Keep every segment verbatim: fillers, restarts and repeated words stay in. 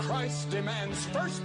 Christ demands first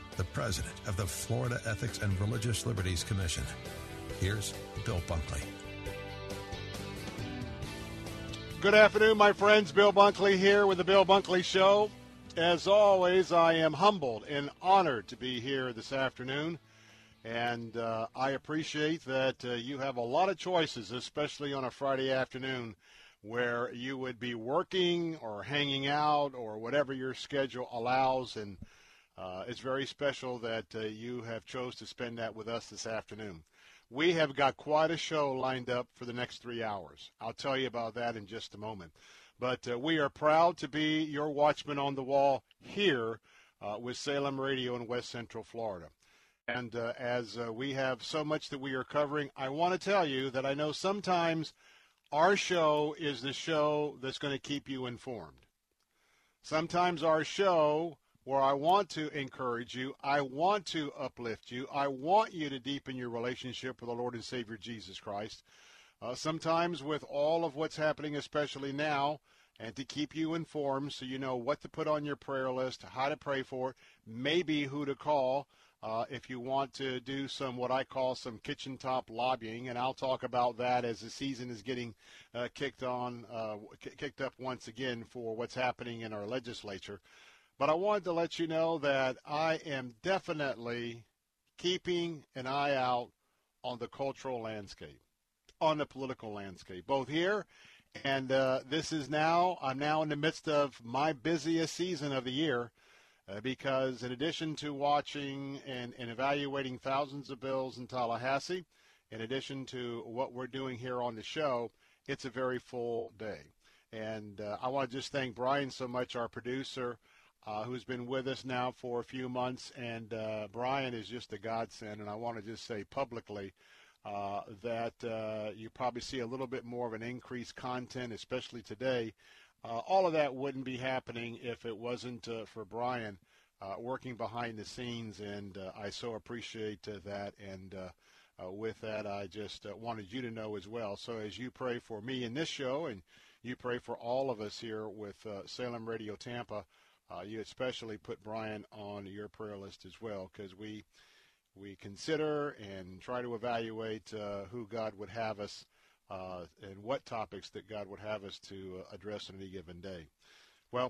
the president of the Florida Ethics and Religious Liberties Commission. Here's Bill Bunkley. Good afternoon, my friends. Bill Bunkley here with the Bill Bunkley Show. As always, I am humbled and honored to be here this afternoon. And uh, I appreciate that uh, you have a lot of choices, especially on a Friday afternoon, where you would be working or hanging out or whatever your schedule allows, and Uh, it's very special that uh, you have chose to spend that with us this afternoon. We have got quite a show lined up for the next three hours. I'll tell you about that in just a moment. But uh, we are proud to be your watchman on the wall here uh, with Salem Radio in West Central Florida. And uh, as uh, we have so much that we are covering, I want to tell you that I know sometimes our show is the show that's going to keep you informed. Sometimes our show, where I want to encourage you, I want to uplift you, I want you to deepen your relationship with the Lord and Savior Jesus Christ, uh, sometimes with all of what's happening, especially now, and to keep you informed so you know what to put on your prayer list, how to pray for, maybe who to call uh, if you want to do some what I call some kitchen top lobbying, and I'll talk about that as the season is getting uh, kicked on, uh, kicked up once again for what's happening in our legislature. But I wanted to let you know that I am definitely keeping an eye out on the cultural landscape, on the political landscape, both here and uh, this is now, I'm now in the midst of my busiest season of the year uh, because in addition to watching and, and evaluating thousands of bills in Tallahassee, in addition to what we're doing here on the show, it's a very full day. And uh, I want to just thank Brian so much, our producer, Uh, who's been with us now for a few months, and uh, Brian is just a godsend, and I want to just say publicly uh, that uh, you probably see a little bit more of an increased content, especially today. Uh, all of that wouldn't be happening if it wasn't uh, for Brian uh, working behind the scenes, and uh, I so appreciate uh, that, and uh, uh, with that, I just uh, wanted you to know as well. So as you pray for me in this show, and you pray for all of us here with uh, Salem Radio Tampa, Uh, you especially put Brian on your prayer list as well, because we we consider and try to evaluate uh, who God would have us uh, and what topics that God would have us to uh, address on any given day. Well,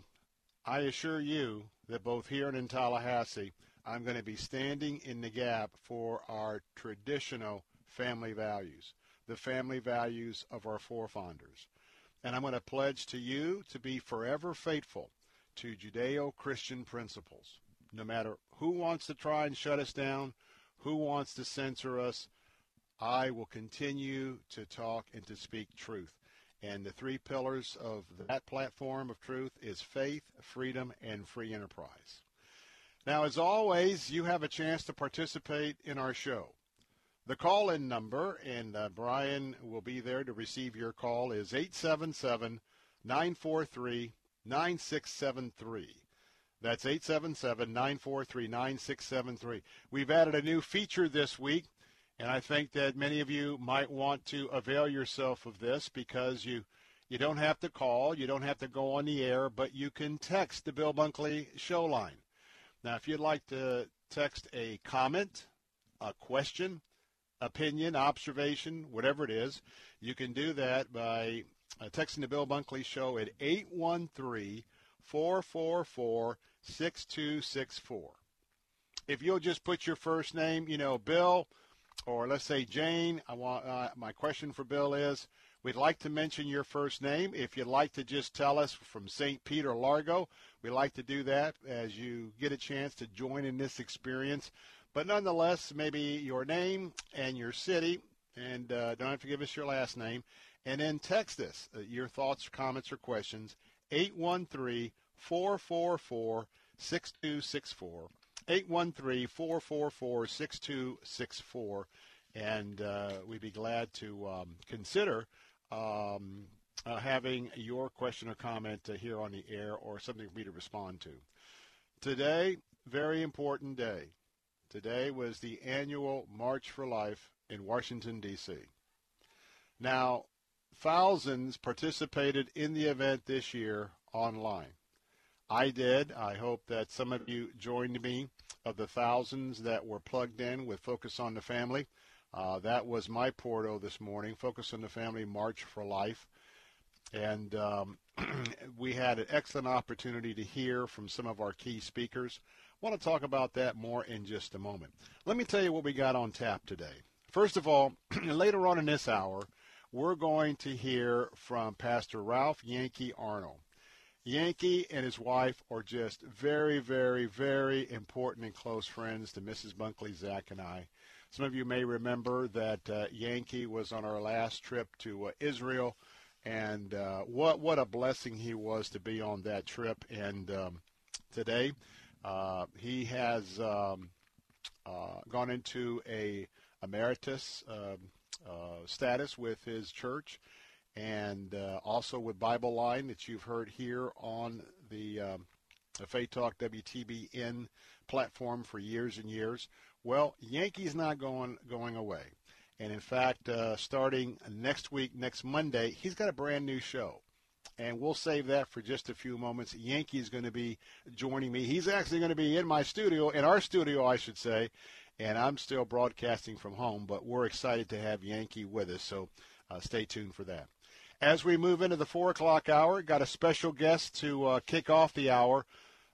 I assure you that both here and in Tallahassee, I'm going to be standing in the gap for our traditional family values, the family values of our forefathers. And I'm going to pledge to you to be forever faithful to Judeo-Christian principles, no matter who wants to try and shut us down, who wants to censor us. I will continue to talk and to speak truth. And the three pillars of that platform of truth is faith, freedom, and free enterprise. Now, as always, you have a chance to participate in our show. The call-in number, and uh, Brian will be there to receive your call, is eight seven seven, nine four three, nine four three. nine six seven three. That's eight seven seven, nine four three, nine six seven three. We've added a new feature this week, And I think that many of you might want to avail yourself of this because you you don't have to call, you don't have to go on the air, but you can text the Bill Bunkley show line. Now, if you'd like to text a comment, a question, opinion, observation, whatever it is, you can do that by texting the Bill Bunkley show at eight one three, four four four, six two six four. If you'll just put your first name, you know, Bill, or let's say Jane, I want uh, my question for Bill is, we'd like to mention your first name. If you'd like to just tell us from Saint Pete or Largo, we like to do that as you get a chance to join in this experience. But nonetheless, maybe your name and your city, and uh, don't have to give us your last name, and then text us uh, your thoughts, comments, or questions, eight one three, four four four, six two six four. eight one three, four four four, six two six four, and uh, we'd be glad to um, consider um, uh, having your question or comment uh, here on the air or something for me to respond to. Today, very important day. Today was the annual March for Life in Washington, D C. Now, thousands participated in the event this year online. I did. I hope that some of you joined me of the thousands that were plugged in with Focus on the Family. Uh, that was my porto this morning, Focus on the Family, March for Life. And um, we had an excellent opportunity to hear from some of our key speakers. I want to talk about that more in just a moment. Let me tell you what we got on tap today. First of all, later on in this hour, we're going to hear from Pastor Ralph Yankee Arnold. Yankee and his wife are just very, very, very important and close friends to Missus Bunkley, Zach, and I. Some of you may remember that uh, Yankee was on our last trip to uh, Israel, and uh, what what a blessing he was to be on that trip. And um, today uh, he has um, uh, gone into a emeritus uh, uh, status with his church, and uh, also with Bible Line that you've heard here on the, um, the Faith Talk W T B N platform for years and years. Well, Yankee's not going going away. And, in fact, uh, starting next week, next Monday, he's got a brand-new show. And we'll save that for just a few moments. Yankee's going to be joining me. He's actually going to be in my studio, in our studio, I should say. And I'm still broadcasting from home, but we're excited to have Yankee with us. So uh, stay tuned for that. As we move into the four o'clock hour, got a special guest to uh, kick off the hour,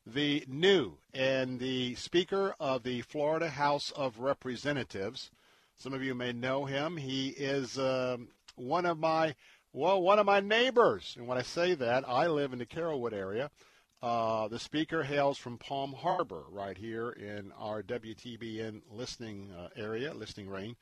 the new and the Speaker of the Florida House of Representatives. Some of you may know him. He is um, one of my, well, one of my neighbors. And when I say that, I live in the Carrollwood area. Uh, the Speaker hails from Palm Harbor right here in our W T B N listening uh, area, listening range.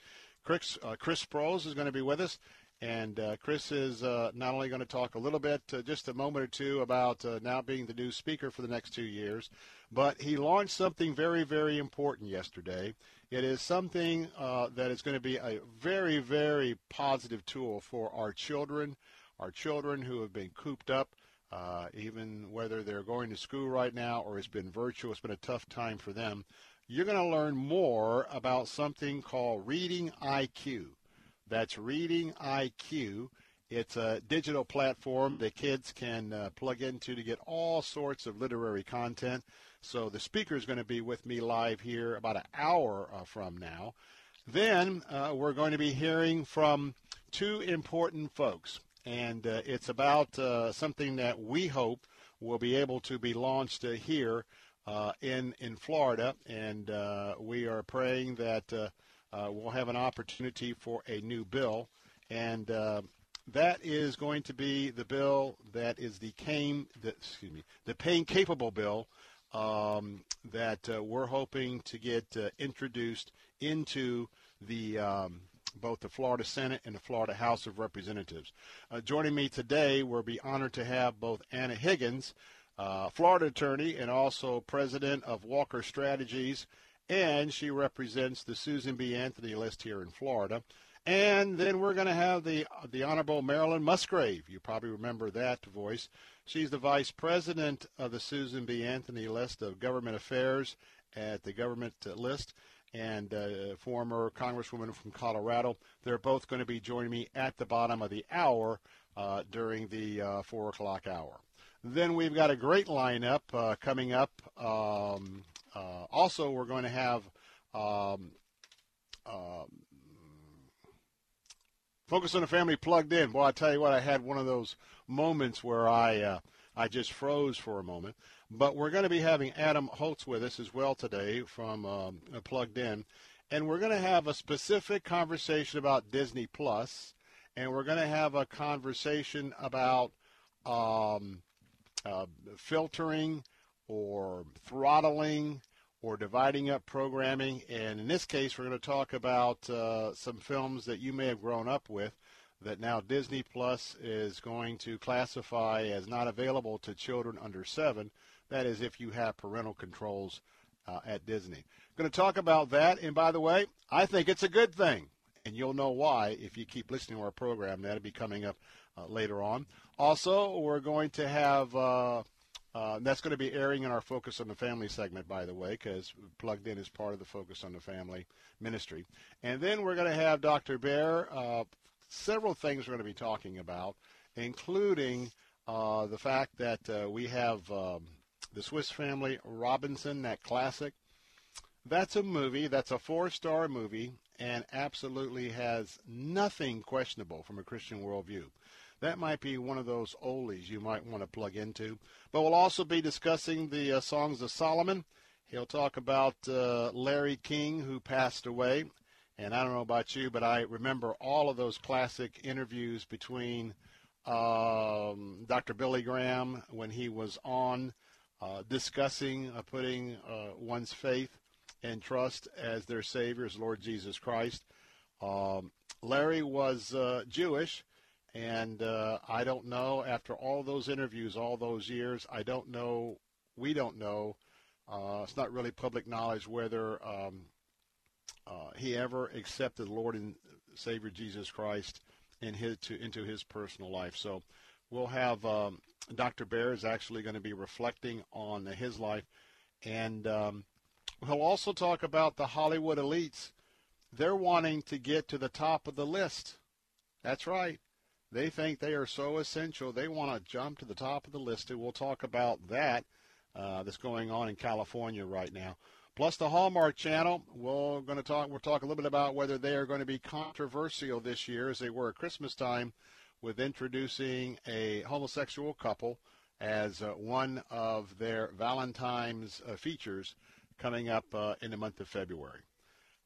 Chris, uh, Chris Sprowls is going to be with us. And uh, Chris is uh, not only going to talk a little bit, uh, just a moment or two, about uh, now being the new Speaker for the next two years, but he launched something very, very important yesterday. It is something uh, that is going to be a very, very positive tool for our children, our children who have been cooped up, uh, even whether they're going to school right now or it's been virtual, it's been a tough time for them. You're going to learn more about something called Reading I Q. That's Reading I Q. It's a digital platform that kids can uh, plug into to get all sorts of literary content. So the Speaker is going to be with me live here about an hour uh, from now. Then uh, we're going to be hearing from two important folks, and uh, it's about uh, something that we hope will be able to be launched uh, here uh, in, in Florida, and uh, we are praying that uh, Uh, we'll have an opportunity for a new bill, and uh, that is going to be the bill that is the CAIM, the, excuse me, the Pain Capable Bill um, that uh, we're hoping to get uh, introduced into the um, both the Florida Senate and the Florida House of Representatives. Uh, joining me today, we'll be honored to have both Anna Higgins, uh, Florida attorney, and also president of Walker Strategies. And she represents the Susan B. Anthony List here in Florida. And then we're going to have the the Honorable Marilyn Musgrave. You probably remember that voice. She's the Vice President of the Susan B. Anthony List of Government Affairs at the Government List. and uh, former Congresswoman from Colorado. They're both going to be joining me at the bottom of the hour uh, during the uh, four o'clock hour. Then we've got a great lineup uh, coming up. Um, uh, also, we're going to have um, uh, Focus on the Family Plugged In. Well, I tell you what, I had one of those moments where I uh, I just froze for a moment. But we're going to be having Adam Holtz with us as well today from um, Plugged In. And we're going to have a specific conversation about Disney Plus, and we're going to have a conversation about um, Uh, filtering or throttling or dividing up programming. And in this case, we're going to talk about uh, some films that you may have grown up with that now Disney Plus is going to classify as not available to children under seven. That is if you have parental controls uh, at Disney. I'm going to talk about that. And by the way, I think it's a good thing. And you'll know why if you keep listening to our program. That'll be coming up uh, later on. Also, we're going to have, uh, uh, that's going to be airing in our Focus on the Family segment, by the way, because Plugged In is part of the Focus on the Family ministry. And then we're going to have Doctor Baehr. Uh, several things we're going to be talking about, including uh, the fact that uh, we have um, the Swiss Family Robinson, that classic. That's a movie, that's a four-star movie, and absolutely has nothing questionable from a Christian worldview. That might be one of those oldies you might want to plug into. But we'll also be discussing the uh, Songs of Solomon. He'll talk about uh, Larry King, who passed away. And I don't know about you, but I remember all of those classic interviews between um, Doctor Billy Graham when he was on uh, discussing uh, putting uh, one's faith and trust as their Savior, as Lord Jesus Christ. Um, Larry was uh, Jewish. And uh, I don't know, after all those interviews, all those years, I don't know, we don't know, uh, it's not really public knowledge whether um, uh, he ever accepted the Lord and Savior Jesus Christ in his, to, into his personal life. So we'll have um, Doctor Baehr is actually going to be reflecting on his life. And um, he'll also talk about the Hollywood elites. They're wanting to get to the top of the list. That's right. They think they are so essential. They want to jump to the top of the list. And we'll talk about that uh, that's going on in California right now. Plus the Hallmark Channel. We're going to talk. We'll talk a little bit about whether they are going to be controversial this year, as they were at Christmas time, with introducing a homosexual couple as uh, one of their Valentine's uh, features coming up uh, in the month of February.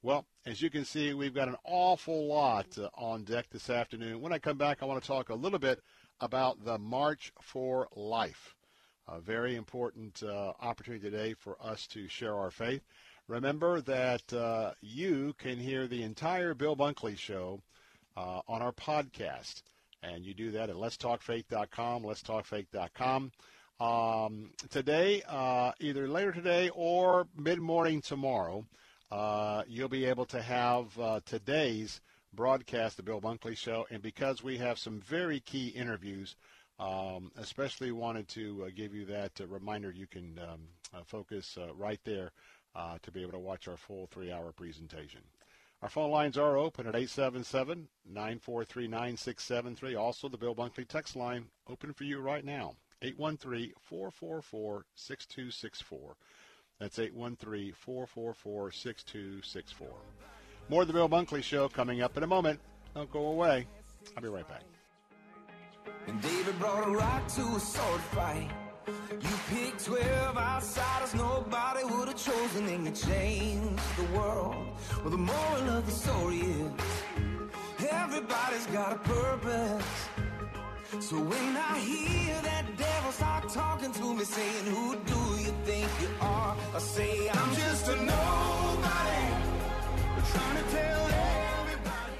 Well, as you can see, we've got an awful lot uh, on deck this afternoon. When I come back, I want to talk a little bit about the March for Life, a very important uh, opportunity today for us to share our faith. Remember that uh, you can hear the entire Bill Bunkley Show uh, on our podcast, and you do that at lets talk faith dot com, lets talk faith dot com. Um, today, uh, either later today or mid-morning tomorrow, Uh, you'll be able to have uh, today's broadcast, the Bill Bunkley Show, and because we have some very key interviews, um, especially wanted to uh, give you that uh, reminder. You can um, uh, focus uh, right there uh, to be able to watch our full three-hour presentation. Our phone lines are open at eight seven seven, nine four three, nine six seven three. Also, the Bill Bunkley text line open for you right now, eight one three, four four four, six two six four. That's eight one three, four four four, six two six four. More of the Bill Bunkley Show coming up in a moment. Don't go away. I'll be right back. And David brought a rock to a sword fight. You picked twelve outsiders nobody would have chosen, and you changed the world. Well, the moral of the story is everybody's got a purpose. So when I hear that devil start talking to me, saying, who do you think you are? I say, I'm just a nobody, trying to tell everybody.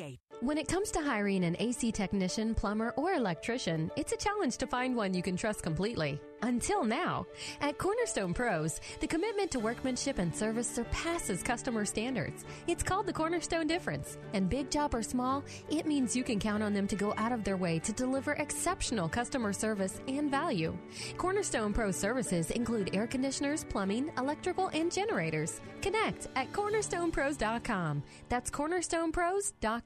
When it comes to hiring an A C technician, plumber, or electrician, it's a challenge to find one you can trust completely. Until now. At Cornerstone Pros, the commitment to workmanship and service surpasses customer standards. It's called the Cornerstone Difference. And big job or small, it means you can count on them to go out of their way to deliver exceptional customer service and value. Cornerstone Pro services include air conditioners, plumbing, electrical, and generators. Connect at cornerstone pros dot com. That's cornerstone pros dot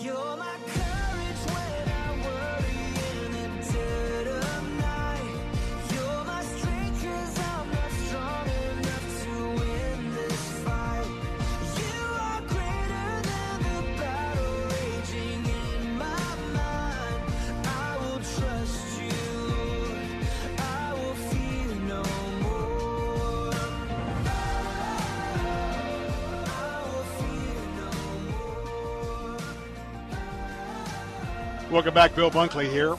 You're my courage when I worry in the dead of night. You're my strength 'cause I'm not strong enough to win this fight. You are greater than the battle raging in my mind. I will trust you. I will fear no more. I will fear no more. Welcome back. Bill Bunkley here.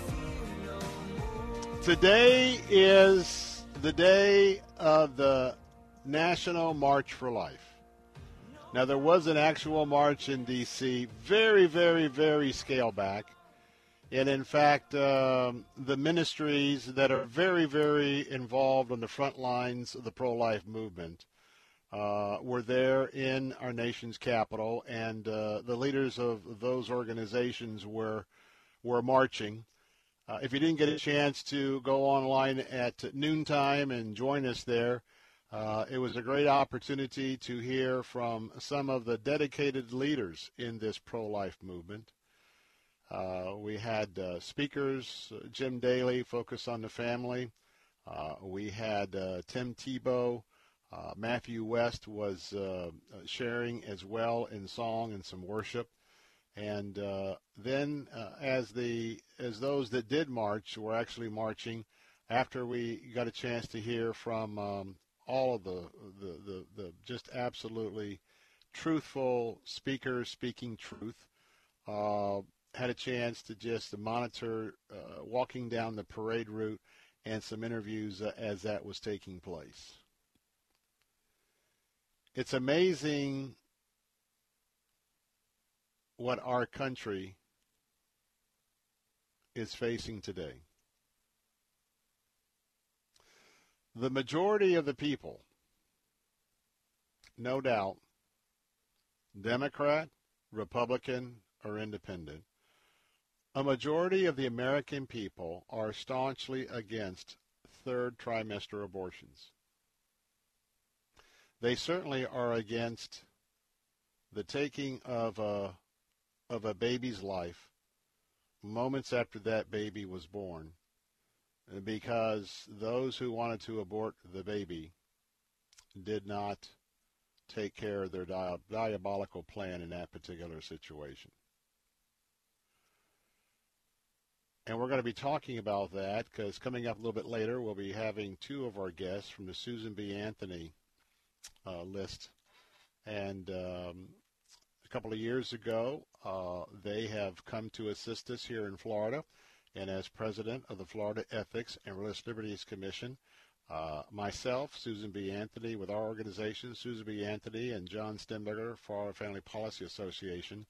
Today is the day of the National March for Life. Now, there was an actual march in D C, very, very, very scaled back. And, in fact, um, the ministries that are very, very involved on the front lines of the pro-life movement uh, were there in our nation's capital, and uh, the leaders of those organizations were We're marching. Uh, if you didn't get a chance to go online at noontime and join us there, uh, it was a great opportunity to hear from some of the dedicated leaders in this pro-life movement. Uh, we had uh, speakers, uh, Jim Daly, Focus on the Family. Uh, we had uh, Tim Tebow. Uh, Matthew West was uh, sharing as well in song and some worship. And uh, then uh, as the as those that did march were actually marching, after we got a chance to hear from um, all of the, the, the, the just absolutely truthful speakers speaking truth, uh, had a chance to just monitor uh, walking down the parade route and some interviews uh, as that was taking place. It's amazing what our country is facing today. The majority of the people, no doubt, Democrat, Republican, or Independent, a majority of the American people are staunchly against third trimester abortions. They certainly are against the taking of a of a baby's life moments after that baby was born, because those who wanted to abort the baby did not take care of their dia- diabolical plan in that particular situation. And we're going to be talking about that, because coming up a little bit later, we'll be having two of our guests from the Susan B. Anthony uh, list. And um, couple of years ago. Uh, they have come to assist us here in Florida. And as president of the Florida Ethics and Religious Liberties Commission, uh, myself, Susan B. Anthony, with our organization, Susan B. Anthony and John Stemberger, Florida Family Policy Association,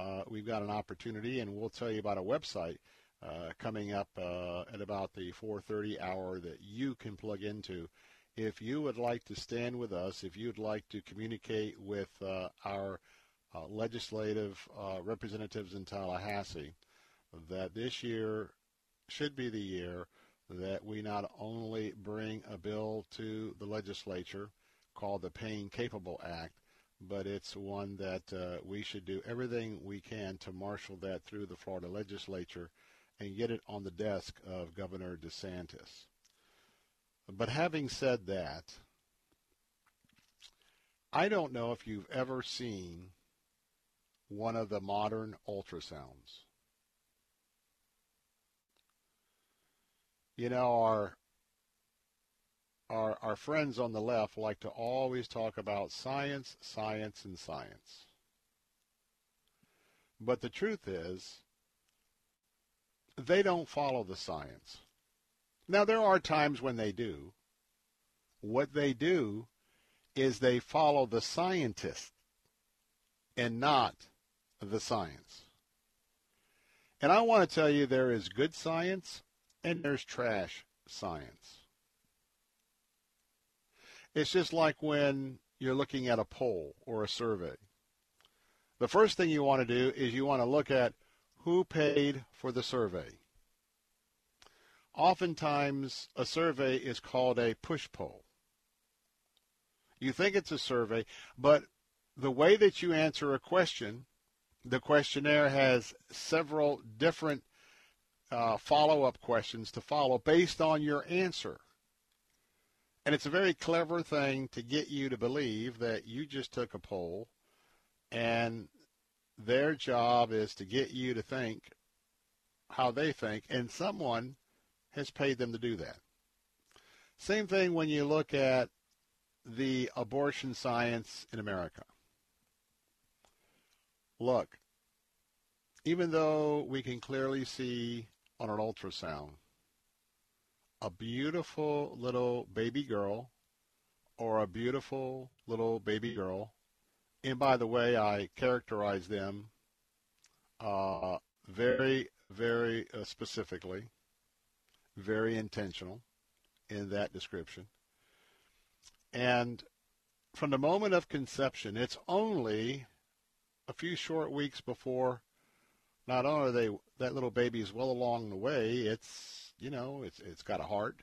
uh, we've got an opportunity, and we'll tell you about a website uh, coming up uh, at about the four thirty hour that you can plug into. If you would like to stand with us, if you'd like to communicate with uh, our uh, legislative uh, representatives in Tallahassee, that this year should be the year that we not only bring a bill to the legislature called the Pain Capable Act, but it's one that uh, we should do everything we can to marshal that through the Florida legislature and get it on the desk of Governor DeSantis. But having said that, I don't know if you've ever seen one of the modern ultrasounds. You know, our, our our friends on the left like to always talk about science, science, and science. But the truth is, they don't follow the science. Now, there are times when they do. What they do is they follow the scientists and not the science. And I want to tell you there is good science, and there's trash science. It's just like when you're looking at a poll or a survey. The first thing you want to do is you want to look at who paid for the survey. Oftentimes, a survey is called a push poll. You think it's a survey, but the way that you answer a question, the questionnaire has several different Uh, follow-up questions to follow based on your answer. And it's a very clever thing to get you to believe that you just took a poll and their job is to get you to think how they think, and someone has paid them to do that. Same thing when you look at the abortion science in America. Look, even though we can clearly see on an ultrasound, a beautiful little baby girl or a beautiful little baby girl. And by the way, I characterize them uh, very, very uh, specifically, very intentional in that description. And from the moment of conception, it's only a few short weeks before. Not only are they, that little baby is well along the way, it's, you know, it's it's got a heart.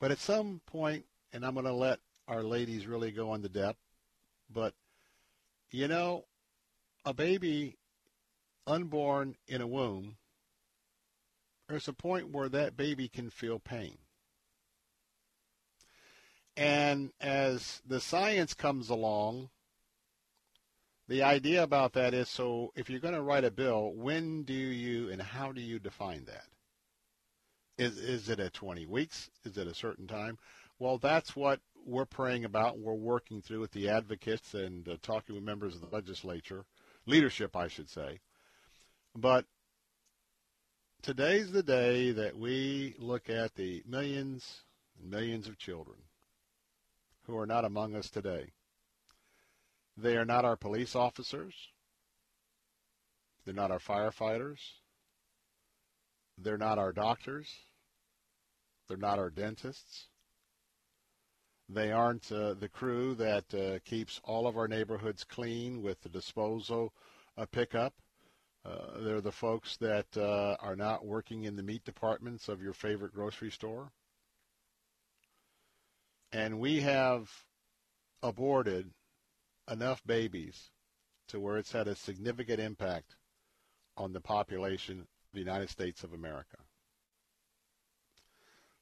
But at some point, and I'm going to let our ladies really go into depth, but, you know, a baby unborn in a womb, there's a point where that baby can feel pain. And as the science comes along, the idea about that is, so if you're going to write a bill, when do you and how do you define that? Is is it at twenty weeks? Is it a certain time? Well, that's what we're praying about. We're working through with the advocates and uh, talking with members of the legislature, leadership, I should say. But today's the day that we look at the millions and millions of children who are not among us today. They are not our police officers. They're not our firefighters. They're not our doctors. They're not our dentists. They aren't uh, the crew that uh, keeps all of our neighborhoods clean with the disposal uh, pickup. Uh, they're the folks that uh, are not working in the meat departments of your favorite grocery store. And we have aborted enough babies to where it's had a significant impact on the population of the United States of America.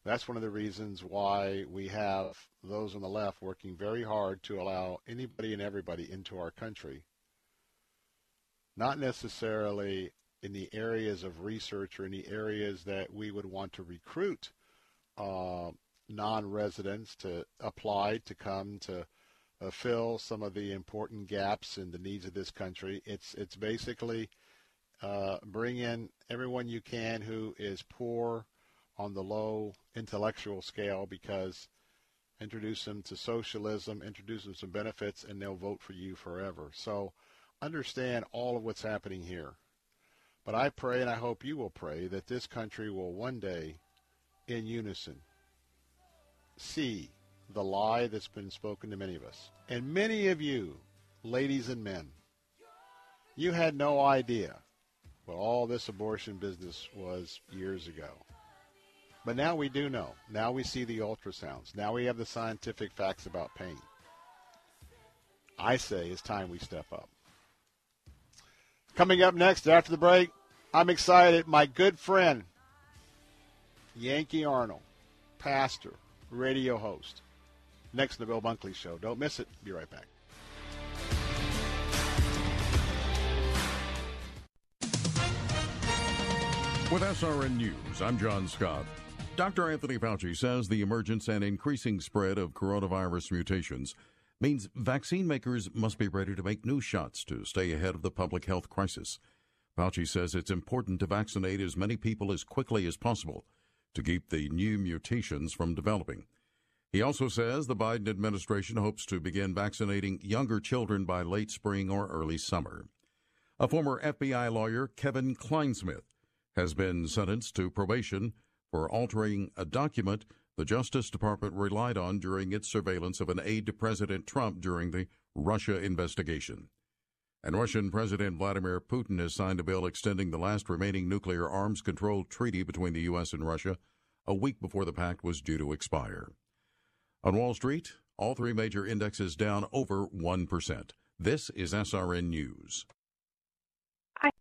That's one of the reasons why we have those on the left working very hard to allow anybody and everybody into our country, not necessarily in the areas of research or in the areas that we would want to recruit uh, non-residents to apply to come to uh, fill some of the important gaps in the needs of this country. It's it's basically uh, bring in everyone you can who is poor on the low intellectual scale, because introduce them to socialism, introduce them some benefits, and they'll vote for you forever. So understand all of what's happening here. But I pray, and I hope you will pray, that this country will one day, in unison, see the lie that's been spoken to many of us. And many of you, ladies and men, you had no idea what all this abortion business was years ago. But now we do know. Now we see the ultrasounds. Now we have the scientific facts about pain. I say it's time we step up. Coming up next after the break, I'm excited. My good friend, Yankee Arnold, pastor, radio host. Next on the Bill Bunkley Show. Don't miss it. Be right back. With S R N News, I'm John Scott. Doctor Anthony Fauci says the emergence and increasing spread of coronavirus mutations means vaccine makers must be ready to make new shots to stay ahead of the public health crisis. Fauci says it's important to vaccinate as many people as quickly as possible to keep the new mutations from developing. He also says the Biden administration hopes to begin vaccinating younger children by late spring or early summer. A former F B I lawyer, Kevin Kleinsmith, has been sentenced to probation for altering a document the Justice Department relied on during its surveillance of an aide to President Trump during the Russia investigation. And Russian President Vladimir Putin has signed a bill extending the last remaining nuclear arms control treaty between the U S and Russia a week before the pact was due to expire. On Wall Street, all three major indexes down over one percent. This is S R N News.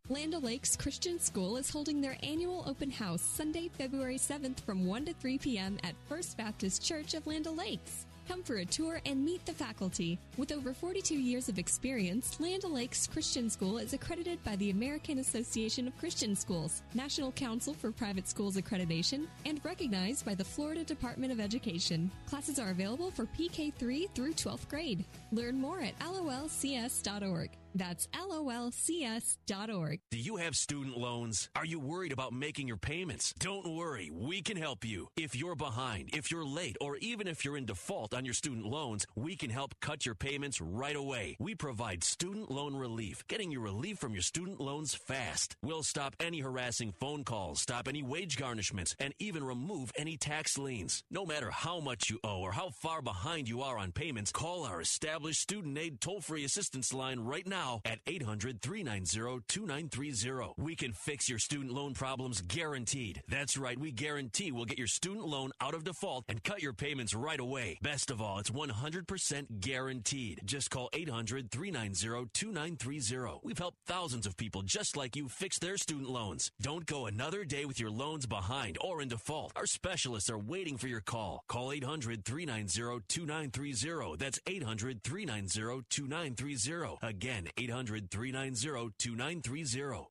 Land O'Lakes Christian School is holding their annual open house Sunday, February seventh from one to three p.m. at First Baptist Church of Land O'Lakes. Come for a tour and meet the faculty. With over forty-two years of experience, Land O'Lakes Christian School is accredited by the American Association of Christian Schools, National Council for Private Schools Accreditation, and recognized by the Florida Department of Education. Classes are available for P K three through twelfth grade. Learn more at L O L C S dot org. That's L O L C S dot org. Do you have student loans? Are you worried about making your payments? Don't worry. We can help you. If you're behind, if you're late, or even if you're in default on your student loans, we can help cut your payments right away. We provide student loan relief, getting you relief from your student loans fast. We'll stop any harassing phone calls, stop any wage garnishments, and even remove any tax liens. No matter how much you owe or how far behind you are on payments, call our established student aid toll-free assistance line right now. At eight hundred, three nine zero, two nine three zero. We can fix your student loan problems guaranteed. That's right, we guarantee we'll get your student loan out of default and cut your payments right away. Best of all, it's one hundred percent guaranteed. Just call eight hundred, three nine zero, two nine three zero. We've helped thousands of people just like you fix their student loans. Don't go another day with your loans behind or in default. Our specialists are waiting for your call. Call eight hundred, three nine zero, two nine three zero. That's eight hundred, three nine zero, two nine three zero. Again, eight hundred, three nine zero, two nine three zero.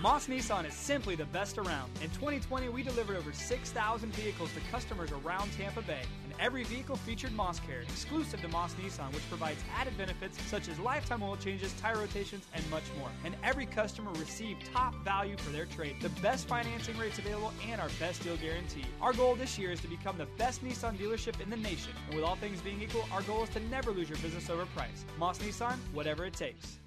Moss Nissan is simply the best around. In twenty twenty, we delivered over six thousand vehicles to customers around Tampa Bay, and every vehicle featured Moss Care, exclusive to Moss Nissan, which provides added benefits such as lifetime oil changes, tire rotations, and much more. And every customer received top value for their trade, the best financing rates available, and our best deal guarantee. Our goal this year is to become the best Nissan dealership in the nation, and with all things being equal, our goal is to never lose your business over price. Moss Nissan, whatever it takes.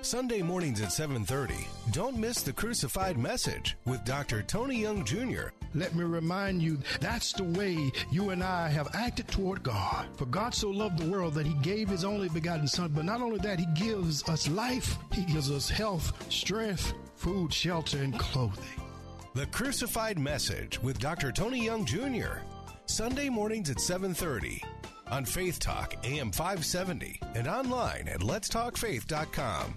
Sunday mornings at seven thirty, don't miss the Crucified Message with Doctor Tony Young Junior Let me remind you, that's the way you and I have acted toward God. For God so loved the world that he gave his only begotten son. But not only that, he gives us life. He gives us health, strength, food, shelter, and clothing. The Crucified Message with Doctor Tony Young Junior Sunday mornings at seven thirty. On Faith Talk, A M five seventy, and online at lets talk faith dot com.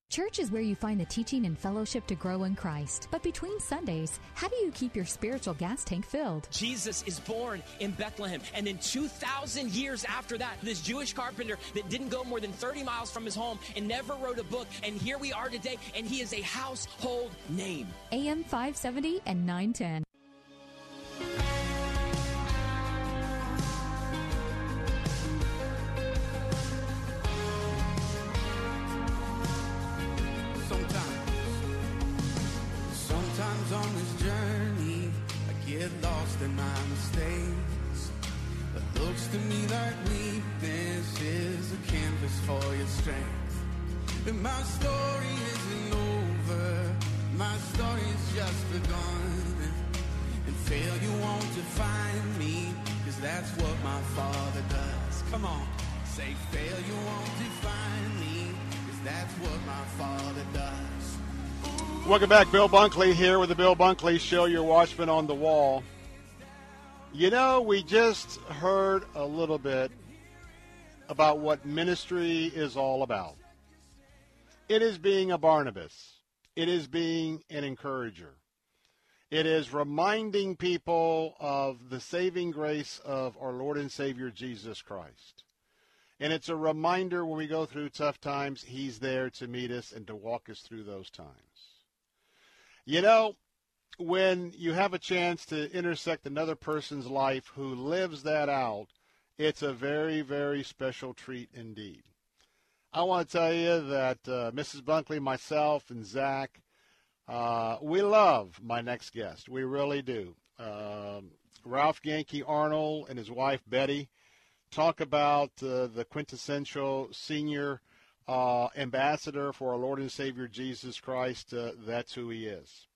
Church is where you find the teaching and fellowship to grow in Christ. But between Sundays, how do you keep your spiritual gas tank filled? Jesus is born in Bethlehem. And then two thousand years after that, this Jewish carpenter that didn't go more than thirty miles from his home and never wrote a book. And here we are today, and he is a household name. A M five seventy and nine ten. Welcome back. Bill Bunkley here with the Bill Bunkley Show, your watchman on the wall. You know, we just heard a little bit about what ministry is all about. It is being a Barnabas. It is being an encourager. It is reminding people of the saving grace of our Lord and Savior, Jesus Christ. And it's a reminder when we go through tough times, he's there to meet us and to walk us through those times. You know, when you have a chance to intersect another person's life who lives that out, it's a very, very special treat indeed. I want to tell you that uh, Missus Bunkley, myself, and Zach, uh, we love my next guest. We really do. Um, Ralph Yankee Arnold and his wife, Betty, talk about uh, the quintessential senior Uh, ambassador for our Lord and Savior Jesus Christ. Uh, that's who he is.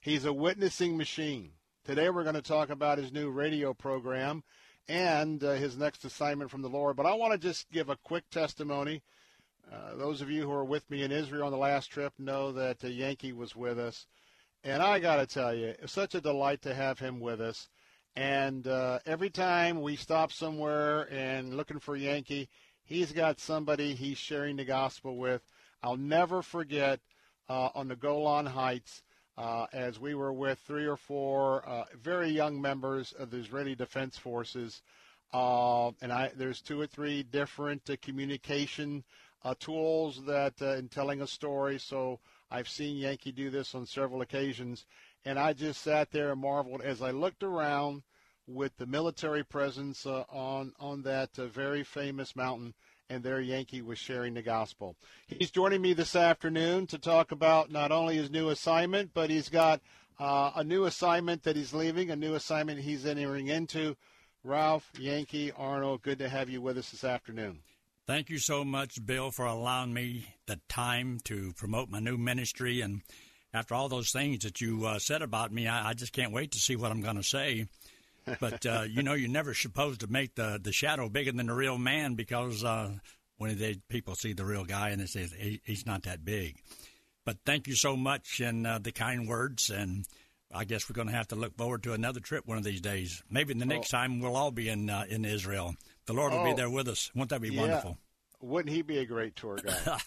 He's a witnessing machine. Today we're going to talk about his new radio program and uh, his next assignment from the Lord. But I want to just give a quick testimony. Uh, those of you who were with me in Israel on the last trip know that uh, Yankee was with us. And I got to tell you, it's such a delight to have him with us. And uh, every time we stop somewhere and looking for Yankee, he's got somebody he's sharing the gospel with. I'll never forget uh, on the Golan Heights uh, as we were with three or four uh, very young members of the Israeli Defense Forces. Uh, and I, there's two or three different uh, communication uh, tools that uh, in telling a story. So I've seen Yankee do this on several occasions. And I just sat there and marveled as I looked around with the military presence uh, on, on that uh, very famous mountain, and there Yankee was sharing the gospel. He's joining me this afternoon to talk about not only his new assignment, but he's got uh, a new assignment that he's leaving, a new assignment he's entering into. Ralph Yankee Arnold, good to have you with us this afternoon. Thank you so much, Bill, for allowing me the time to promote my new ministry. And after all those things that you uh, said about me, I, I just can't wait to see what I'm going to say. But, uh, you know, you're never supposed to make the, the shadow bigger than the real man, because uh, when they, people see the real guy and they say he, he's not that big. But thank you so much, and uh, the kind words. And I guess we're going to have to look forward to another trip one of these days. Maybe the next oh. time we'll all be in uh, in Israel. The Lord will oh. be there with us. Won't that be yeah. wonderful? Wouldn't he be a great tour guide?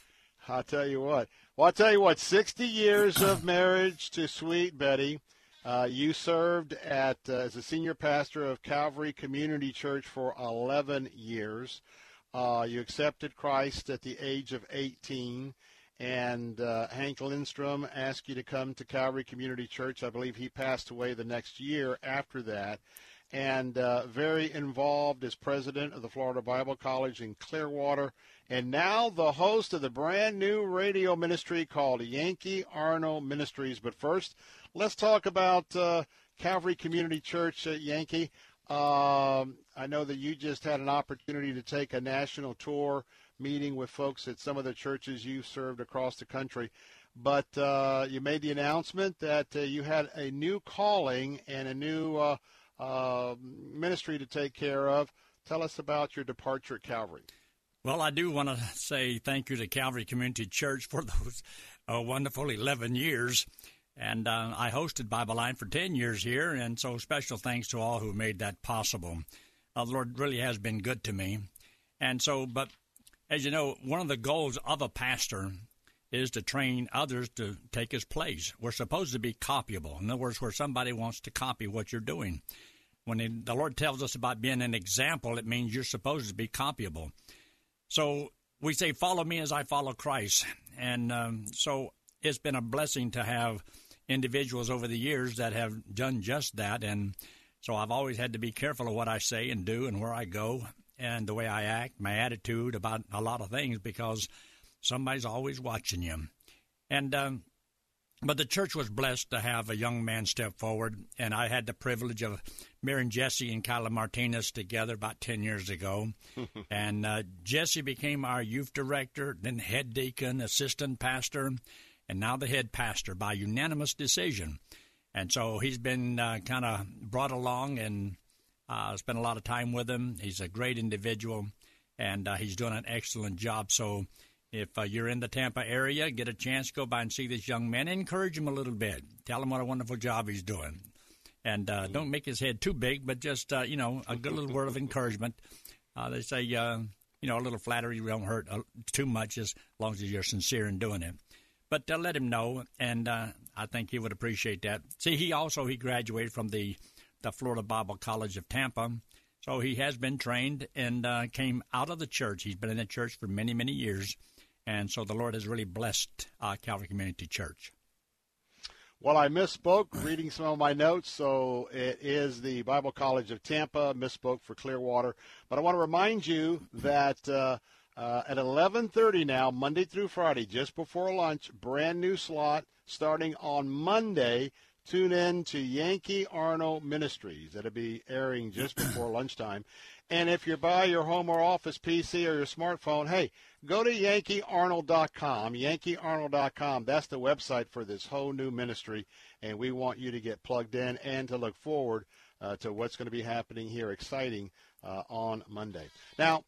I'll tell you what. Well, I'll tell you what, sixty years of marriage to sweet Betty. Uh, you served at uh, as a senior pastor of Calvary Community Church for eleven years. Uh, you accepted Christ at the age of eighteen, and uh, Hank Lindstrom asked you to come to Calvary Community Church. I believe he passed away the next year after that, and uh, very involved as president of the Florida Bible College in Clearwater, and now the host of the brand-new radio ministry called Yankee Arnold Ministries. But first, let's talk about uh, Calvary Community Church, uh, Yankee. Um, I know that you just had an opportunity to take a national tour, meeting with folks at some of the churches you've served across the country. But uh, you made the announcement that uh, you had a new calling and a new uh, uh, ministry to take care of. Tell us about your departure at Calvary. Well, I do want to say thank you to Calvary Community Church for those uh, wonderful eleven years. And uh, I hosted Bible Line for ten years here, and so special thanks to all who made that possible. Uh, the Lord really has been good to me. And so, but as you know, one of the goals of a pastor is to train others to take his place. We're supposed to be copyable. In other words, where somebody wants to copy what you're doing. When they, the Lord tells us about being an example, it means you're supposed to be copyable. So we say, follow me as I follow Christ. And um, so it's been a blessing to have individuals over the years that have done just that. And so I've always had to be careful of what I say and do and where I go and the way I act, my attitude about a lot of things, because somebody's always watching you. And um, but the church was blessed to have a young man step forward, and I had the privilege of marrying Jesse and Kyla Martinez together about ten years ago. And uh, Jesse became our youth director, then head deacon, assistant pastor, and now the head pastor by unanimous decision. And so he's been uh, kind of brought along, and I uh, spent a lot of time with him. He's a great individual, and uh, he's doing an excellent job. So if uh, you're in the Tampa area, get a chance, go by and see this young man. Encourage him a little bit. Tell him what a wonderful job he's doing. And uh, don't make his head too big, but just, uh, you know, a good little word of encouragement. Uh, they say, uh, you know, a little flattery won't hurt too much as long as you're sincere in doing it. But uh, let him know, and uh, I think he would appreciate that. See, he also he graduated from the, the Florida Bible College of Tampa, so he has been trained and uh, came out of the church. He's been in the church for many, many years, and so the Lord has really blessed uh, Calvary Community Church. Well, I misspoke reading some of my notes, so it is the Bible College of Tampa, misspoke for Clearwater. But I want to remind you that Uh, Uh, at eleven thirty now, Monday through Friday, just before lunch, brand new slot starting on Monday. Tune in to Yankee Arnold Ministries. That'll be airing just before lunchtime. And if you're by your home or office P C or your smartphone, hey, go to Yankee Arnold dot com, Yankee Arnold dot com. That's the website for this whole new ministry, and we want you to get plugged in and to look forward uh, to what's going to be happening here, exciting, uh, on Monday. Now,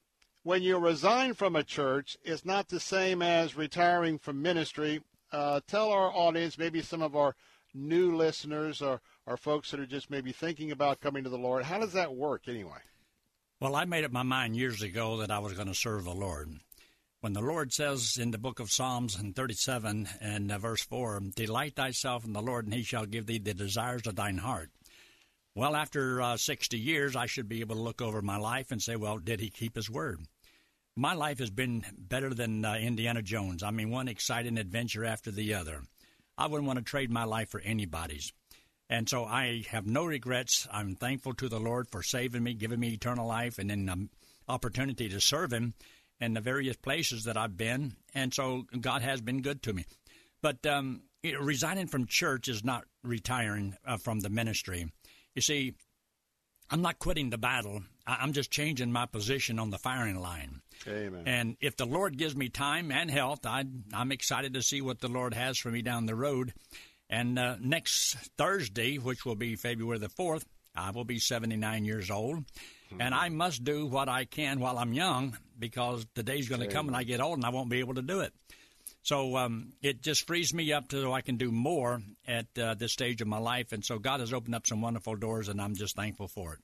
when you resign from a church, it's not the same as retiring from ministry. Uh, tell our audience, maybe some of our new listeners or, or folks that are just maybe thinking about coming to the Lord, how does that work anyway? Well, I made up my mind years ago that I was going to serve the Lord. When the Lord says in the book of Psalms in thirty-seven and verse four, delight thyself in the Lord, and he shall give thee the desires of thine heart. Well, after uh, sixty years, I should be able to look over my life and say, well, did he keep his word? My life has been better than uh, Indiana Jones. I mean, one exciting adventure after the other. I wouldn't want to trade my life for anybody's. And so I have no regrets. I'm thankful to the Lord for saving me, giving me eternal life, and then the opportunity to serve him in the various places that I've been. And so God has been good to me. But um, resigning from church is not retiring uh, from the ministry. You see, I'm not quitting the battle. I'm just changing my position on the firing line. Amen. And if the Lord gives me time and health, I, I'm excited to see what the Lord has for me down the road. And uh, next Thursday, which will be February the fourth, I will be seventy-nine years old. Mm-hmm. And I must do what I can while I'm young, because the day's going to come and I get old and I won't be able to do it. So um, it just frees me up to so I can do more at uh, this stage of my life. And so God has opened up some wonderful doors, and I'm just thankful for it.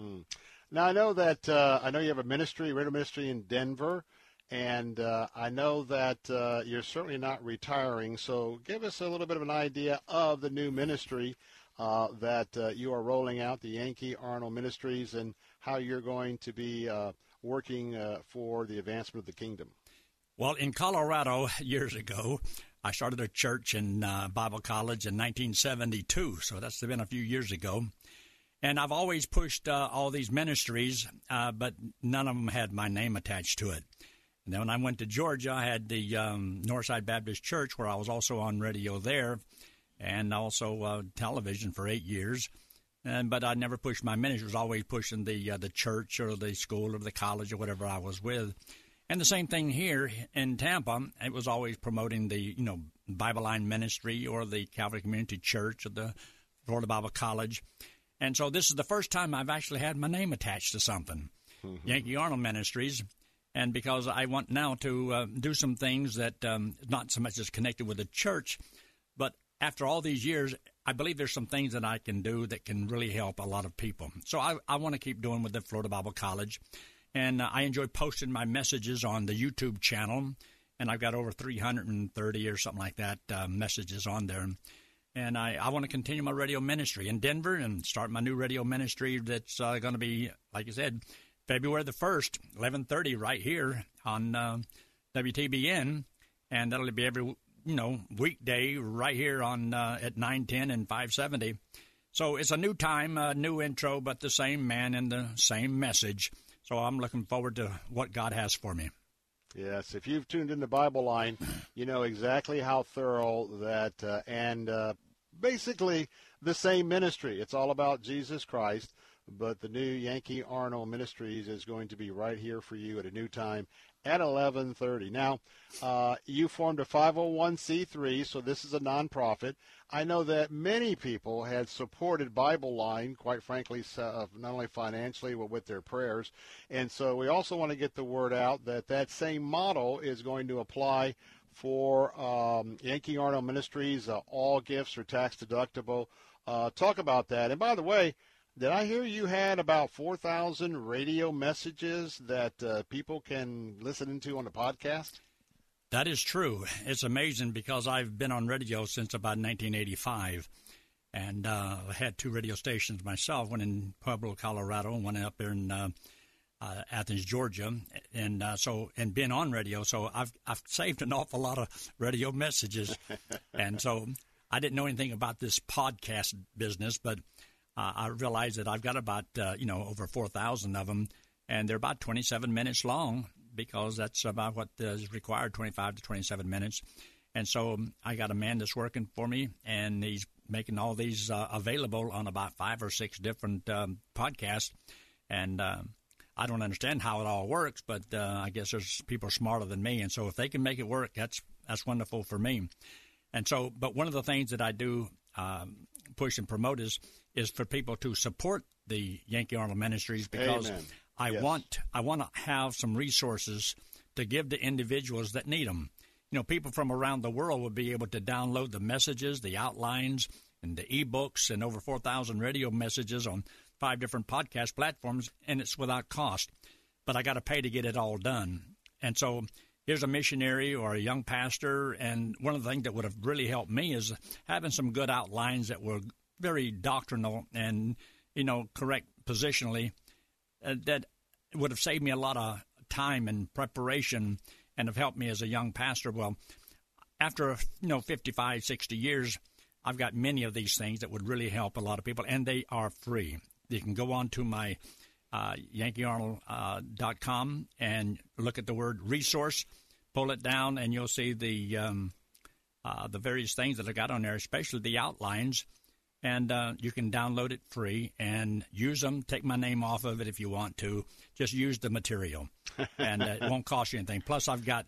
Mm. Now, I know that uh, I know you have a ministry, radio ministry in Denver, and uh, I know that uh, you're certainly not retiring. So give us a little bit of an idea of the new ministry uh, that uh, you are rolling out, the Yankee Arnold Ministries, and how you're going to be uh, working uh, for the advancement of the kingdom. Well, in Colorado, years ago, I started a church in uh, Bible College in nineteen seventy-two, so that's been a few years ago. And I've always pushed uh, all these ministries, uh, but none of them had my name attached to it. And then when I went to Georgia, I had the um, Northside Baptist Church, where I was also on radio there and also uh, television for eight years. And, but I never pushed my ministry. I was always pushing the, uh, the church or the school or the college or whatever I was with. And the same thing here in Tampa. It was always promoting the, you know, Bible Line Ministry or the Calvary Community Church or the Florida Bible College. And so this is the first time I've actually had my name attached to something, mm-hmm. Yankee Arnold Ministries. And because I want now to uh, do some things that um, not so much as connected with the church, but after all these years, I believe there's some things that I can do that can really help a lot of people. So I, I want to keep doing with the Florida Bible College. And I enjoy posting my messages on the YouTube channel and I've got over three hundred thirty or something like that uh, messages on there. And I, I want to continue my radio ministry in Denver and start my new radio ministry that's uh, going to be, like I said, February the first, eleven thirty right here on uh, W T B N. And that'll be every, you know, weekday right here on uh, at nine ten and five seventy. So it's a new time, a new intro, but the same man and the same message. So I'm looking forward to what God has for me. Yes, if you've tuned in to Bible Line, you know exactly how thorough that uh, and uh, basically the same ministry. It's all about Jesus Christ, but the new Yankee Arnold Ministries is going to be right here for you at a new time at eleven thirty. Now, uh, you formed a five oh one c three, so this is a nonprofit. I know that many people had supported Bible Line, quite frankly, uh, not only financially, but with their prayers. And so we also want to get the word out that that same model is going to apply for um, Yankee Arnold Ministries. Uh, all gifts are tax deductible. Uh, talk about that. And by the way, did I hear you had about four thousand radio messages that uh, people can listen to on the podcast? That is true. It's amazing because I've been on radio since about nineteen eighty-five, and uh, had two radio stations myself, one in Pueblo, Colorado, and one up there in uh, uh, Athens, Georgia, and uh, so and been on radio. So I've I've saved an awful lot of radio messages, and so I didn't know anything about this podcast business, but Uh, I realize that I've got about, uh, you know, over four thousand of them, and they're about twenty-seven minutes long because that's about what is required, twenty-five to twenty-seven minutes. And so um, I got a man that's working for me, and he's making all these uh, available on about five or six different um, podcasts. And uh, I don't understand how it all works, but uh, I guess there's people smarter than me. And so if they can make it work, that's that's wonderful for me. And so, but one of the things that I do um, push and promote is, is for people to support the Yankee Arnold Ministries, because Amen. I yes. want I want to have some resources to give to individuals that need them. You know, people from around the world will be able to download the messages, the outlines, and the ebooks, and over four thousand radio messages on five different podcast platforms, and it's without cost. But I got to pay to get it all done. And so here's a missionary or a young pastor, and one of the things that would have really helped me is having some good outlines that were very doctrinal and, you know, correct positionally, uh, that would have saved me a lot of time and preparation and have helped me as a young pastor. Well, after, you know, fifty-five, sixty years, I've got many of these things that would really help a lot of people, and they are free. You can go on to my uh, yankee arnold dot com uh, and look at the word resource, pull it down, and you'll see the, um, uh, the various things that I got on there, especially the outlines. And uh, you can download it free and use them. Take my name off of it if you want to. Just use the material, and uh, it won't cost you anything. Plus, I've got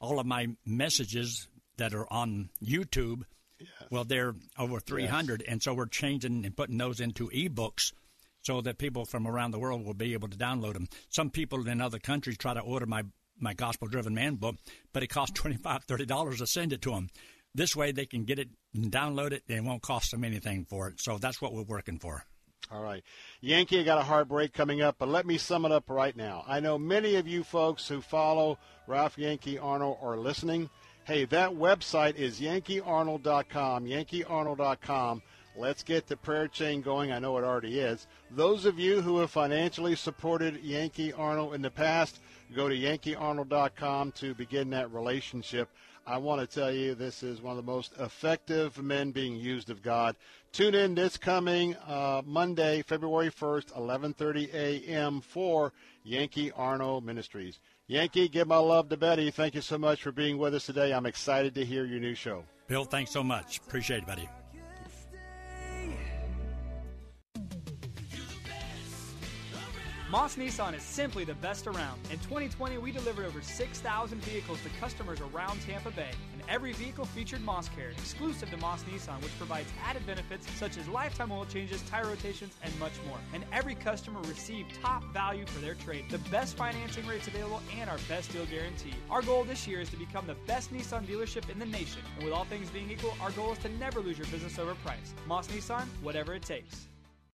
all of my messages that are on YouTube. Yes. Well, they're over three hundred, yes. And so we're changing and putting those into ebooks so that people from around the world will be able to download them. Some people in other countries try to order my, my Gospel-Driven Man book, but it costs twenty-five dollars, thirty dollars to send it to them. This way they can get it and download it, and it won't cost them anything for it. So that's what we're working for. All right. Yankee, I got a hard break coming up, but let me sum it up right now. I know many of you folks who follow Ralph Yankee Arnold are listening. Hey, that website is yankee arnold dot com, yankee arnold dot com. Let's get the prayer chain going. I know it already is. Those of you who have financially supported Yankee Arnold in the past, go to yankee arnold dot com to begin that relationship. I want to tell you, this is one of the most effective men being used of God. Tune in this coming uh, Monday, February first, eleven thirty a.m. for Yankee Arnold Ministries. Yankee, give my love to Betty. Thank you so much for being with us today. I'm excited to hear your new show. Bill, thanks so much. Appreciate it, buddy. Moss Nissan is simply the best around. In twenty twenty, we delivered over six thousand vehicles to customers around Tampa Bay, and every vehicle featured Moss Care, exclusive to Moss Nissan, which provides added benefits such as lifetime oil changes, tire rotations, and much more. And every customer received top value for their trade, the best financing rates available, and our best deal guarantee. Our goal this year is to become the best Nissan dealership in the nation, and with all things being equal, our goal is to never lose your business over price. Moss Nissan, whatever it takes.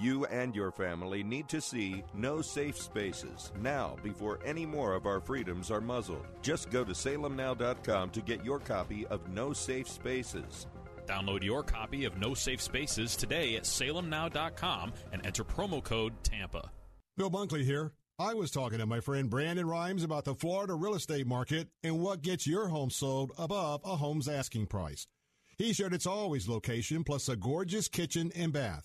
You and your family need to see No Safe Spaces now before any more of our freedoms are muzzled. Just go to salem now dot com to get your copy of No Safe Spaces. Download your copy of No Safe Spaces today at salem now dot com and enter promo code TAMPA. Bill Bunkley here. I was talking to my friend Brandon Rhymes about the Florida real estate market and what gets your home sold above a home's asking price. He shared its always location plus a gorgeous kitchen and bath.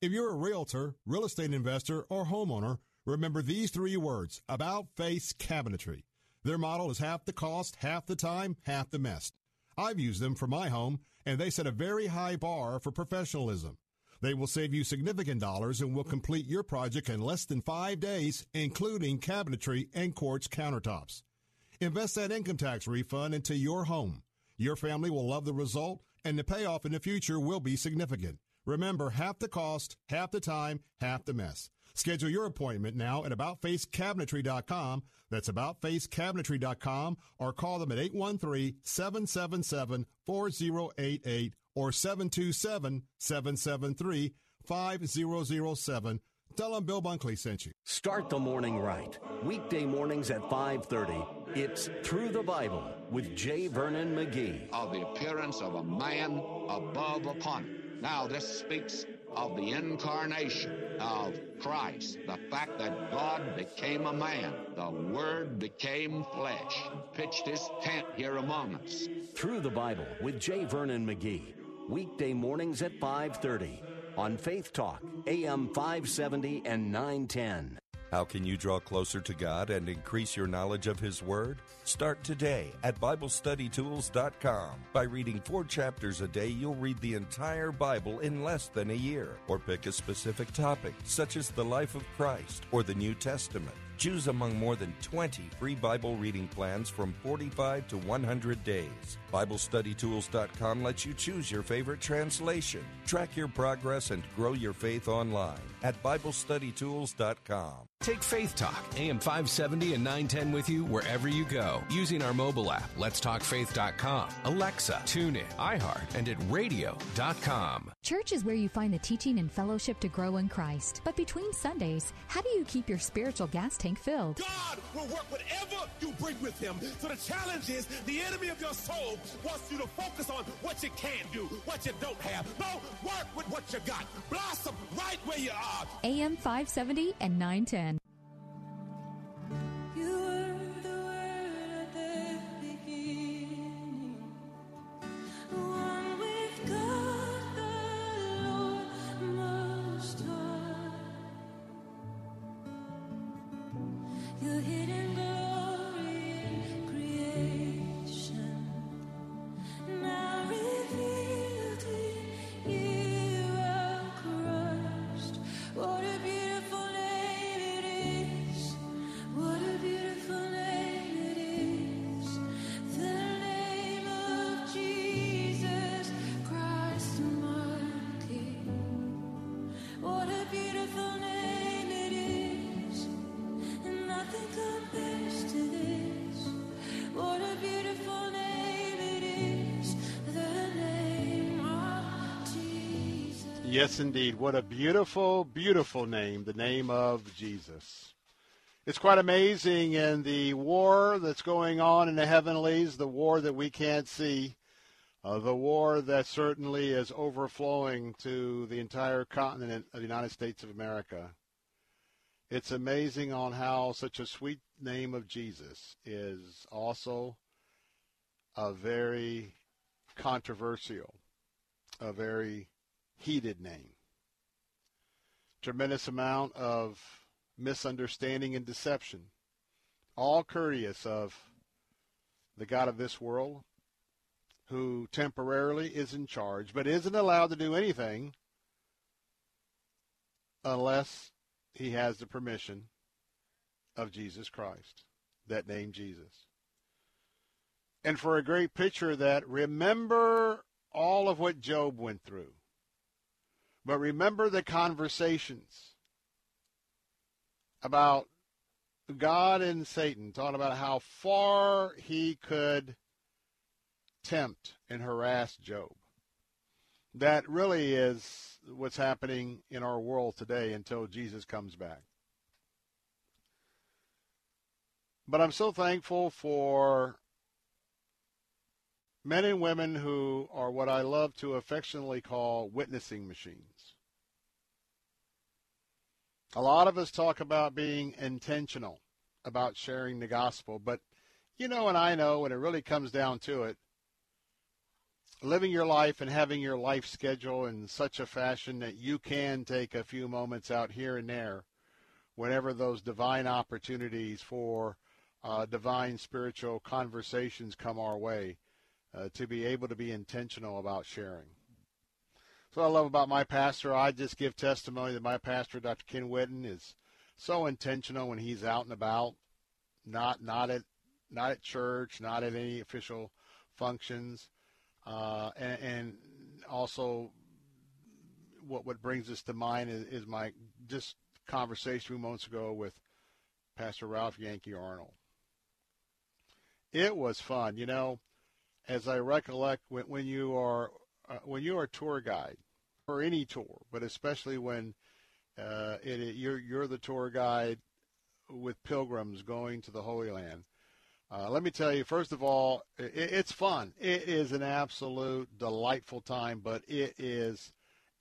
If you're a realtor, real estate investor, or homeowner, remember these three words: About Face Cabinetry. Their model is half the cost, half the time, half the mess. I've used them for my home, and they set a very high bar for professionalism. They will save you significant dollars and will complete your project in less than five days, including cabinetry and quartz countertops. Invest that income tax refund into your home. Your family will love the result, and the payoff in the future will be significant. Remember, half the cost, half the time, half the mess. Schedule your appointment now at about face cabinetry dot com. That's about face cabinetry dot com, or call them at eight one three, seven seven seven, four zero eight eight or seven two seven, seven seven three, five zero zero seven. Tell them Bill Bunkley sent you. Start the morning right. Weekday mornings at five thirty. It's Through the Bible with J. Vernon McGee. Of the appearance of a man above upon it. Now this speaks of the incarnation of Christ, the fact that God became a man, the Word became flesh, pitched his tent here among us. Through the Bible with J. Vernon McGee, weekday mornings at five thirty on Faith Talk, A M five seventy and nine ten. How can you draw closer to God and increase your knowledge of His Word? Start today at bible study tools dot com. By reading four chapters a day, you'll read the entire Bible in less than a year. Or pick a specific topic, such as the life of Christ or the New Testament. Choose among more than twenty free Bible reading plans from forty-five to one hundred days. bible study tools dot com lets you choose your favorite translation. Track your progress and grow your faith online at bible study tools dot com. Take Faith Talk, A M five seventy and nine ten with you wherever you go using our mobile app, lets talk faith dot com, Alexa, TuneIn, iHeart, and at radio dot com. Church is where you find the teaching and fellowship to grow in Christ. But between Sundays, how do you keep your spiritual gas tank filled? God will work whatever you bring with Him. So the challenge is the enemy of your soul wants you to focus on what you can do, what you don't have. No, work with what you got. Blossom right where you are. A M five seventy and nine ten. Yes, indeed. What a beautiful, beautiful name, the name of Jesus. It's quite amazing in the war that's going on in the heavenlies, the war that we can't see, uh, the war that certainly is overflowing to the entire continent of the United States of America. It's amazing on how such a sweet name of Jesus is also a very controversial, a very heated name. Tremendous amount of misunderstanding, and deception, all courteous of the God of this world, who temporarily is in charge, but isn't allowed to do anything unless he has the permission of Jesus Christ, that name Jesus. And for a great picture of that, remember all of what Job went through. But remember the conversations about God and Satan, talking about how far he could tempt and harass Job. That really is what's happening in our world today until Jesus comes back. But I'm so thankful for men and women who are what I love to affectionately call witnessing machines. A lot of us talk about being intentional about sharing the gospel, but you know and I know when it really comes down to it, living your life and having your life schedule in such a fashion that you can take a few moments out here and there whenever those divine opportunities for uh, divine spiritual conversations come our way uh, to be able to be intentional about sharing. So I love about my pastor, I just give testimony that my pastor, Doctor Ken Whitten, is so intentional when he's out and about, not not at not at church, not at any official functions. Uh, and, and also what what brings us to mind is, is my just conversation a few months ago with Pastor Ralph Yankee Arnold. It was fun. You know, as I recollect, when, when you are uh, when you are a tour guide for any tour, but especially when uh, it, it, you're, you're the tour guide with pilgrims going to the Holy Land, Uh, let me tell you, first of all, it, it's fun. It is an absolute delightful time, but it is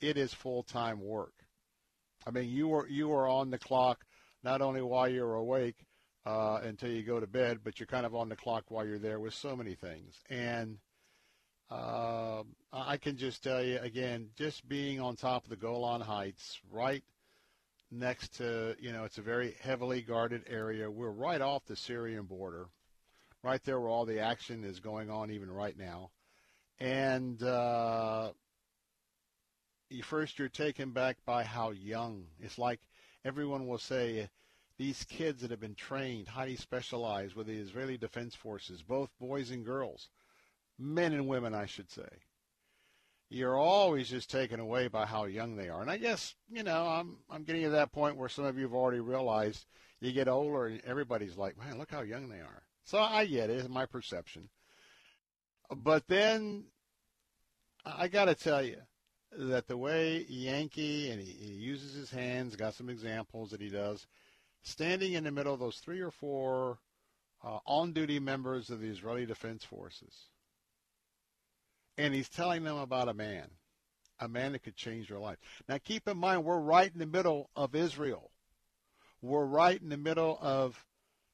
it is full-time work. I mean, you are, you are on the clock not only while you're awake uh, until you go to bed, but you're kind of on the clock while you're there with so many things. And uh, I can just tell you, again, just being on top of the Golan Heights right next to, you know, it's a very heavily guarded area. We're right off the Syrian border. Right there where all the action is going on even right now. And uh, you first you're taken back by how young. It's like everyone will say, these kids that have been trained, highly specialized with the Israeli Defense Forces, both boys and girls, men and women, I should say. You're always just taken away by how young they are. And I guess, you know, I'm, I'm getting to that point where some of you have already realized you get older and everybody's like, man, look how young they are. So I get it, it's my perception. But then I got to tell you that the way Yankee, and he, he uses his hands, got some examples that he does, standing in the middle of those three or four uh, on-duty members of the Israeli Defense Forces. And he's telling them about a man, a man that could change their life. Now keep in mind, we're right in the middle of Israel. We're right in the middle of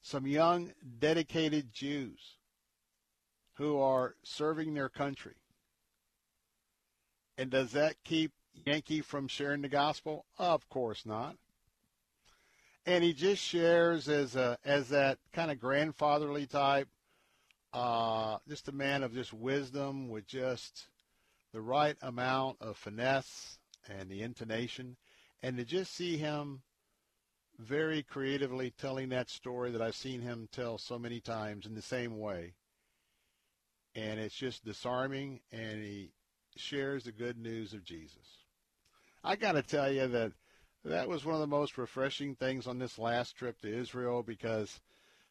some young, dedicated Jews who are serving their country. And does that keep Yankee from sharing the gospel? Of course not. And he just shares as a, as that kind of grandfatherly type, uh, just a man of just wisdom with just the right amount of finesse and the intonation. And to just see him very creatively telling that story that I've seen him tell so many times in the same way. And it's just disarming, and he shares the good news of Jesus. I got to tell you that that was one of the most refreshing things on this last trip to Israel, because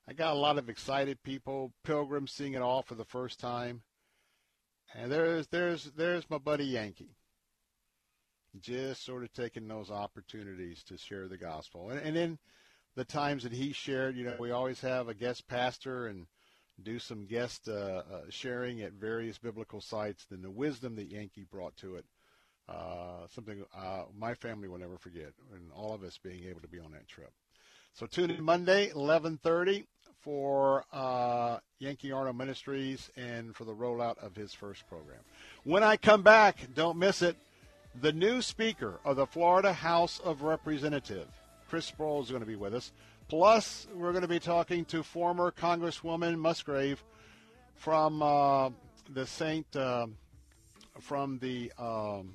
I got a lot of excited people, pilgrims, seeing it all for the first time. And there's, there's, there's my buddy Yankee, just sort of taking those opportunities to share the gospel. And, and then the times that he shared, you know, we always have a guest pastor and do some guest uh, uh, sharing at various biblical sites. Then the wisdom that Yankee brought to it, uh, something uh, my family will never forget, and all of us being able to be on that trip. So tune in Monday, eleven thirty, for uh, Yankee Arnold Ministries and for the rollout of his first program. When I come back, don't miss it. The new Speaker of the Florida House of Representatives, Chris Sprowls is going to be with us. Plus, we're going to be talking to former Congresswoman Musgrave from uh, the Saint uh, from the um,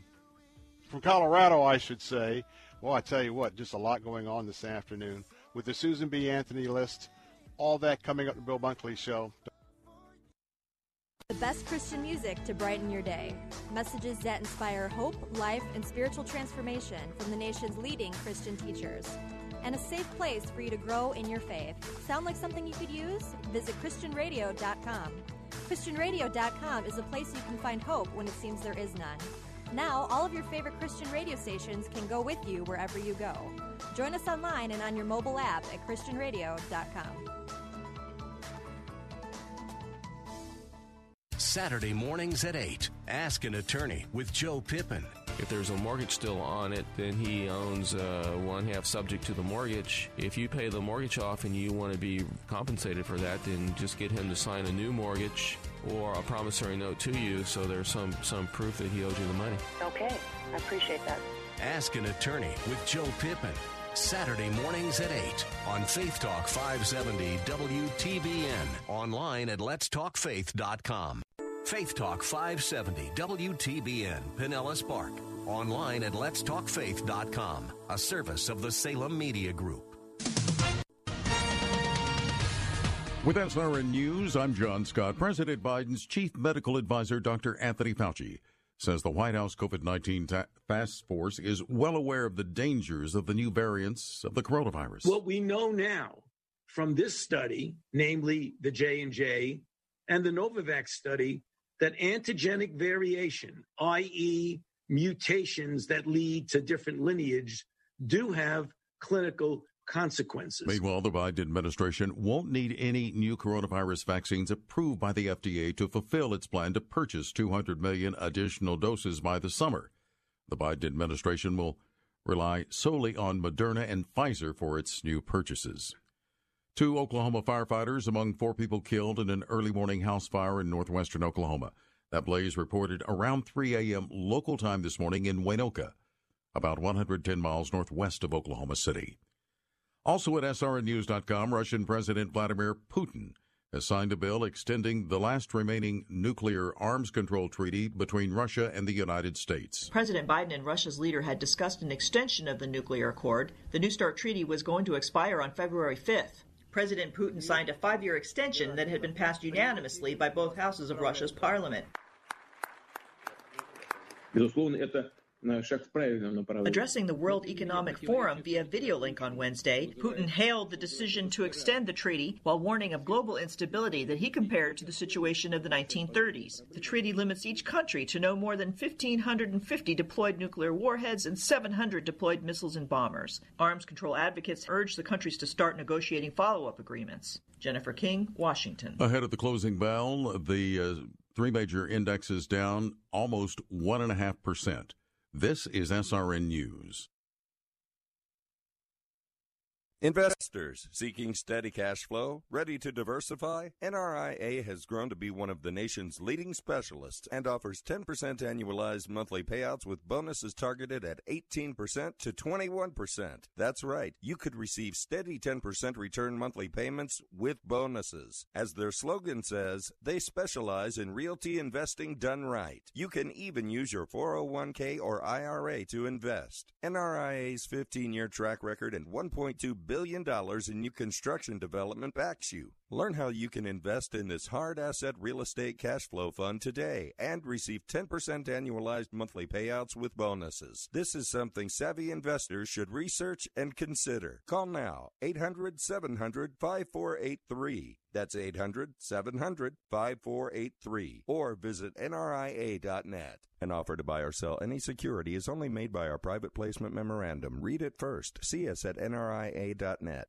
from Colorado, I should say. Well, I tell you what, just a lot going on this afternoon with the Susan B. Anthony List. All that coming up in the Bill Bunkley Show. The best Christian music to brighten your day. Messages that inspire hope, life, and spiritual transformation from the nation's leading Christian teachers. And a safe place for you to grow in your faith. Sound like something you could use? Visit Christian Radio dot com. Christian Radio dot com is a place you can find hope when it seems there is none. Now, all of your favorite Christian radio stations can go with you wherever you go. Join us online and on your mobile app at Christian Radio dot com. Saturday mornings at eight. Ask an Attorney with Joe Pippin. If there's a mortgage still on it, then he owns uh, one half subject to the mortgage. If you pay the mortgage off and you want to be compensated for that, then just get him to sign a new mortgage or a promissory note to you so there's some, some proof that he owes you the money. Okay. I appreciate that. Ask an Attorney with Joe Pippin. Saturday mornings at eight on Faith Talk five seventy W T B N. Online at lets talk faith dot com. Faith Talk five seventy W T B N, Pinellas Park. Online at lets talk faith dot com, a service of the Salem Media Group. With S R N News, I'm John Scott. President Biden's chief medical advisor, Doctor Anthony Fauci, says the White House COVID nineteen ta- task force is well aware of the dangers of the new variants of the coronavirus. What we know now from this study, namely the J and J and the Novavax study, that antigenic variation, that is mutations that lead to different lineage, do have clinical consequences. Meanwhile, the Biden administration won't need any new coronavirus vaccines approved by the F D A to fulfill its plan to purchase two hundred million additional doses by the summer. The Biden administration will rely solely on Moderna and Pfizer for its new purchases. Two Oklahoma firefighters among four people killed in an early morning house fire in northwestern Oklahoma. That blaze reported around three a.m. local time this morning in Winoka, about one hundred ten miles northwest of Oklahoma City. Also at S R N news dot com, Russian President Vladimir Putin has signed a bill extending the last remaining nuclear arms control treaty between Russia and the United States. President Biden and Russia's leader had discussed an extension of the nuclear accord. The New START treaty was going to expire on February fifth. President Putin signed a five-year extension that had been passed unanimously by both houses of Russia's parliament. Addressing the World Economic Forum via video link on Wednesday, Putin hailed the decision to extend the treaty while warning of global instability that he compared to the situation of the nineteen thirties. The treaty limits each country to no more than one thousand five hundred fifty deployed nuclear warheads and seven hundred deployed missiles and bombers. Arms control advocates urge the countries to start negotiating follow-up agreements. Jennifer King, Washington. Ahead of the closing bell, the uh, three major indexes down almost one point five percent. This is S R N News. Investors seeking steady cash flow, ready to diversify, N R I A has grown to be one of the nation's leading specialists and offers ten percent annualized monthly payouts with bonuses targeted at eighteen percent to twenty-one percent. That's right, you could receive steady ten percent return monthly payments with bonuses. As their slogan says, they specialize in realty investing done right. You can even use your four oh one k or I R A to invest. N R I A's fifteen-year track record and one point two billion dollars in new construction development backs you. Learn how you can invest in this hard asset real estate cash flow fund today and receive ten percent annualized monthly payouts with bonuses. This is something savvy investors should research and consider. Call now, eight hundred seven hundred five four eight three. That's eight hundred seven hundred five four eight three. Or visit N R I A dot net. An offer to buy or sell any security is only made by our private placement memorandum. Read it first. See us at N R I A dot net.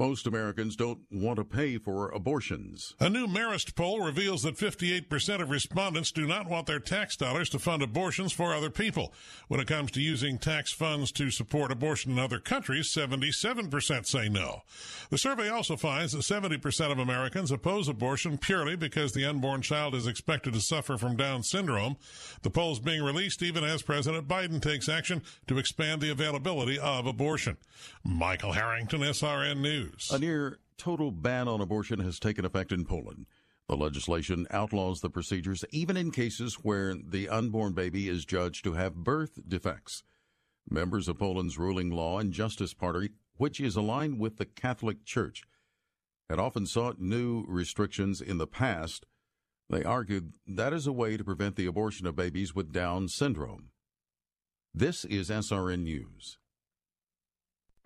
Most Americans don't want to pay for abortions. A new Marist poll reveals that fifty-eight percent of respondents do not want their tax dollars to fund abortions for other people. When it comes to using tax funds to support abortion in other countries, seventy-seven percent say no. The survey also finds that seventy percent of Americans oppose abortion purely because the unborn child is expected to suffer from Down syndrome. The poll is being released even as President Biden takes action to expand the availability of abortion. Michael Harrington, S R N News. A near-total ban on abortion has taken effect in Poland. The legislation outlaws the procedures even in cases where the unborn baby is judged to have birth defects. Members of Poland's ruling Law and Justice Party, which is aligned with the Catholic Church, had often sought new restrictions in the past. They argued that is a way to prevent the abortion of babies with Down syndrome. This is S R N News.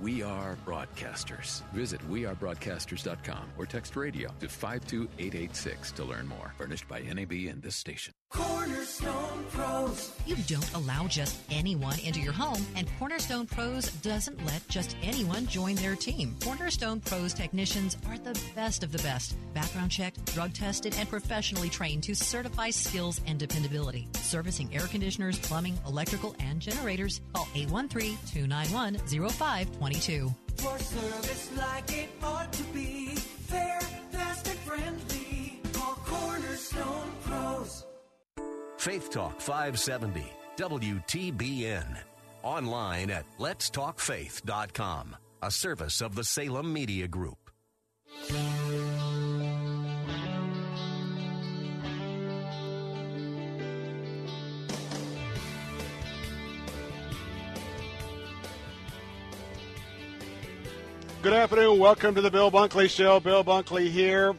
We are broadcasters. Visit we are broadcasters dot com or text radio to five two eight eight six to learn more. Furnished by N A B and this station. Cornerstone Pros. You don't allow just anyone into your home, and Cornerstone Pros doesn't let just anyone join their team. Cornerstone Pros technicians are the best of the best. Background checked, drug tested, and professionally trained to certify skills and dependability. Servicing air conditioners, plumbing, electrical, and generators. Call eight one three, two nine one, zero five two two. For service like it ought to be, fair, fast, and friendly. Call Cornerstone Pros. Faith Talk five seventy, W T B N. Online at lets talk faith dot com, a service of the Salem Media Group. Good afternoon. Welcome to the Bill Bunkley Show. Bill Bunkley here.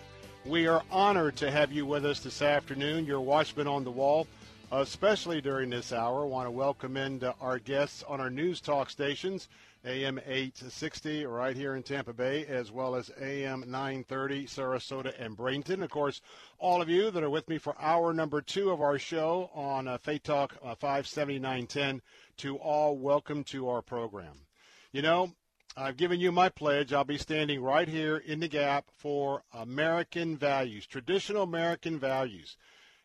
We are honored to have you with us this afternoon, your watchman on the wall, especially during this hour. I want to welcome in our guests on our news talk stations, A M eight sixty right here in Tampa Bay, as well as A M nine thirty Sarasota and Bradenton. Of course, all of you that are with me for hour number two of our show on uh, Faith Talk uh, five seventy, nine ten, to all, welcome to our program. You know, I've given you my pledge. I'll be standing right here in the gap for American values, traditional American values.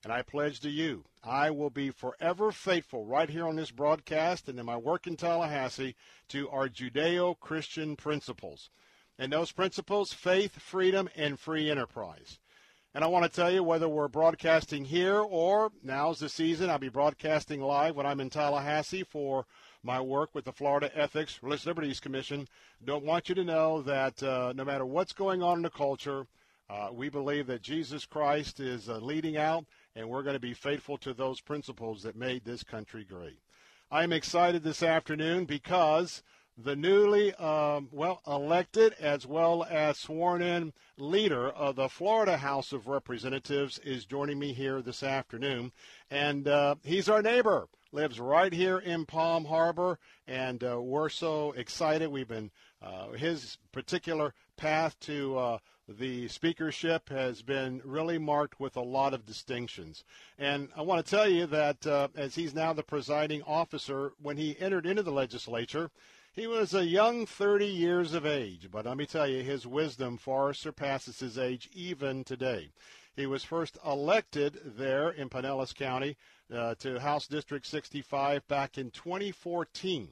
And I pledge to you, I will be forever faithful right here on this broadcast and in my work in Tallahassee to our Judeo-Christian principles. And those principles, faith, freedom, and free enterprise. And I want to tell you, whether we're broadcasting here or now's the season, I'll be broadcasting live when I'm in Tallahassee for my work with the Florida Ethics and Religious Liberties Commission. Don't want you to know that uh, no matter what's going on in the culture, uh, we believe that Jesus Christ is uh, leading out, and we're going to be faithful to those principles that made this country great. I am excited this afternoon because the newly, um, well, elected as well as sworn in leader of the Florida House of Representatives is joining me here this afternoon, and uh, he's our neighbor. Lives right here in Palm Harbor, and uh, we're so excited. We've been, uh, his particular path to uh, the speakership has been really marked with a lot of distinctions. And I want to tell you that uh, as he's now the presiding officer, when he entered into the legislature, he was a young thirty years of age. But let me tell you, his wisdom far surpasses his age even today. He was first elected there in Pinellas County Uh, to House District sixty-five back in twenty fourteen.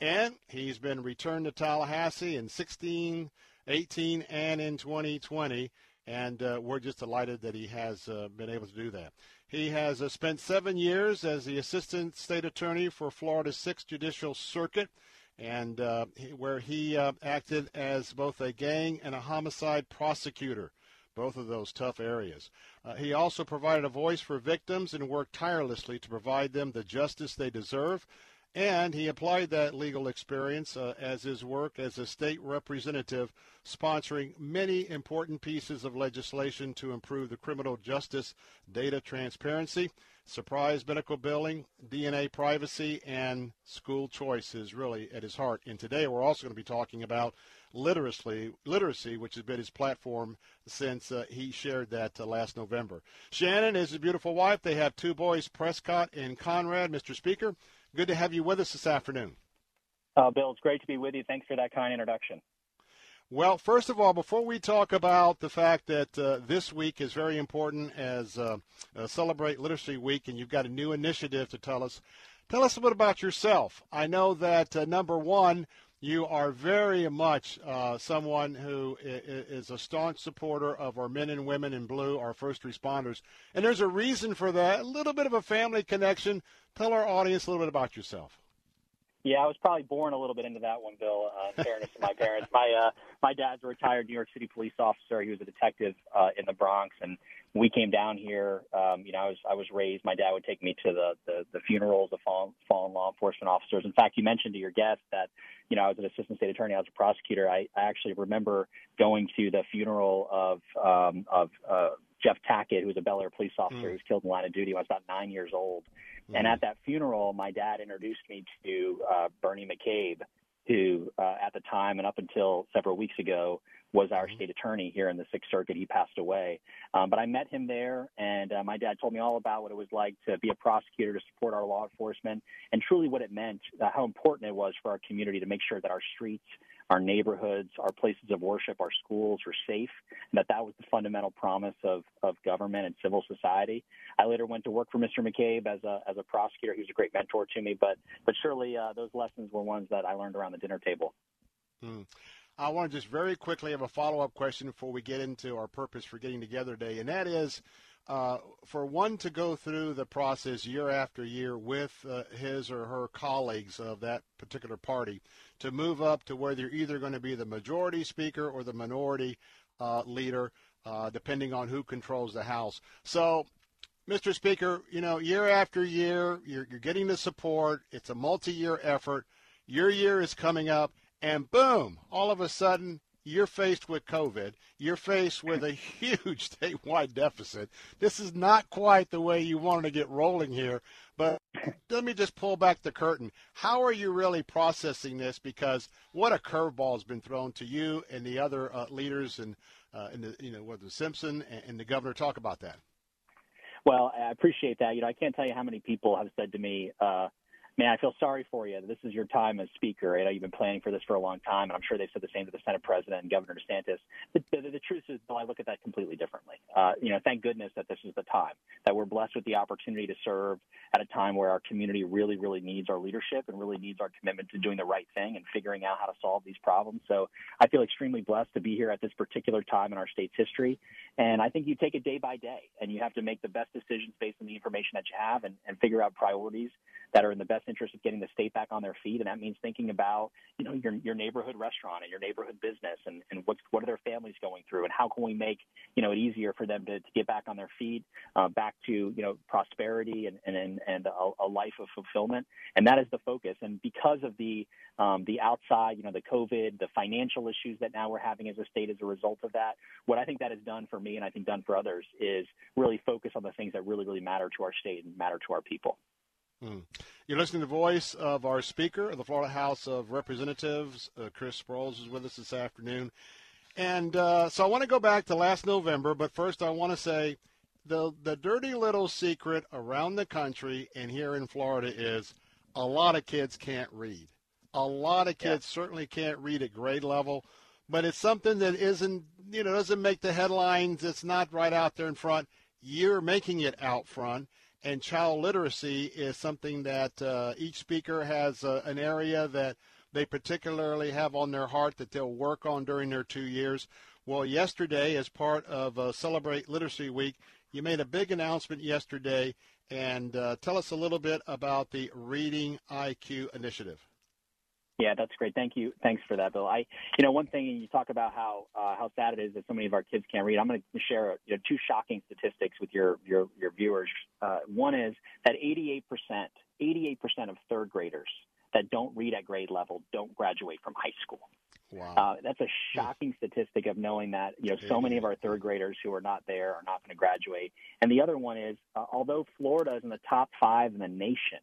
And he's been returned to Tallahassee in sixteen, eighteen, and in twenty twenty. And uh, we're just delighted that he has uh, been able to do that. He has uh, spent seven years as the Assistant State Attorney for Florida's sixth Judicial Circuit, and uh, where he uh, acted as both a gang and a homicide prosecutor. Both of those tough areas. Uh, he also provided a voice for victims and worked tirelessly to provide them the justice they deserve. And he applied that legal experience uh, as his work as a state representative, sponsoring many important pieces of legislation to improve the criminal justice, data transparency, surprise medical billing, D N A privacy, and school choice is really at his heart. And today we're also going to be talking about literacy, literacy, which has been his platform since uh, he shared that uh, last November. Shannon is his beautiful wife. They have two boys, Prescott and Conrad. Mister Speaker, good to have you with us this afternoon. Uh, Bill, it's great to be with you. Thanks for that kind introduction. Well, first of all, before we talk about the fact that uh, this week is very important as uh, uh, Celebrate Literacy Week, and you've got a new initiative to tell us, tell us a bit about yourself. I know that, uh, number one, you are very much uh, someone who is a staunch supporter of our men and women in blue, our first responders. And there's a reason for that, a little bit of a family connection. Tell our audience a little bit about yourself. Yeah, I was probably born a little bit into that one, Bill, uh, in fairness to my parents. My uh, my dad's a retired New York City police officer. He was a detective uh, in the Bronx, and when we came down here, um, you know, I was I was raised. My dad would take me to the, the, the funerals of fallen, fallen law enforcement officers. In fact, you mentioned to your guest that, you know, I was an assistant state attorney. I was a prosecutor. I, I actually remember going to the funeral of um, of uh, Jeff Tackett, who was a Bel Air police officer mm. who was killed in the line of duty when I was about nine years old. Mm-hmm. And at that funeral, my dad introduced me to uh, Bernie McCabe, who uh, at the time and up until several weeks ago was our mm-hmm. state attorney here in the Sixth Circuit. He passed away. Um, but I met him there, and uh, my dad told me all about what it was like to be a prosecutor, to support our law enforcement, and truly what it meant, uh, how important it was for our community to make sure that our streets, our neighborhoods, our places of worship, our schools were safe, and that that was the fundamental promise of, of government and civil society. I later went to work for Mister McCabe as a as a prosecutor. He was a great mentor to me, but but surely uh, those lessons were ones that I learned around the dinner table. Mm. I want to just very quickly have a follow-up question before we get into our purpose for getting together today, and that is uh, for one to go through the process year after year with uh, his or her colleagues of that particular party to move up to where they're either going to be the majority speaker or the minority uh, leader, uh, depending on who controls the House. So, Mister Speaker, you know, year after year, you're, you're getting the support. It's a multi-year effort. Your year is coming up. And boom, all of a sudden, you're faced with COVID. You're faced with a huge statewide deficit. This is not quite the way you wanted to get rolling here. But let me just pull back the curtain. How are you really processing this? Because what a curveball has been thrown to you and the other uh, leaders and, uh, and the, you know, whether Simpson and, and the governor. Talk about that. Well, I appreciate that. You know, I can't tell you how many people have said to me, uh, man, I feel sorry for you. This is your time as speaker. I know you've been planning for this for a long time, and I'm sure they've said the same to the Senate president and Governor DeSantis. The, the, the truth is, Bill, I look at that completely differently. Uh, you know, thank goodness that this is the time, that we're blessed with the opportunity to serve at a time where our community really, really needs our leadership and really needs our commitment to doing the right thing and figuring out how to solve these problems. So I feel extremely blessed to be here at this particular time in our state's history. And I think you take it day by day, and you have to make the best decisions based on the information that you have and, and figure out priorities that are in the best interest of getting the state back on their feet. And that means thinking about, you know, your your neighborhood restaurant and your neighborhood business and, and what's, what are their families going through and how can we make, you know, it easier for them to, to get back on their feet, uh, back to, you know, prosperity and, and, and a, a life of fulfillment. And that is the focus. And because of the, um, the outside, you know, the COVID, the financial issues that now we're having as a state as a result of that, what I think that has done for me and I think done for others is really focus on the things that really, really matter to our state and matter to our people. Hmm. You're listening to the voice of our speaker of the Florida House of Representatives, uh, Chris Sprowls, is with us this afternoon. And uh, so I want to go back to last November, but first I want to say the the dirty little secret around the country and here in Florida is a lot of kids can't read. A lot of kids yeah. certainly can't read at grade level, but it's something that isn't, you know, doesn't make the headlines. It's not right out there in front. You're making it out front. And child literacy is something that uh, each speaker has uh, an area that they particularly have on their heart that they'll work on during their two years. Well, yesterday, as part of uh, Celebrate Literacy Week, you made a big announcement yesterday. And uh, tell us a little bit about the Reading I Q initiative. Yeah, that's great. Thank you. Thanks for that, Bill. I, you know, one thing, and you talk about how uh, how sad it is that so many of our kids can't read. I'm going to share you know, two shocking statistics with your your your viewers. Uh, one is that eighty-eight percent, eighty-eight percent of third graders that don't read at grade level don't graduate from high school. Wow. Uh, that's a shocking statistic of knowing that, you know, so many of our third graders who are not there are not going to graduate. And the other one is, uh, although Florida is in the top five in the nation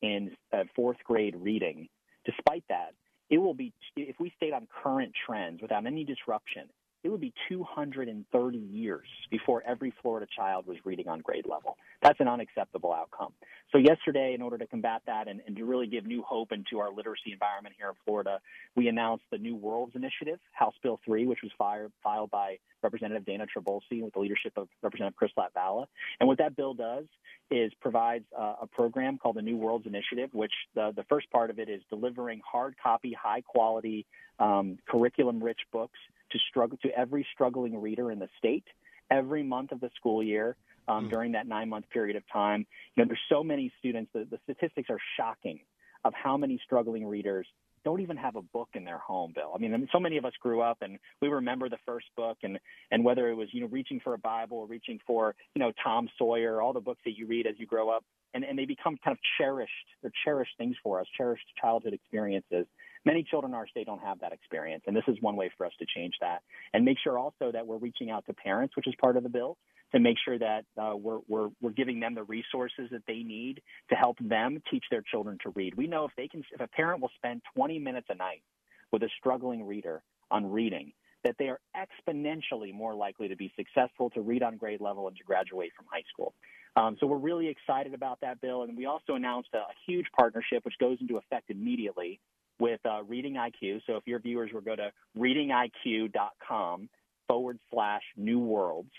in uh, fourth grade reading, despite that, it will be, if we stayed on current trends without any disruption, it would be two hundred thirty years before every Florida child was reading on grade level. That's an unacceptable outcome. So yesterday, in order to combat that and, and to really give new hope into our literacy environment here in Florida, we announced the New Worlds Initiative, House Bill three, which was fired, filed by Representative Dana Travolsi with the leadership of Representative Chris LaValla. And what that bill does is provides uh, a program called the New Worlds Initiative, which the, the first part of it is delivering hard copy, high-quality, um, curriculum-rich books to struggle to every struggling reader in the state every month of the school year um, mm. during that nine-month period of time. You know, there's so many students, the, the statistics are shocking of how many struggling readers don't even have a book in their home, Bill. I mean, I mean, so many of us grew up and we remember the first book and, and whether it was, you know, reaching for a Bible or reaching for, you know, Tom Sawyer, all the books that you read as you grow up, and, and they become kind of cherished. They're cherished things for us, cherished childhood experiences. Many children in our state don't have that experience, and this is one way for us to change that and make sure also that we're reaching out to parents, which is part of the bill, to make sure that uh, we're, we're, we're giving them the resources that they need to help them teach their children to read. We know if they can, if a parent will spend twenty minutes a night with a struggling reader on reading, that they are exponentially more likely to be successful, to read on grade level, and to graduate from high school. Um, so we're really excited about that bill, and we also announced a, a huge partnership, which goes into effect immediately, with uh, Reading I Q. So if your viewers would go to reading I Q dot com forward slash New Worlds,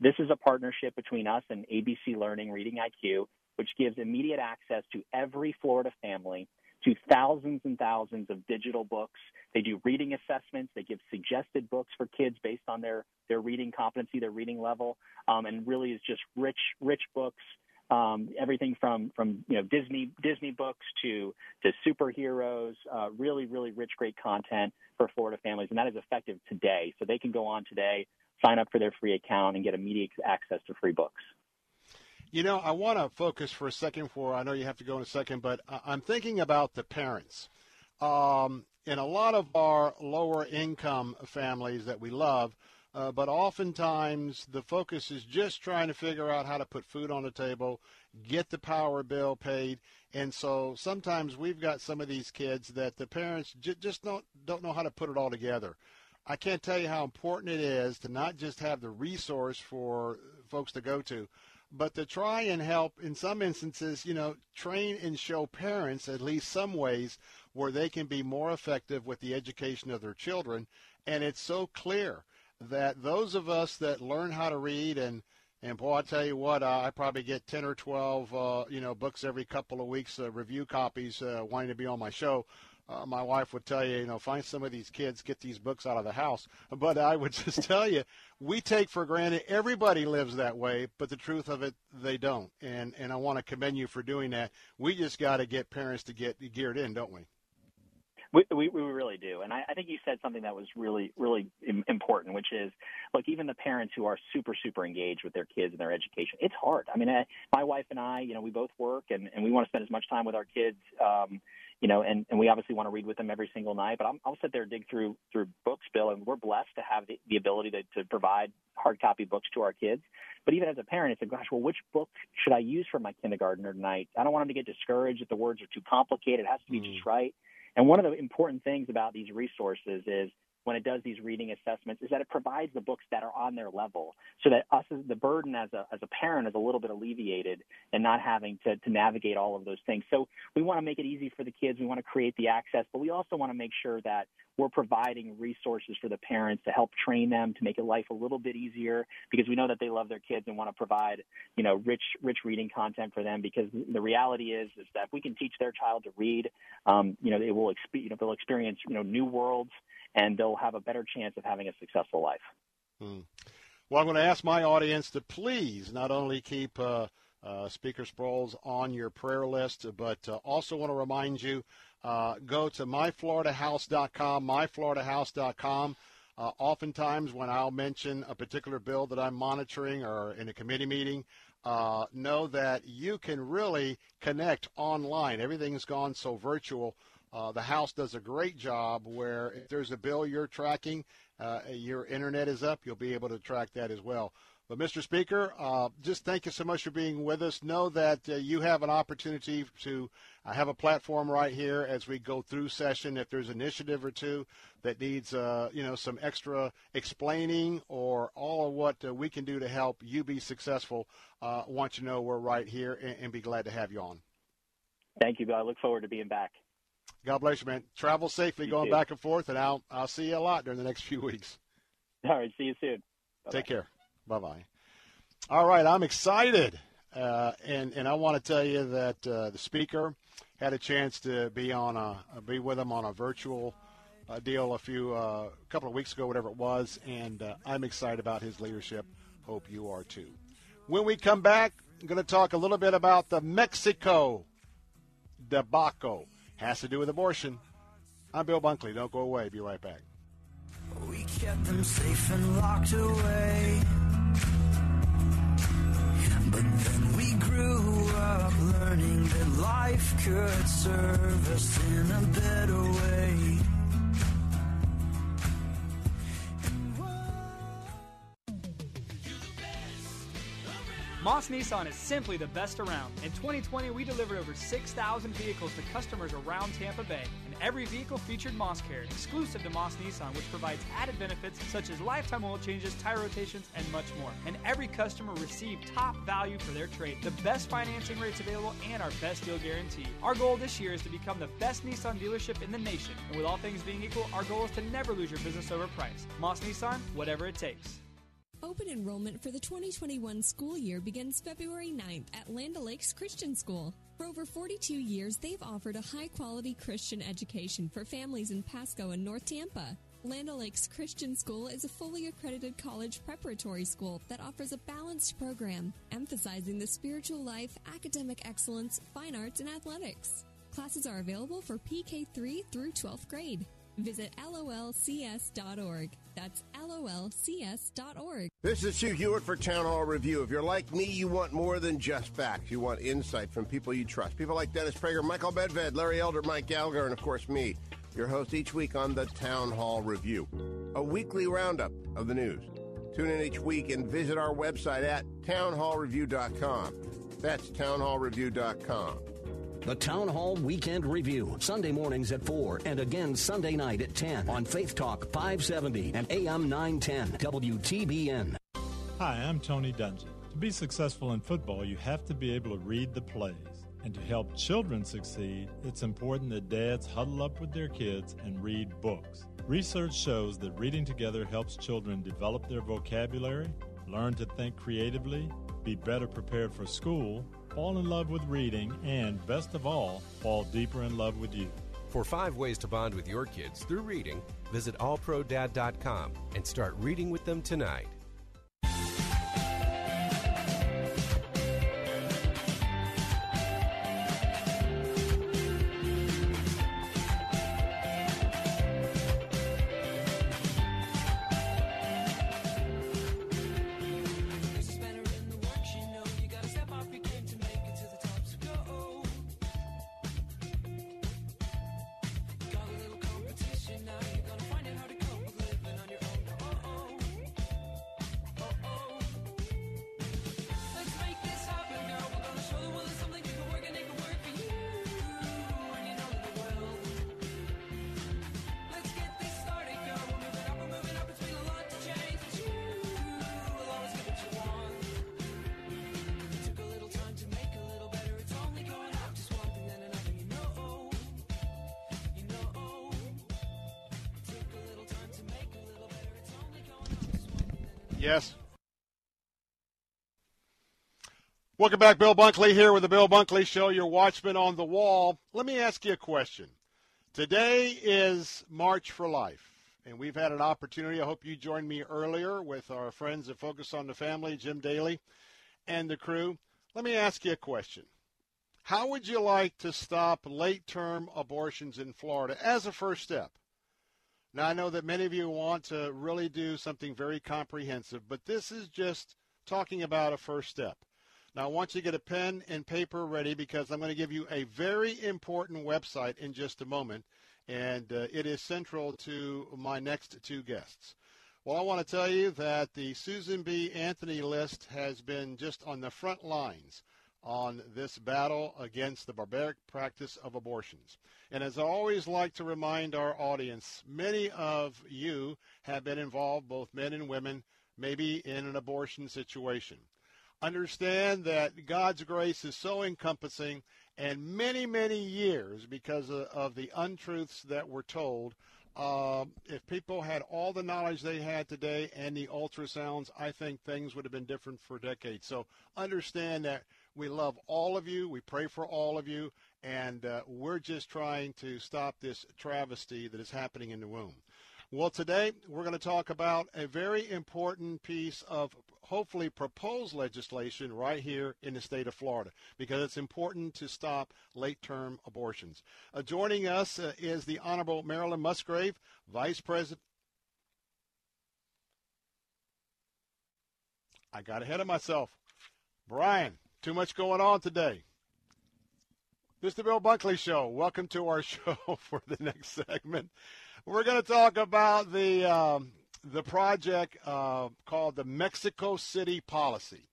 this is a partnership between us and A B C Learning Reading I Q, which gives immediate access to every Florida family to thousands and thousands of digital books. They do reading assessments. They give suggested books for kids based on their, their reading competency, their reading level, um, and really is just rich, rich books. Um, everything from, from you know Disney Disney books to to superheroes, uh, really, really rich, great content for Florida families. And that is effective today. So they can go on today, sign up for their free account, and get immediate access to free books. You know, I want to focus for a second for, I know you have to go in a second, but I'm thinking about the parents. Um, in a lot of our lower income families that we love, Uh, but oftentimes the focus is just trying to figure out how to put food on the table, get the power bill paid. And so sometimes we've got some of these kids that the parents j- just don't, don't know how to put it all together. I can't tell you how important it is to not just have the resource for folks to go to, but to try and help, in some instances, you know, train and show parents at least some ways where they can be more effective with the education of their children. And it's so clear that those of us that learn how to read, and, and boy, I tell you what, uh, I probably get ten or twelve, uh, you know, books every couple of weeks, uh, review copies, uh, wanting to be on my show. Uh, my wife would tell you, you know, find some of these kids, get these books out of the house. But I would just tell you, we take for granted everybody lives that way, but the truth of it, they don't. And, and I want to commend you for doing that. We just got to get parents to get geared in, don't we? We, we we really do. And I, I think you said something that was really, really im- important, which is, look, even the parents who are super, super engaged with their kids and their education, it's hard. I mean, I, my wife and I, you know, we both work and, and we want to spend as much time with our kids, um, you know, and, and we obviously want to read with them every single night. But I'm, I'll sit there and dig through through books, Bill, and we're blessed to have the, the ability to, to provide hard copy books to our kids. But even as a parent, it's like, gosh, well, which book should I use for my kindergartner tonight? I don't want them to get discouraged if the words are too complicated. It has to be mm. just right. And one of the important things about these resources is when it does these reading assessments is that it provides the books that are on their level so that us, the burden as a, as a parent is a little bit alleviated and not having to, to navigate all of those things. So we want to make it easy for the kids. We want to create the access, but we also want to make sure that we're providing resources for the parents to help train them to make life a little bit easier because we know that they love their kids and want to provide, you know, rich, rich reading content for them. Because the reality is, is that if we can teach their child to read, um, you know, they will, exp- you know, they'll experience, you know, new worlds and they'll have a better chance of having a successful life. Hmm. Well, I'm going to ask my audience to please not only keep uh, uh, Speaker Sprowls on your prayer list, but uh, also want to remind you, Uh, go to my florida house dot com, my florida house dot com. Uh, oftentimes when I'll mention a particular bill that I'm monitoring or in a committee meeting, uh, know that you can really connect online. Everything's gone so virtual. Uh, the House does a great job where if there's a bill you're tracking, uh, your internet is up, you'll be able to track that as well. But, Mister Speaker, uh, just thank you so much for being with us. Know that uh, you have an opportunity to uh, have a platform right here as we go through session. If there's an initiative or two that needs, uh, you know, some extra explaining or all of what uh, we can do to help you be successful, uh, want you to know we're right here and, and be glad to have you on. Thank you, Bill. I look forward to being back. God bless you, man. Travel safely you going too. Back and forth, and I'll, I'll see you a lot during the next few weeks. All right. See you soon. Bye-bye. Take care. Bye-bye. All right, I'm excited, uh, and, and I want to tell you that uh, the speaker had a chance to be on a, be with him on a virtual uh, deal a few uh, couple of weeks ago, whatever it was, and uh, I'm excited about his leadership. Hope you are too. When we come back, I'm going to talk a little bit about the Mexico debacle. Has to do with abortion. I'm Bill Bunkley. Don't go away. Be right back. We kept them safe and locked away. But then we grew up learning that life could serve us in a better way. Moss Nissan is simply the best around. In twenty twenty, we delivered over six thousand vehicles to customers around Tampa Bay, and every vehicle featured Moss Care, exclusive to Moss Nissan, which provides added benefits such as lifetime oil changes, tire rotations, and much more. And every customer received top value for their trade, the best financing rates available, and our best deal guarantee. Our goal this year is to become the best Nissan dealership in the nation, and with all things being equal, our goal is to never lose your business over price. Moss Nissan, whatever it takes. Open enrollment for the twenty twenty-one school year begins February ninth at Land O'Lakes Christian School. For over forty-two years, they've offered a high-quality Christian education for families in Pasco and North Tampa. Land O'Lakes Christian School is a fully accredited college preparatory school that offers a balanced program, emphasizing the spiritual life, academic excellence, fine arts, and athletics. Classes are available for P K three through twelfth grade. Visit L O L C S dot org. That's L O L C S dot org. This is Sue Hewitt for Town Hall Review. If you're like me, you want more than just facts. You want insight from people you trust. People like Dennis Prager, Michael Medved, Larry Elder, Mike Gallagher, and, of course, me, your host each week on the Town Hall Review, a weekly roundup of the news. Tune in each week and visit our website at town hall review dot com. That's town hall review dot com. The Town Hall Weekend Review, Sunday mornings at four and again Sunday night at ten on Faith Talk five seventy and A M nine ten W T B N. Hi, I'm Tony Dungy. To be successful in football, you have to be able to read the plays. And to help children succeed, it's important that dads huddle up with their kids and read books. Research shows that reading together helps children develop their vocabulary, learn to think creatively, be better prepared for school, fall in love with reading, and, best of all, fall deeper in love with you. For five ways to bond with your kids through reading, visit all pro dad dot com and start reading with them tonight. Yes. Welcome back. Bill Bunkley here with the Bill Bunkley Show, your watchman on the wall. Let me ask you a question. Today is March for Life, and we've had an opportunity. I hope you joined me earlier with our friends at Focus on the Family, Jim Daly and the crew. Let me ask you a question. How would you like to stop late-term abortions in Florida as a first step? Now, I know that many of you want to really do something very comprehensive, but this is just talking about a first step. Now, I want you to get a pen and paper ready because I'm going to give you a very important website in just a moment, and uh, it is central to my next two guests. Well, I want to tell you that the Susan B. Anthony List has been just on the front lines on this battle against the barbaric practice of abortions. And as I always like to remind our audience, many of you have been involved, both men and women, maybe in an abortion situation. Understand that God's grace is so encompassing, and many, many years, because of, of the untruths that were told, uh, if people had all the knowledge they had today and the ultrasounds, I think things would have been different for decades. So understand that we love all of you. We pray for all of you. And uh, we're just trying to stop this travesty that is happening in the womb. Well, today we're going to talk about a very important piece of hopefully proposed legislation right here in the state of Florida, because it's important to stop late-term abortions. Uh, joining us uh, is the Honorable Marilyn Musgrave, Vice President. I got ahead of myself. Brian, too much going on today. This is the Bill Bunkley Show. Welcome to our show for the next segment. We're going to talk about the um, the project uh, called the Mexico City Policy.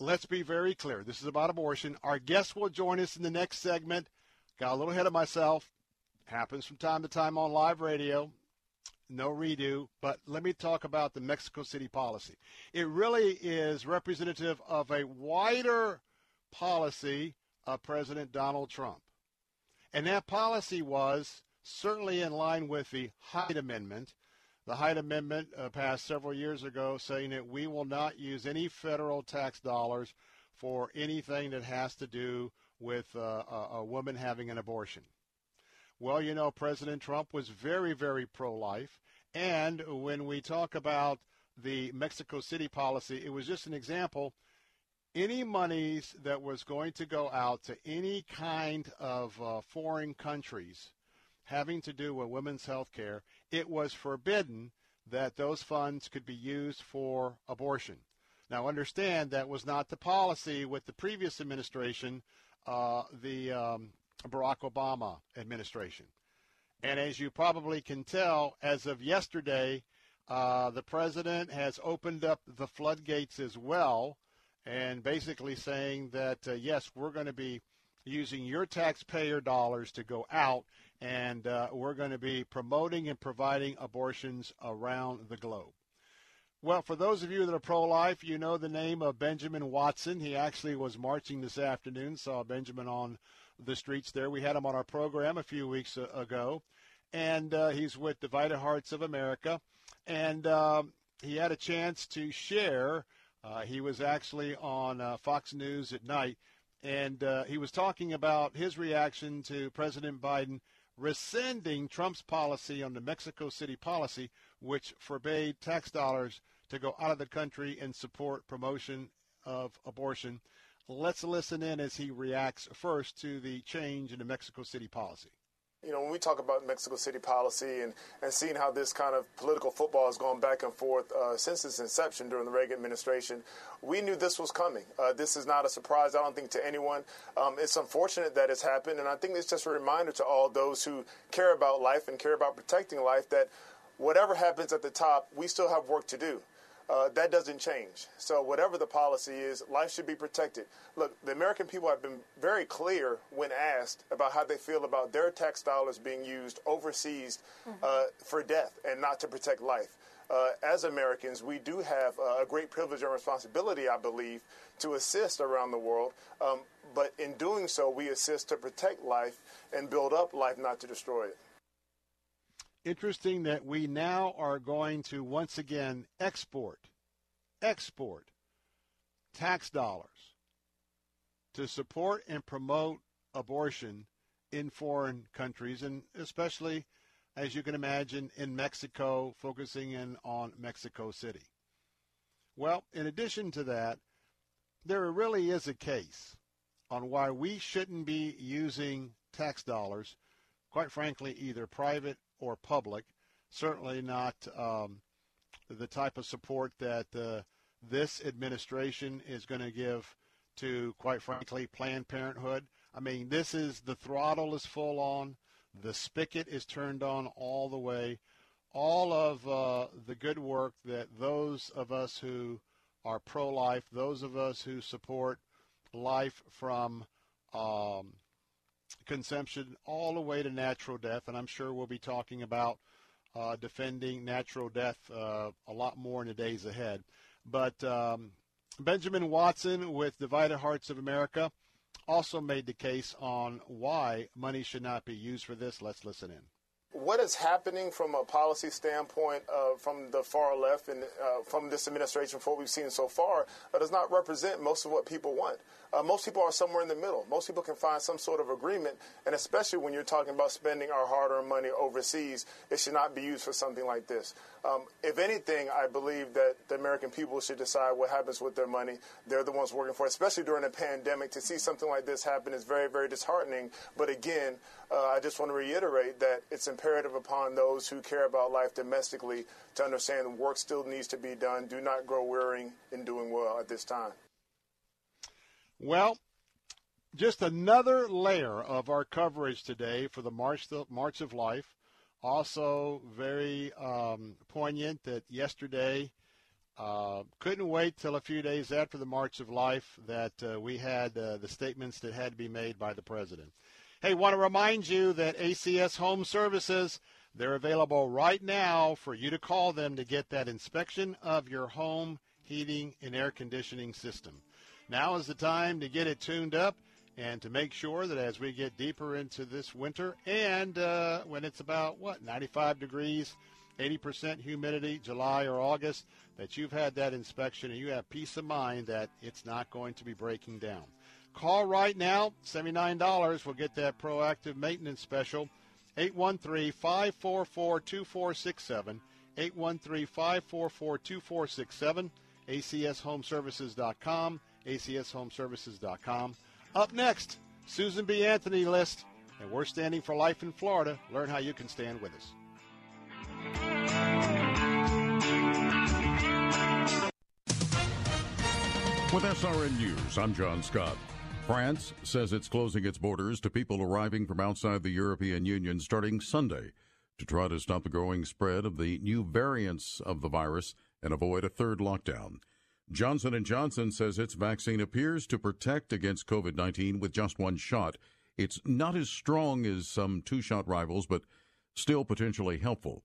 Let's be very clear. This is about abortion. Our guest will join us in the next segment. Got a little ahead of myself. Happens from time to time on live radio. No redo. But let me talk about the Mexico City Policy. It really is representative of a wider policy of President Donald Trump. And that policy was certainly in line with the Hyde Amendment. The Hyde Amendment uh, passed several years ago, saying that we will not use any federal tax dollars for anything that has to do with uh, a, a woman having an abortion. Well, you know, President Trump was very, very pro-life. And when we talk about the Mexico City policy, it was just an example. Any monies that was going to go out to any kind of uh, foreign countries having to do with women's health care, it was forbidden that those funds could be used for abortion. Now, understand that was not the policy with the previous administration, uh, the um, Barack Obama administration. And as you probably can tell, as of yesterday, uh, the president has opened up the floodgates as well, and basically saying that, uh, yes, we're going to be using your taxpayer dollars to go out, and uh, we're going to be promoting and providing abortions around the globe. Well, for those of you that are pro-life, you know the name of Benjamin Watson. He actually was marching this afternoon, saw Benjamin on the streets there. We had him on our program a few weeks ago, and uh, he's with Divided Hearts of America, and um, he had a chance to share. Uh, he was actually on uh, Fox News at night, and uh, he was talking about his reaction to President Biden rescinding Trump's policy on the Mexico City policy, which forbade tax dollars to go out of the country and support promotion of abortion. Let's listen in as he reacts first to the change in the Mexico City policy. You know, when we talk about Mexico City policy and, and seeing how this kind of political football has gone back and forth uh, since its inception during the Reagan administration, we knew this was coming. Uh, this is not a surprise, I don't think, to anyone. Um, it's unfortunate that it's happened, and I think it's just a reminder to all those who care about life and care about protecting life that whatever happens at the top, we still have work to do. Uh, that doesn't change. So whatever the policy is, life should be protected. Look, the American people have been very clear when asked about how they feel about their tax dollars being used overseas mm-hmm. uh, for death and not to protect life. Uh, as Americans, we do have uh, a great privilege and responsibility, I believe, to assist around the world. Um, but in doing so, we assist to protect life and build up life, not to destroy it. Interesting that we now are going to once again export, export tax dollars to support and promote abortion in foreign countries, and especially, as you can imagine, in Mexico, focusing in on Mexico City. Well, in addition to that, there really is a case on why we shouldn't be using tax dollars, quite frankly, either private or public, certainly not um, the type of support that uh, this administration is going to give to, quite frankly, Planned Parenthood. I mean, this is, the throttle is full on. The spigot is turned on all the way. all of uh, the good work that those of us who are pro-life, those of us who support life from um, consumption all the way to natural death, and I'm sure we'll be talking about uh, defending natural death uh, a lot more in the days ahead. But um, Benjamin Watson with Divided Hearts of America also made the case on why money should not be used for this. Let's listen in. What is happening from a policy standpoint uh, from the far left and uh, from this administration, for what we've seen so far, uh, does not represent most of what people want. Uh, most people are somewhere in the middle. Most people can find some sort of agreement, and especially when you're talking about spending our hard-earned money overseas, it should not be used for something like this. Um, if anything, I believe that the American people should decide what happens with their money. They're the ones working for it, especially during a pandemic. To see something like this happen is very, very disheartening. But again, uh, I just want to reiterate that it's important. Imperative upon those who care about life domestically to understand work still needs to be done. Do not grow weary in doing well at this time. Well, just another layer of our coverage today for the March, the March of Life. Also very um, poignant that yesterday, uh, couldn't wait till a few days after the March of Life that uh, we had uh, the statements that had to be made by the president. Hey, want to remind you that A C S Home Services, they're available right now for you to call them to get that inspection of your home heating and air conditioning system. Now is the time to get it tuned up and to make sure that as we get deeper into this winter and uh, when it's about, what, ninety-five degrees, eighty percent humidity, July or August, that you've had that inspection and you have peace of mind that it's not going to be breaking down. Call right now, seventy-nine dollars. We'll get that proactive maintenance special, eight one three, five four four, two four six seven, eight one three, five four four, two four six seven, A C S home services dot com, A C S home services dot com. Up next, Susan B. Anthony List, and we're standing for life in Florida. Learn how you can stand with us. With S R N News, I'm John Scott. France says it's closing its borders to people arriving from outside the European Union starting Sunday to try to stop the growing spread of the new variants of the virus and avoid a third lockdown. Johnson and Johnson says its vaccine appears to protect against COVID nineteen with just one shot. It's not as strong as some two-shot rivals, but still potentially helpful.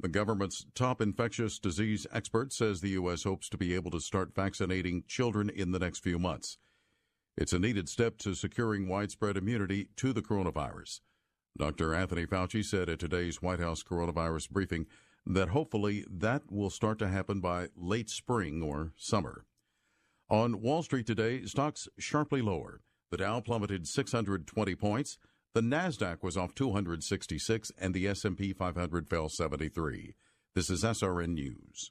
The government's top infectious disease expert says the U S hopes to be able to start vaccinating children in the next few months. It's a needed step to securing widespread immunity to the coronavirus. Doctor Anthony Fauci said at today's White House coronavirus briefing that hopefully that will start to happen by late spring or summer. On Wall Street today, stocks sharply lower. The Dow plummeted six hundred twenty points. The NASDAQ was off two hundred sixty-six, and the S and P five hundred fell seventy-three. This is S R N News.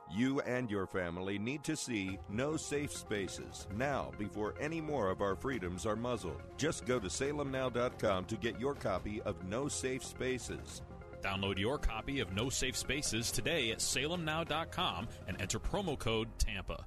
You and your family need to see No Safe Spaces now before any more of our freedoms are muzzled. Just go to Salem Now dot com to get your copy of No Safe Spaces. Download your copy of No Safe Spaces today at Salem Now dot com and enter promo code TAMPA.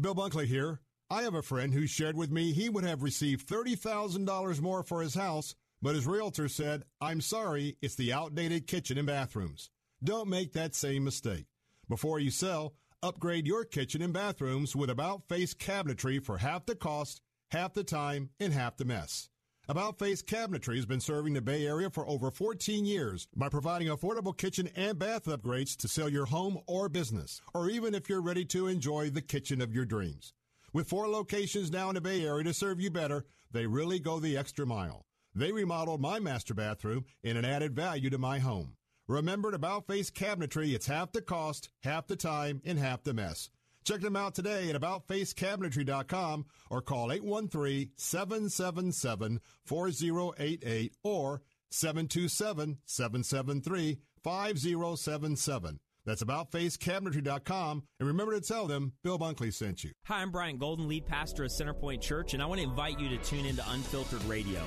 Bill Bunkley here. I have a friend who shared with me he would have received thirty thousand dollars more for his house, but his realtor said, "I'm sorry, it's the outdated kitchen and bathrooms." Don't make that same mistake. Before you sell, upgrade your kitchen and bathrooms with About Face Cabinetry for half the cost, half the time, and half the mess. About Face Cabinetry has been serving the Bay Area for over fourteen years by providing affordable kitchen and bath upgrades to sell your home or business, or even if you're ready to enjoy the kitchen of your dreams. With four locations now in the Bay Area to serve you better, they really go the extra mile. They remodeled my master bathroom and added value to my home. Remember, at About Face Cabinetry, it's half the cost, half the time, and half the mess. Check them out today at about face cabinetry dot com or call eight one three, seven seven seven, four zero eight eight or seven two seven, seven seven three, five zero seven seven. That's about face cabinetry dot com, and remember to tell them Bill Bunkley sent you. Hi, I'm Brian Golden, lead pastor of Centerpoint Church, and I want to invite you to tune into Unfiltered Radio.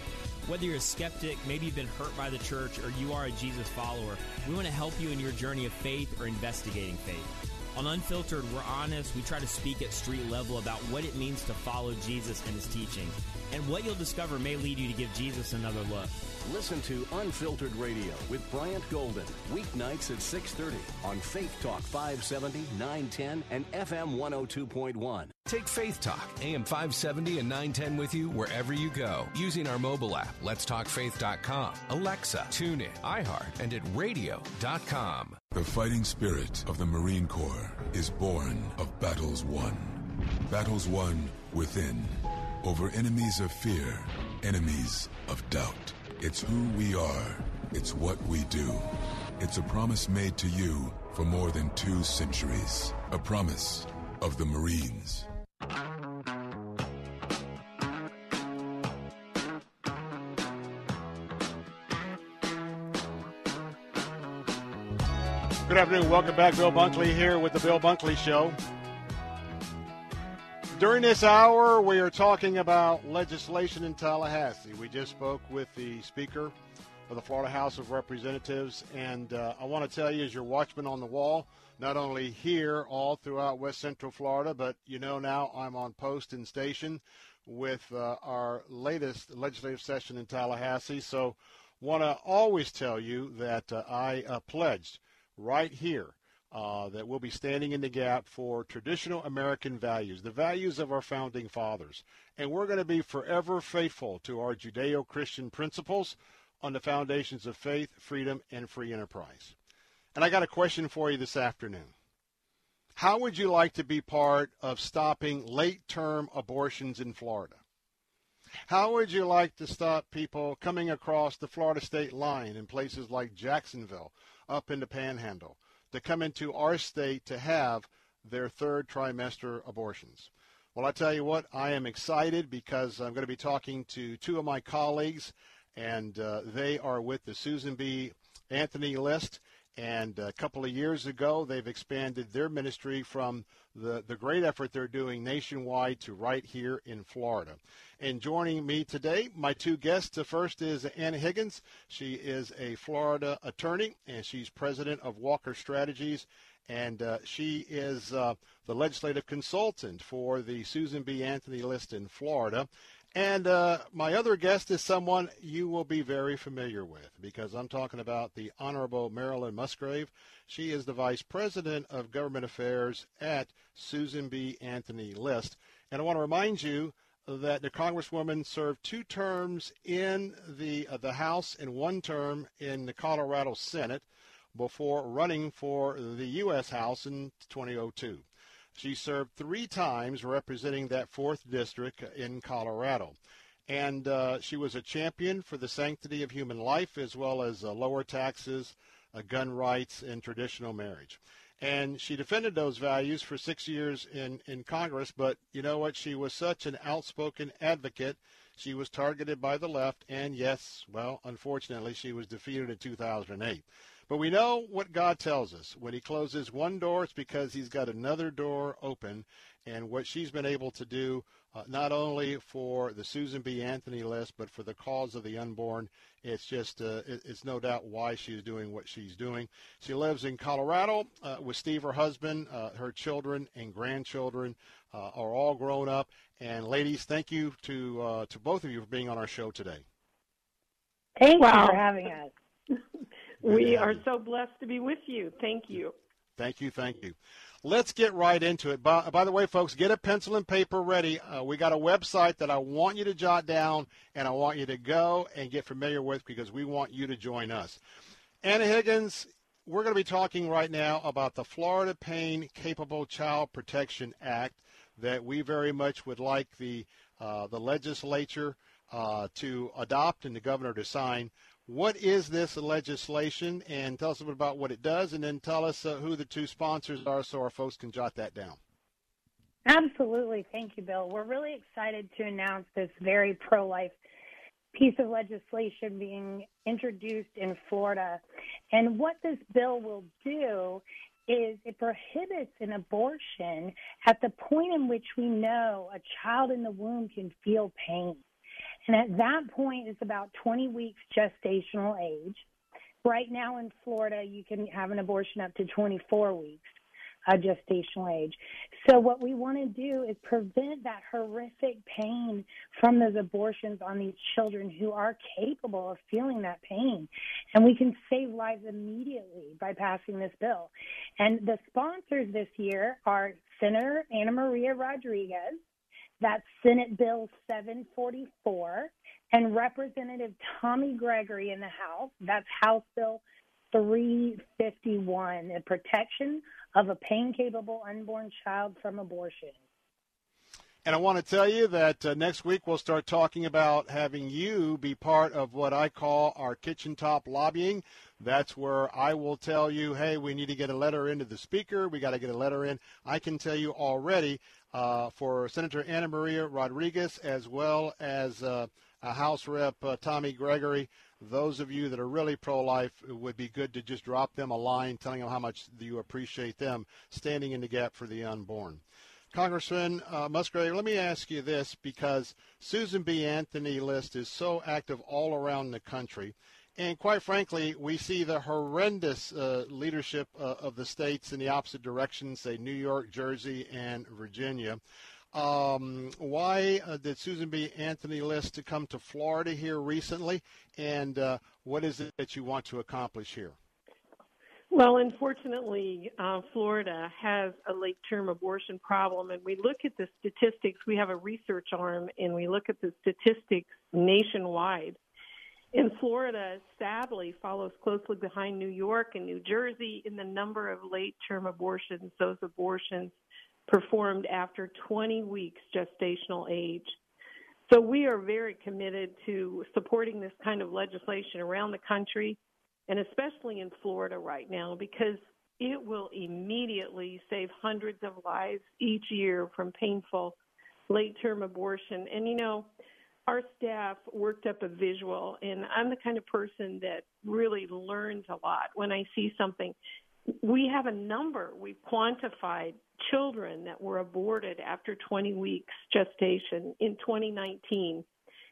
Whether you're a skeptic, maybe you've been hurt by the church, or you are a Jesus follower, we want to help you in your journey of faith or investigating faith. On Unfiltered, we're honest. We try to speak at street level about what it means to follow Jesus and his teaching. And what you'll discover may lead you to give Jesus another look. Listen to Unfiltered Radio with Bryant Golden, weeknights at six thirty on Faith Talk five seventy, nine ten, and F M one oh two point one. Take Faith Talk, A M five seventy and nine ten with you wherever you go. Using our mobile app, lets talk faith dot com, Alexa, TuneIn, iHeart, and at radio dot com. The fighting spirit of the Marine Corps is born of battles won. Battles won within, over enemies of fear, enemies of doubt. It's who we are. It's what we do. It's a promise made to you for more than two centuries. A promise of the Marines. Good afternoon. Welcome back. Bill Bunkley here with the Bill Bunkley Show. During this hour, we are talking about legislation in Tallahassee. We just spoke with the Speaker of the Florida House of Representatives, and uh, I want to tell you, as your watchman on the wall, not only here, all throughout West Central Florida, but you know now I'm on post and station with uh, our latest legislative session in Tallahassee. So want to always tell you that uh, I uh, pledged right here uh, that we'll be standing in the gap for traditional American values, the values of our founding fathers. And we're going to be forever faithful to our Judeo-Christian principles on the foundations of faith, freedom, and free enterprise. And I got a question for you this afternoon. How would you like to be part of stopping late-term abortions in Florida? How would you like to stop people coming across the Florida state line in places like Jacksonville, up in the Panhandle, to come into our state to have their third trimester abortions? Well, I tell you what, I am excited because I'm going to be talking to two of my colleagues, and uh, they are with the Susan B. Anthony List. And a couple of years ago, they've expanded their ministry from the, the great effort they're doing nationwide to right here in Florida. And joining me today, my two guests. The first is Anna Higgins. She is a Florida attorney, and she's president of Walker Strategies. And uh, she is uh, the legislative consultant for the Susan B. Anthony List in Florida. And uh, my other guest is someone you will be very familiar with, because I'm talking about the Honorable Marilyn Musgrave. She is the Vice President of Government Affairs at Susan B. Anthony List. And I want to remind you that the Congresswoman served two terms in the, uh, the House and one term in the Colorado Senate before running for the U S. House in twenty oh two. She served three times representing that fourth district in Colorado. And uh, she was a champion for the sanctity of human life, as well as uh, lower taxes, uh, gun rights, and traditional marriage. And she defended those values for six years in, in Congress. But you know what? She was such an outspoken advocate. She was targeted by the left. And yes, well, unfortunately, she was defeated in two thousand eight. But we know what God tells us. When he closes one door, it's because he's got another door open. And what she's been able to do, uh, not only for the Susan B. Anthony List, but for the cause of the unborn, it's just, uh, it's no doubt why she's doing what she's doing. She lives in Colorado uh, with Steve, her husband. Uh, her children and grandchildren uh, are all grown up. And ladies, thank you to uh, to both of you for being on our show today. Thank wow. you for having us. We are so blessed to be with you. Thank you. Thank you. Thank you. Let's get right into it. By, by the way, folks, get a pencil and paper ready. Uh, we got a website that I want you to jot down, and I want you to go and get familiar with, because we want you to join us. Anna Higgins, we're going to be talking right now about the Florida Pain Capable Child Protection Act that we very much would like the, uh, the legislature uh, to adopt and the governor to sign. what is this legislation, and tell us a bit about what it does, and then tell us uh, who the two sponsors are so our folks can jot that down. Absolutely. Thank you, Bill. We're really excited to announce this very pro-life piece of legislation being introduced in Florida. And what this bill will do is it prohibits an abortion at the point in which we know a child in the womb can feel pain. And at that point, it's about twenty weeks gestational age. Right now in Florida, you can have an abortion up to twenty-four weeks uh, gestational age. So what we want to do is prevent that horrific pain from those abortions on these children who are capable of feeling that pain. And we can save lives immediately by passing this bill. And the sponsors this year are Senator Anna Maria Rodriguez, that's Senate Bill seven forty-four, and Representative Tommy Gregory in the House, that's House Bill three fifty-one, the protection of a pain-capable unborn child from abortion. And I want to tell you that uh, next week we'll start talking about having you be part of what I call our kitchen top lobbying. That's where I will tell you, hey, we need to get a letter into the speaker. We got to get a letter in. I can tell you already uh, for Senator Anna Maria Rodriguez as well as uh, House Rep uh, Tommy Gregory, those of you that are really pro-life, it would be good to just drop them a line telling them how much you appreciate them standing in the gap for the unborn. Congressman uh, Musgrave, let me ask you this, because Susan B. Anthony List is so active all around the country. And quite frankly, we see the horrendous uh, leadership uh, of the states in the opposite direction, say New York, Jersey, and Virginia. Um, why uh, did Susan B. Anthony List to come to Florida here recently? And uh, what is it that you want to accomplish here? Well, unfortunately, uh, Florida has a late-term abortion problem, and we look at the statistics. We have a research arm, and we look at the statistics nationwide. And Florida, sadly, follows closely behind New York and New Jersey in the number of late-term abortions, those abortions performed after twenty weeks gestational age. So we are very committed to supporting this kind of legislation around the country, and especially in Florida right now, because it will immediately save hundreds of lives each year from painful late-term abortion. And, you know, our staff worked up a visual, and I'm the kind of person that really learns a lot when I see something. We have a number. We've quantified children that were aborted after twenty weeks gestation in twenty nineteen.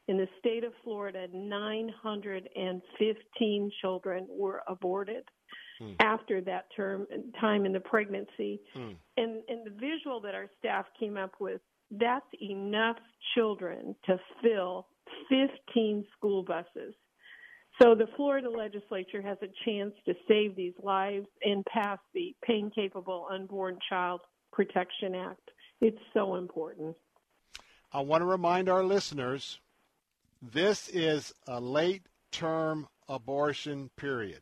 In the state of Florida, nine hundred fifteen children were aborted mm. after that term time in the pregnancy. Mm. And, and the visual that our staff came up with, that's enough children to fill fifteen school buses. So the Florida legislature has a chance to save these lives and pass the Pain-Capable Unborn Child Protection Act. It's so important. I want to remind our listeners, this is a late-term abortion period.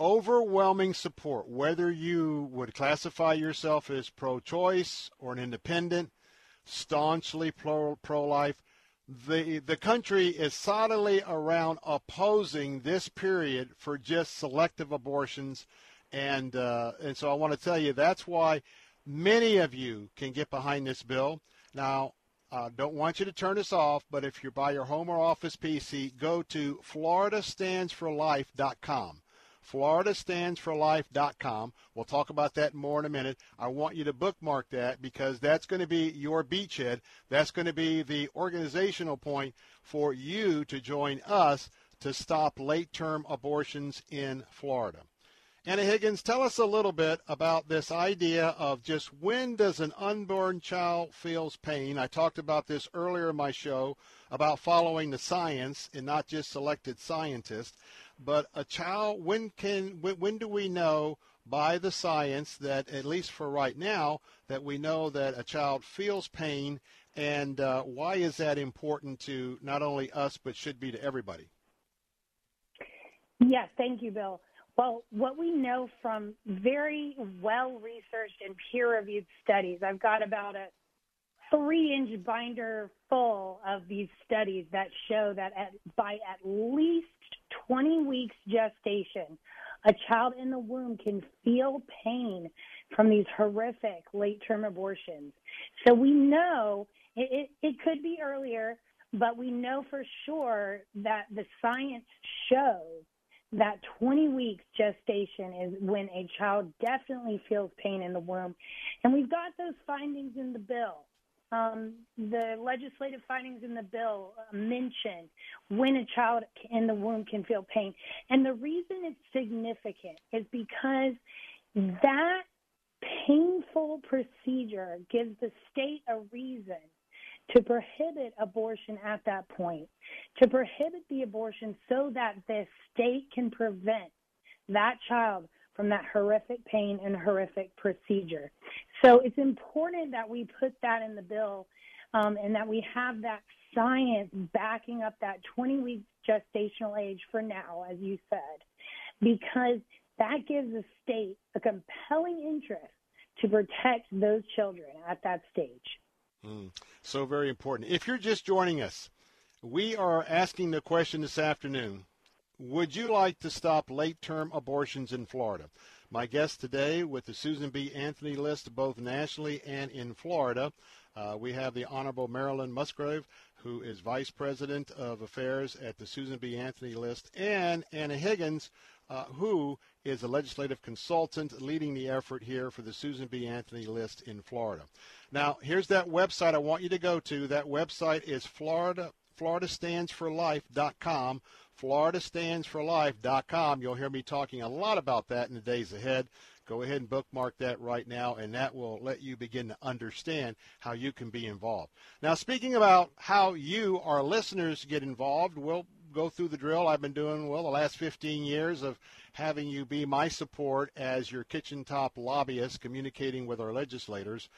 Overwhelming support, whether you would classify yourself as pro-choice or an independent, staunchly pro- pro-life, the, the country is solidly around opposing this period for just selective abortions. And, uh, and so I want to tell you that's why many of you can get behind this bill. Now, Uh, don't want you to turn us off, but if you're by your home or office P C, go to florida stands for life dot com. florida stands for life dot com. We'll talk about that more in a minute. I want you to bookmark that because that's going to be your beachhead. That's going to be the organizational point for you to join us to stop late-term abortions in Florida. Anna Higgins, tell us a little bit about this idea of just when does an unborn child feels pain. I talked about this earlier in my show about following the science and not just selected scientists. But a child, when can, when, when do we know by the science that, at least for right now, that we know that a child feels pain, and uh, why is that important to not only us but should be to everybody? Yes, thank you, Bill. Well, what we know from very well-researched and peer-reviewed studies, I've got about a, three-inch binder full of these studies that show that at, by at least twenty weeks gestation, a child in the womb can feel pain from these horrific late-term abortions. So we know it, it, it could be earlier, but we know for sure that the science shows that twenty weeks gestation is when a child definitely feels pain in the womb. And we've got those findings in the bill. Um, the legislative findings in the bill mention when a child in the womb can feel pain. And the reason it's significant is because that painful procedure gives the state a reason to prohibit abortion at that point, to prohibit the abortion so that the state can prevent that child from that horrific pain and horrific procedure. So it's important that we put that in the bill um, and that we have that science backing up that twenty-week gestational age for now, as you said, because that gives the state a compelling interest to protect those children at that stage. Mm, so very important. If you're just joining us, we are asking the question this afternoon, would you like to stop late-term abortions in Florida? My guest today with the Susan B. Anthony List, both nationally and in Florida, uh, we have the Honorable Marilyn Musgrave, who is Vice President of Affairs at the Susan B. Anthony List, and Anna Higgins, uh, who is a legislative consultant leading the effort here for the Susan B. Anthony List in Florida. Now, here's that website I want you to go to. That website is Florida, Florida Stands For Life dot com. Florida Stands For Life dot com. You'll hear me talking a lot about that in the days ahead. Go ahead and bookmark that right now, and that will let you begin to understand how you can be involved. Now, speaking about how you, our listeners, get involved, we'll go through the drill I've been doing, well, the last fifteen years of having you be my support as your kitchen top lobbyist communicating with our legislators.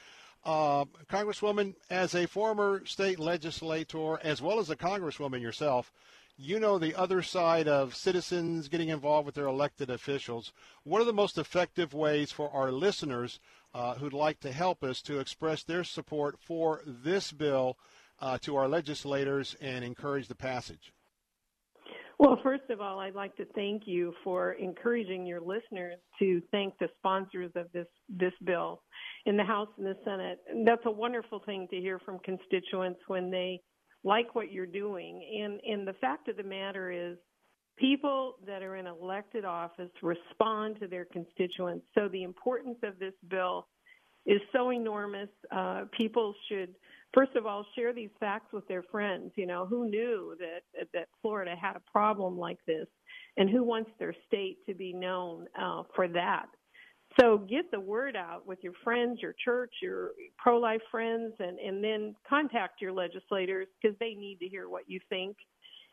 Uh, Congresswoman, as a former state legislator, as well as a Congresswoman yourself, you know the other side of citizens getting involved with their elected officials. What are the most effective ways for our listeners uh, who'd like to help us to express their support for this bill uh, to our legislators and encourage the passage? Well, first of all, I'd like to thank you for encouraging your listeners to thank the sponsors of this, this bill in the House and the Senate. And that's a wonderful thing to hear from constituents when they like what you're doing. And, and the fact of the matter is people that are in elected office respond to their constituents. So the importance of this bill is so enormous. Uh, people should, first of all, share these facts with their friends. You know, who knew that that Florida had a problem like this, and who wants their state to be known uh, for that? So get the word out with your friends, your church, your pro-life friends, and, and then contact your legislators because they need to hear what you think.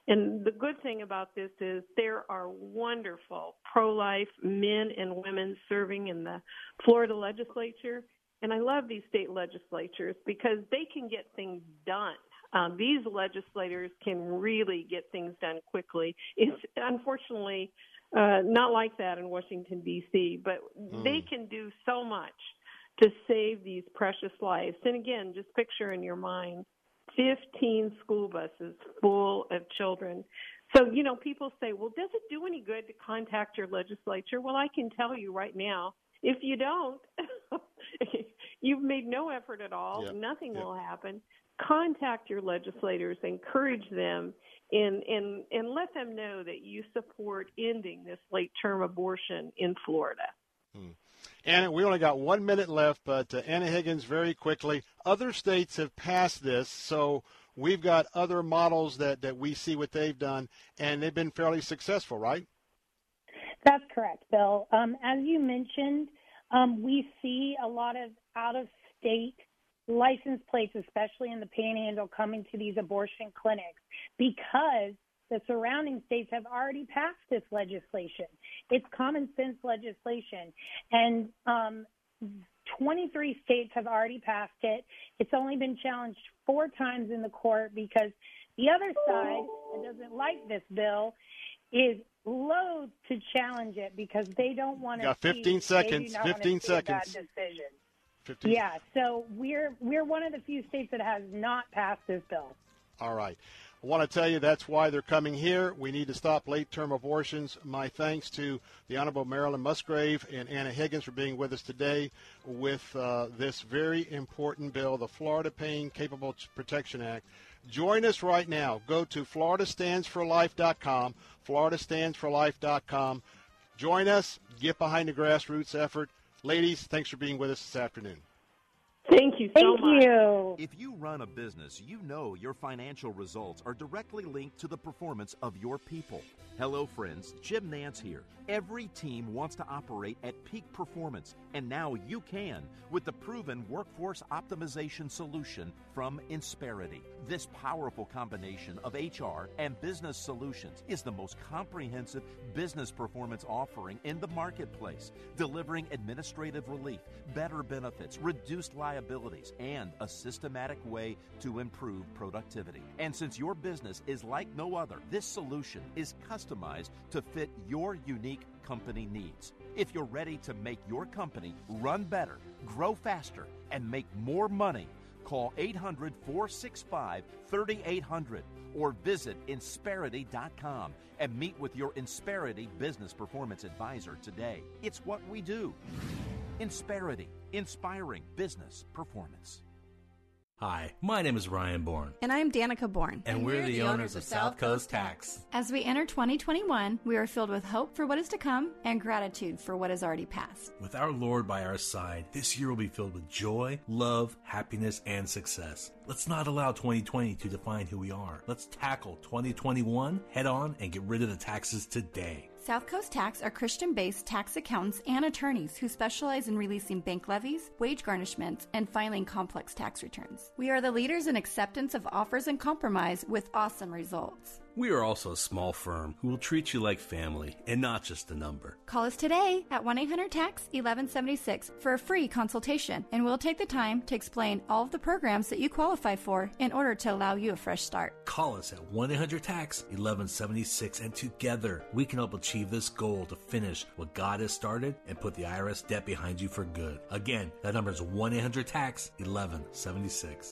And the good thing about this is there are wonderful pro-life men and women serving in the Florida legislature. And I love these state legislatures because they can get things done. Um, these legislators can really get things done quickly. It's unfortunately uh, not like that in Washington, D C, but mm. they can do so much to save these precious lives. And again, just picture in your mind fifteen school buses full of children. So, you know, people say, well, does it do any good to contact your legislature? Well, I can tell you right now, if you don't, you've made no effort at all. Yep. Nothing yep. will happen. Contact your legislators, encourage them, and, and, and let them know that you support ending this late-term abortion in Florida. Hmm. Anna, we only got one minute left, but uh, Anna Higgins, very quickly, other states have passed this, so we've got other models that, that we see what they've done, and they've been fairly successful, right? That's correct, Bill. Um, as you mentioned, um, we see a lot of out-of-state license plates, especially in the Panhandle, coming to these abortion clinics because the surrounding states have already passed this legislation. It's common sense legislation. And um, twenty-three states have already passed it. It's only been challenged four times in the court because the other side that doesn't like this bill is loath to challenge it because they don't want to see a bad decision. fifteen Yeah, so we're we're one of the few states that has not passed this bill. All right. I want to tell you that's why they're coming here. We need to stop late-term abortions. My thanks to the Honorable Marilyn Musgrave and Anna Higgins for being with us today with uh, this very important bill, the Florida Pain Capable Protection Act. Join us right now. Go to florida stands for life dot com, florida stands for life dot com. Join us. Get behind the grassroots effort. Ladies, thanks for being with us this afternoon. Thank you so much. Thank you. If you run a business, you know your financial results are directly linked to the performance of your people. Hello, friends. Jim Nance here. Every team wants to operate at peak performance, and now you can with the proven workforce optimization solution from Insperity. This powerful combination of H R and business solutions is the most comprehensive business performance offering in the marketplace, delivering administrative relief, better benefits, reduced liability, Liabilities and a systematic way to improve productivity. And since your business is like no other, this solution is customized to fit your unique company needs. If you're ready to make your company run better, grow faster, and make more money, call eight hundred, four six five, three eight hundred or visit Insperity dot com and meet with your Insperity Business Performance Advisor today. It's what we do. Insperity, inspiring business performance. Hi, my name is Ryan Bourne. And I'm Danica Bourne. And, and we're, we're the, the owners, owners of South Coast Tax. As we enter twenty twenty-one, we are filled with hope for what is to come and gratitude for what has already passed. With our Lord by our side, this year will be filled with joy, love, happiness, and success. Let's not allow twenty twenty to define who we are. Let's tackle twenty twenty-one head on and get rid of the taxes today. South Coast Tax are Christian-based tax accountants and attorneys who specialize in releasing bank levies, wage garnishments, and filing complex tax returns. We are the leaders in acceptance of offers and compromise with awesome results. We are also a small firm who will treat you like family and not just a number. Call us today at one eight hundred tax eleven seventy-six for a free consultation, and we'll take the time to explain all of the programs that you qualify for in order to allow you a fresh start. Call us at one eight hundred tax eleven seventy-six, and together we can help achieve this goal to finish what God has started and put the I R S debt behind you for good. Again, that number is one eight hundred tax eleven seventy-six.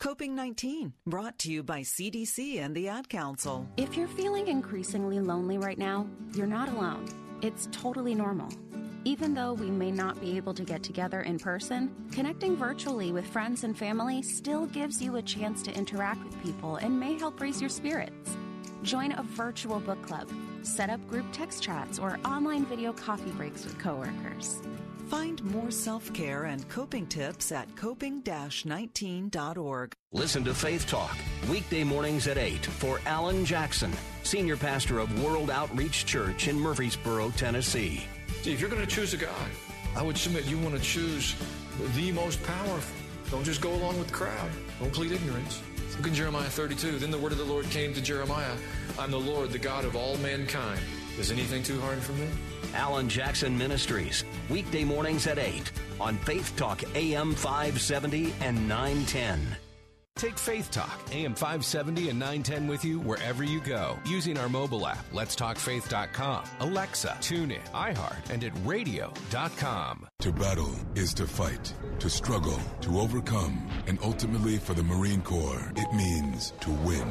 coping nineteen, brought to you by C D C and the Ad Council. If you're feeling increasingly lonely right now, you're not alone. It's totally normal. Even though we may not be able to get together in person, connecting virtually with friends and family still gives you a chance to interact with people and may help raise your spirits. Join a virtual book club, set up group text chats, or online video coffee breaks with coworkers. Find more self-care and coping tips at coping dash nineteen dot org. Listen to Faith Talk weekday mornings at eight for Alan Jackson, senior pastor of World Outreach Church in Murfreesboro, Tennessee. See, if you're going to choose a God, I would submit you want to choose the most powerful. Don't just go along with the crowd. Don't plead ignorance. Look in Jeremiah thirty-two. Then the word of the Lord came to Jeremiah. I'm the Lord, the God of all mankind. Is anything too hard for me? Alan Jackson Ministries, weekday mornings at eight on Faith Talk A M five seventy and nine ten. Take Faith Talk A M five seventy and nine ten with you wherever you go using our mobile app, lets talk faith dot com, Alexa, TuneIn, iHeart, and at radio dot com. To battle is to fight, to struggle, to overcome, and ultimately for the Marine Corps, it means to win.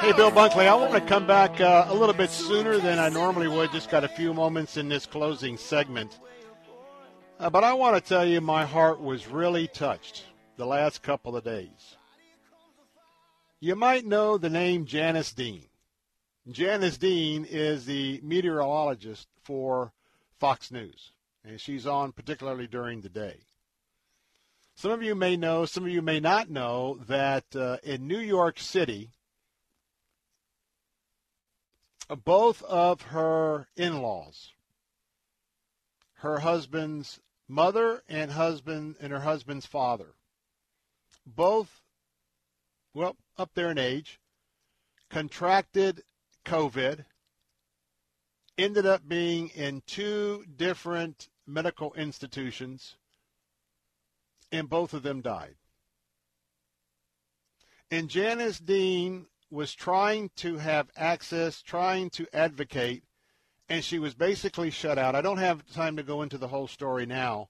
Hey, Bill Bunkley, I want to come back uh, a little bit sooner than I normally would. Just got a few moments in this closing segment. Uh, but I want to tell you my heart was really touched the last couple of days. You might know the name Janice Dean. Janice Dean is the meteorologist for Fox News, and she's on particularly during the day. Some of you may know, some of you may not know, that uh, in New York City, both of her in-laws, her husband's mother and husband and her husband's father, both, well, up there in age, contracted COVID, ended up being in two different medical institutions, and both of them died. And Janice Dean was trying to have access, trying to advocate, and she was basically shut out. I don't have time to go into the whole story now,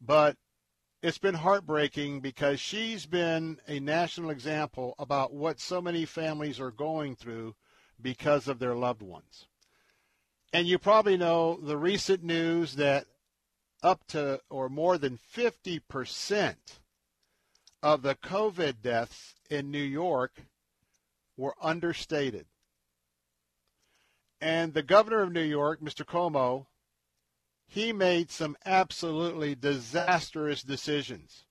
but it's been heartbreaking because she's been a national example about what so many families are going through because of their loved ones. And you probably know the recent news that up to or more than fifty percent of the COVID deaths in New York were understated. And the governor of New York, Mister Cuomo, he made some absolutely disastrous decisions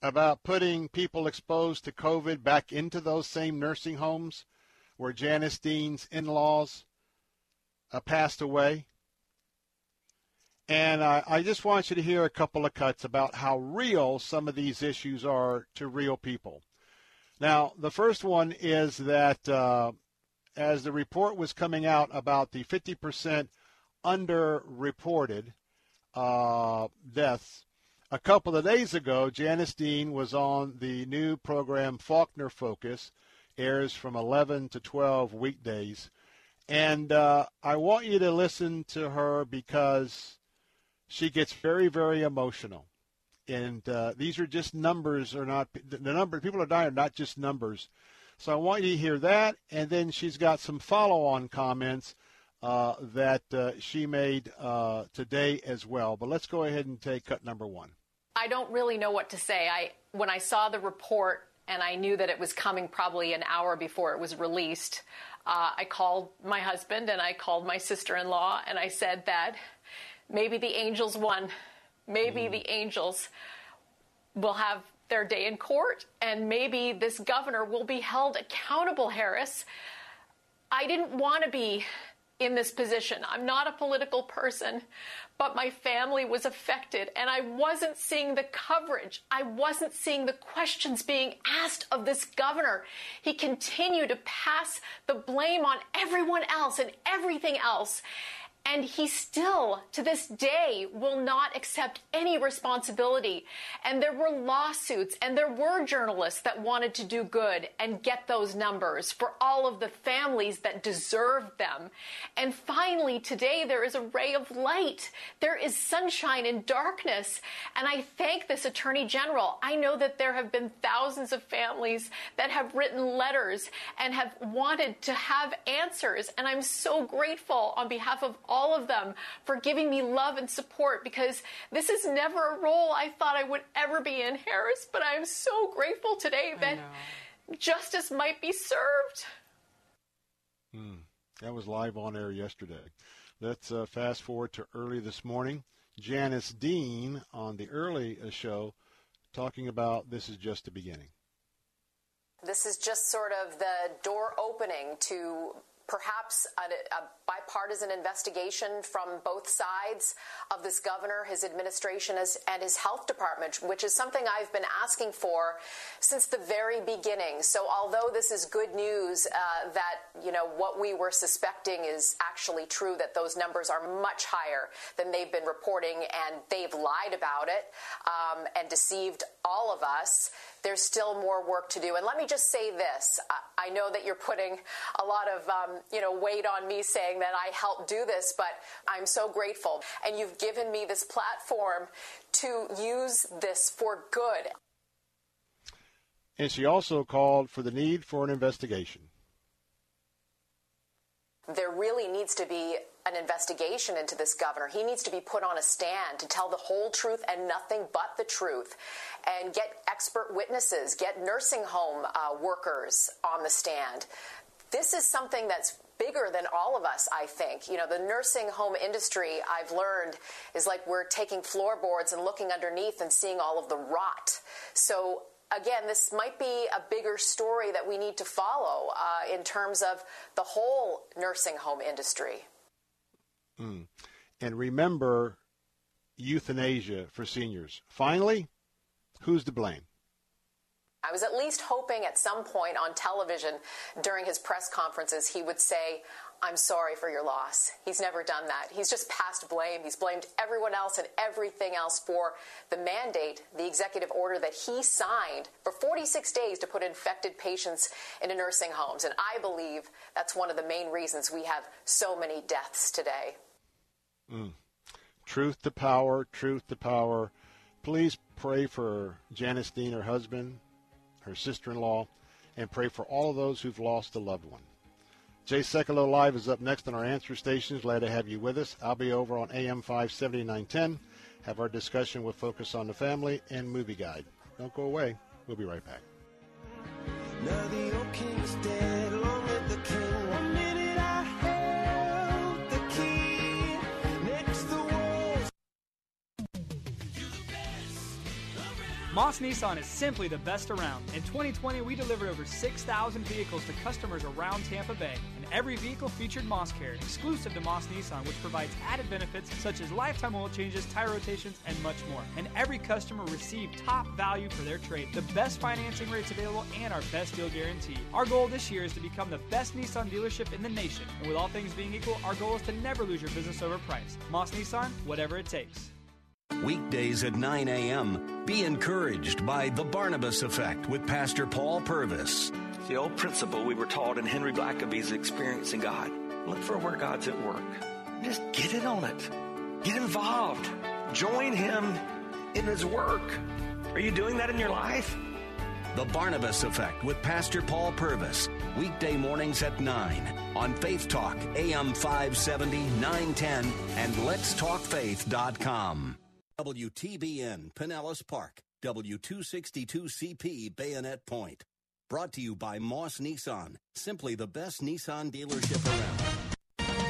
about putting people exposed to COVID back into those same nursing homes where Janice Dean's in-laws uh, passed away. And I, I just want you to hear a couple of cuts about how real some of these issues are to real people. Now, the first one is that uh, as the report was coming out about the fifty percent underreported uh, deaths. A couple of days ago, Janice Dean was on the new program Faulkner Focus, airs from eleven to twelve weekdays. And uh, I want you to listen to her because she gets very, very emotional. And uh, these are just numbers, are not the number people are dying are not just numbers. So I want you to hear that, and then she's got some follow-on comments Uh, that uh, she made uh, today as well. But let's go ahead and take cut number one. I don't really know what to say. I when I saw the report and I knew that it was coming probably an hour before it was released, uh, I called my husband and I called my sister-in-law and I said that maybe the angels won. Maybe mm. the angels will have their day in court and maybe this governor will be held accountable, Harris. I didn't want to be in this position. I'm not a political person, but my family was affected and I wasn't seeing the coverage. I wasn't seeing the questions being asked of this governor. He continued to pass the blame on everyone else and everything else. And he still, to this day, will not accept any responsibility. And there were lawsuits, and there were journalists that wanted to do good and get those numbers for all of the families that deserved them. And finally, today, there is a ray of light. There is sunshine in darkness. And I thank this Attorney General. I know that there have been thousands of families that have written letters and have wanted to have answers. And I'm so grateful on behalf of all all of them for giving me love and support, because this is never a role I thought I would ever be in, Harris, but I am so grateful today that justice might be served. Hmm. That was live on air yesterday. Let's uh, fast forward to early this morning. Janice Dean on the early show talking about this is just the beginning. This is just sort of the door opening to perhaps a, a bipartisan investigation from both sides of this governor, his administration, and his health department, which is something I've been asking for since the very beginning. So although this is good news uh, that, you know, what we were suspecting is actually true, that those numbers are much higher than they've been reporting, and they've lied about it um, and deceived all of us, there's still more work to do. And let me just say this. I, I know that you're putting a lot of, um, you know, weight on me saying that I helped do this, but I'm so grateful. And you've given me this platform to use this for good. And she also called for the need for an investigation. there really needs to be an investigation into this governor. He needs to be put on a stand to tell the whole truth and nothing but the truth, and get expert witnesses, get nursing home uh, workers on the stand. This is something that's bigger than all of us, I think. You know, the nursing home industry, I've learned, is like we're taking floorboards and looking underneath and seeing all of the rot. So, again, this might be a bigger story that we need to follow uh, in terms of the whole nursing home industry. Mm. And remember euthanasia for seniors. Finally, who's to blame? I was at least hoping at some point on television during his press conferences he would say, "I'm sorry for your loss." He's never done that. He's just passed blame. He's blamed everyone else and everything else for the mandate, the executive order that he signed for forty-six days to put infected patients into nursing homes. And I believe that's one of the main reasons we have so many deaths today. Mm. Truth to power, truth to power. Please pray for Janice Dean, her husband, her sister-in-law, and pray for all of those who've lost a loved one. Jay Sekulow Live is up next on our answer stations. Glad to have you with us. I'll be over on A M five seventy, nine ten. Have our discussion with Focus on the Family and Movie Guide. Don't go away. We'll be right back. Now the old king is dead, along with the king. One minute I held the key, next the walls. Moss Nissan is simply the best around. In twenty twenty, we delivered over six thousand vehicles to customers around Tampa Bay. Every vehicle featured Moss Care, exclusive to Moss Nissan, which provides added benefits such as lifetime oil changes, tire rotations, and much more. And every customer received top value for their trade, the best financing rates available, and our best deal guarantee. Our goal this year is to become the best Nissan dealership in the nation. And with all things being equal, our goal is to never lose your business over price. Moss Nissan, whatever it takes. Weekdays at nine a m, be encouraged by The Barnabas Effect with Pastor Paul Purvis. The old principle we were taught in Henry Blackaby's Experiencing God. Look for where God's at work. Just get in on it. Get involved. Join Him in His work. Are you doing that in your life? The Barnabas Effect with Pastor Paul Purvis. Weekday mornings at nine on Faith Talk, A M five seventy, nine ten, and lets talk faith dot com. W T B N, Pinellas Park, W two sixty-two C P, Bayonet Point. Brought to you by Moss Nissan, simply the best Nissan dealership around.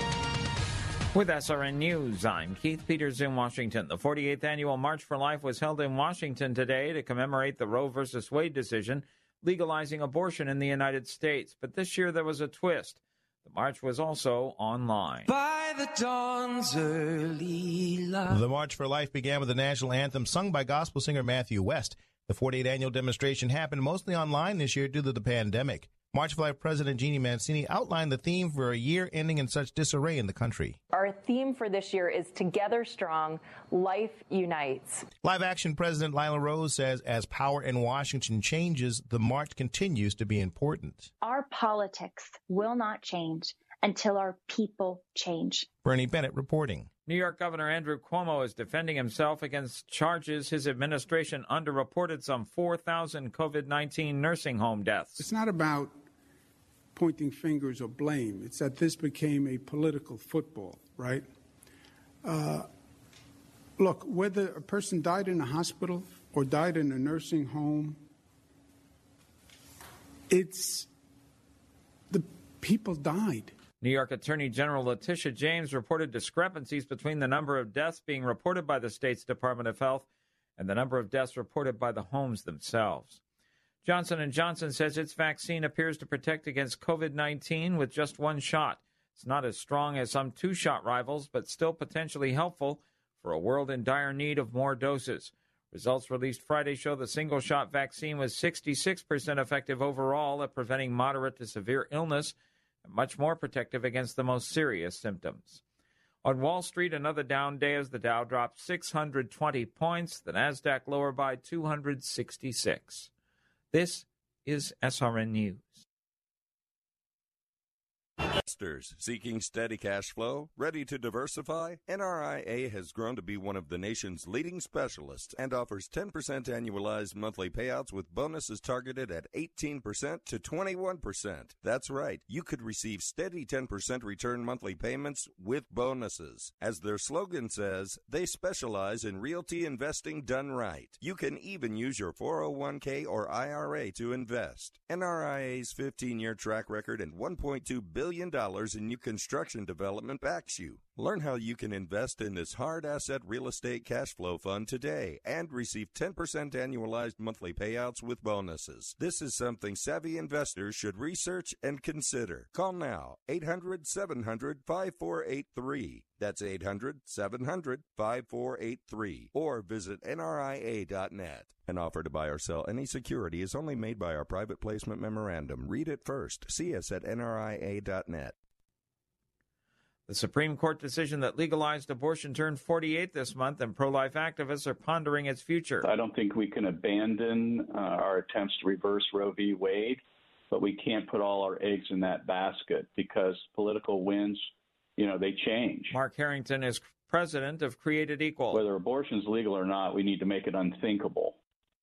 With S R N News, I'm Keith Peters in Washington. The forty-eighth Annual March for Life was held in Washington today to commemorate the Roe v. Wade decision legalizing abortion in the United States. But this year there was a twist. The march was also online. By the dawn's early light. The March for Life began with the national anthem sung by gospel singer Matthew West. The forty-eighth annual demonstration happened mostly online this year due to the pandemic. March for Life President Jeannie Mancini outlined the theme for a year ending in such disarray in the country. Our theme for this year is Together Strong, Life Unites. Live Action President Lila Rose says as power in Washington changes, the march continues to be important. Our politics will not change until our people change. Bernie Bennett reporting. New York Governor Andrew Cuomo is defending himself against charges his administration underreported some four thousand COVID nineteen nursing home deaths. It's not about pointing fingers or blame. It's that this became a political football, right? Uh, look, whether a person died in a hospital or died in a nursing home, it's the people died. New York Attorney General Letitia James reported discrepancies between the number of deaths being reported by the state's Department of Health and the number of deaths reported by the homes themselves. Johnson and Johnson says its vaccine appears to protect against COVID nineteen with just one shot. It's not as strong as some two-shot rivals, but still potentially helpful for a world in dire need of more doses. Results released Friday show the single-shot vaccine was sixty-six percent effective overall at preventing moderate to severe illness, much more protective against the most serious symptoms. On Wall Street, another down day as the Dow dropped six hundred twenty points, the NASDAQ lower by two hundred sixty-six. This is S R N News. Investors seeking steady cash flow, ready to diversify? N R I A has grown to be one of the nation's leading specialists and offers ten percent annualized monthly payouts with bonuses targeted at eighteen percent to twenty-one percent. That's right. You could receive steady ten percent return monthly payments with bonuses. As their slogan says, they specialize in realty investing done right. You can even use your four oh one k or I R A to invest. N R I A's fifteen-year track record and one point two billion dollars in new construction development backs you. Learn how you can invest in this hard asset real estate cash flow fund today and receive ten percent annualized monthly payouts with bonuses. This is something savvy investors should research and consider. Call now, eight hundred, seven hundred, five four eight three. That's eight hundred, seven hundred, five four eight three. Or visit N R I A dot net. An offer to buy or sell any security is only made by our private placement memorandum. Read it first. See us at N R I A dot net. The Supreme Court decision that legalized abortion turned forty-eight this month, and pro-life activists are pondering its future. I don't think we can abandon uh, our attempts to reverse Roe v. Wade, but we can't put all our eggs in that basket because political winds, you know, they change. Mark Harrington is president of Created Equal. Whether abortion is legal or not, we need to make it unthinkable,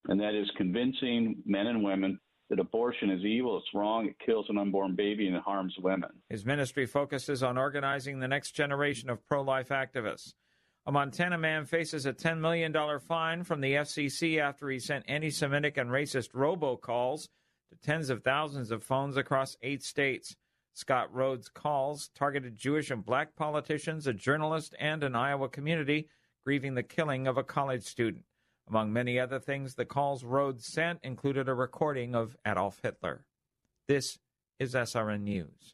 and that is convincing men and women that abortion is evil, it's wrong, it kills an unborn baby, and it harms women. His ministry focuses on organizing the next generation of pro-life activists. A Montana man faces a ten million dollars fine from the F C C after he sent anti-Semitic and racist robocalls to tens of thousands of phones across eight states. Scott Rhodes' calls targeted Jewish and black politicians, a journalist, and an Iowa community grieving the killing of a college student. Among many other things, the calls Rhodes sent included a recording of Adolf Hitler. This is S R N News.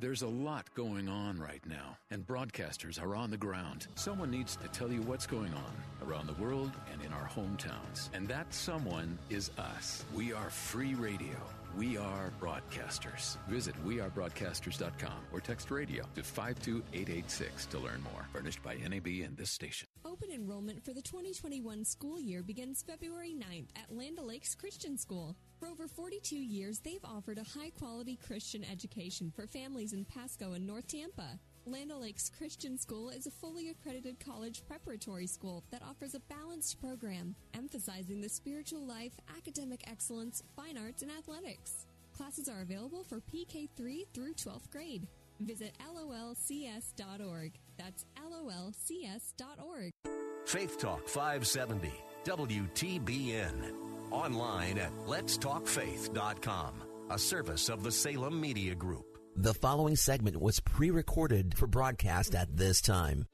There's a lot going on right now, and broadcasters are on the ground. Someone needs to tell you what's going on around the world and in our hometowns. And that someone is us. We are free radio. We are broadcasters. Visit we are broadcasters dot com or text radio to five two eight eight six to learn more. Furnished by N A B and this station. Open enrollment for the twenty twenty-one school year begins February ninth at Land O'Lakes Christian School. For over forty-two years, they've offered a high-quality Christian education for families in Pasco and North Tampa. Land O'Lakes Christian School is a fully accredited college preparatory school that offers a balanced program, emphasizing the spiritual life, academic excellence, fine arts, and athletics. Classes are available for P K three through twelfth grade. Visit L O L C S dot org. That's L O L C S dot org. Faith Talk five seventy, W T B N. Online at lets talk faith dot com, a service of the Salem Media Group. The following segment was pre-recorded for broadcast at this time.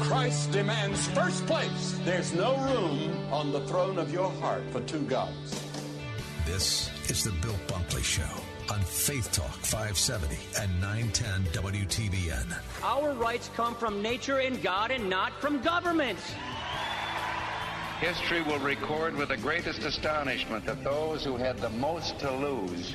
Christ demands first place. There's no room on the throne of your heart for two gods. This is the Bill Bunkley Show on Faith Talk five seventy and nine ten W T B N. Our rights come from nature and God and not from governments. History will record with the greatest astonishment that those who had the most to lose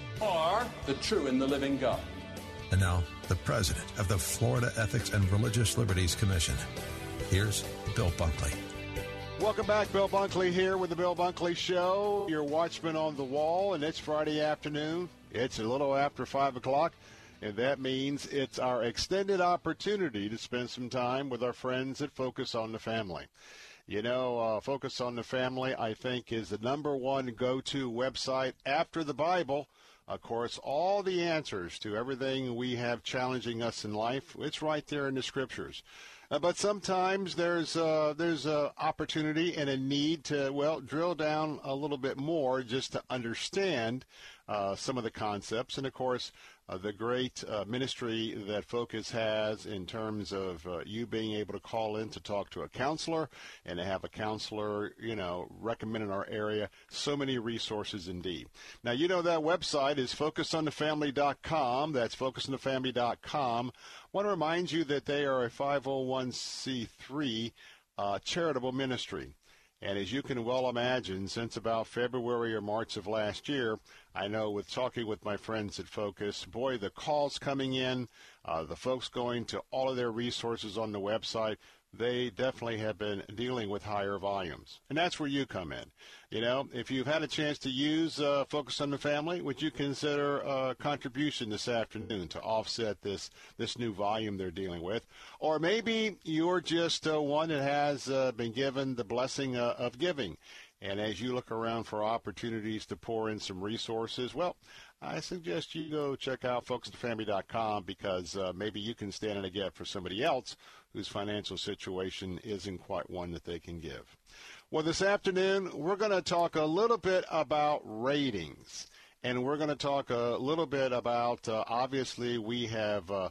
you, or the true and the living God. And now, the president of the Florida Ethics and Religious Liberties Commission. Here's Bill Bunkley. Welcome back. Bill Bunkley here with the Bill Bunkley Show, your watchman on the wall, and it's Friday afternoon. It's a little after five o'clock, and that means it's our extended opportunity to spend some time with our friends at Focus on the Family. You know, uh, Focus on the Family, I think, is the number one go-to website after the Bible. Of course, all the answers to everything we have challenging us in life, it's right there in the Scriptures. Uh, but sometimes there's uh, there's an opportunity and a need to, well, drill down a little bit more just to understand uh, some of the concepts. And, of course, uh, the great uh, ministry that Focus has in terms of uh, you being able to call in to talk to a counselor and to have a counselor, you know, recommend in our area. So many resources indeed. Now, you know that website is focus on the family dot com. That's focus on the family dot com. I want to remind you that they are a five oh one c three uh, charitable ministry. And as you can well imagine, since about February or March of last year, I know with talking with my friends at Focus, boy, the calls coming in, uh, the folks going to all of their resources on the website, they definitely have been dealing with higher volumes. And that's where you come in. You know, if you've had a chance to use uh, Focus on the Family, would you consider a contribution this afternoon to offset this, this new volume they're dealing with? Or maybe you're just uh, one that has uh, been given the blessing uh, of giving. And as you look around for opportunities to pour in some resources, well, I suggest you go check out focus on the family dot com because uh, maybe you can stand in a gap for somebody else whose financial situation isn't quite one that they can give. Well, this afternoon, we're going to talk a little bit about ratings. And we're going to talk a little bit about, uh, obviously, we have uh,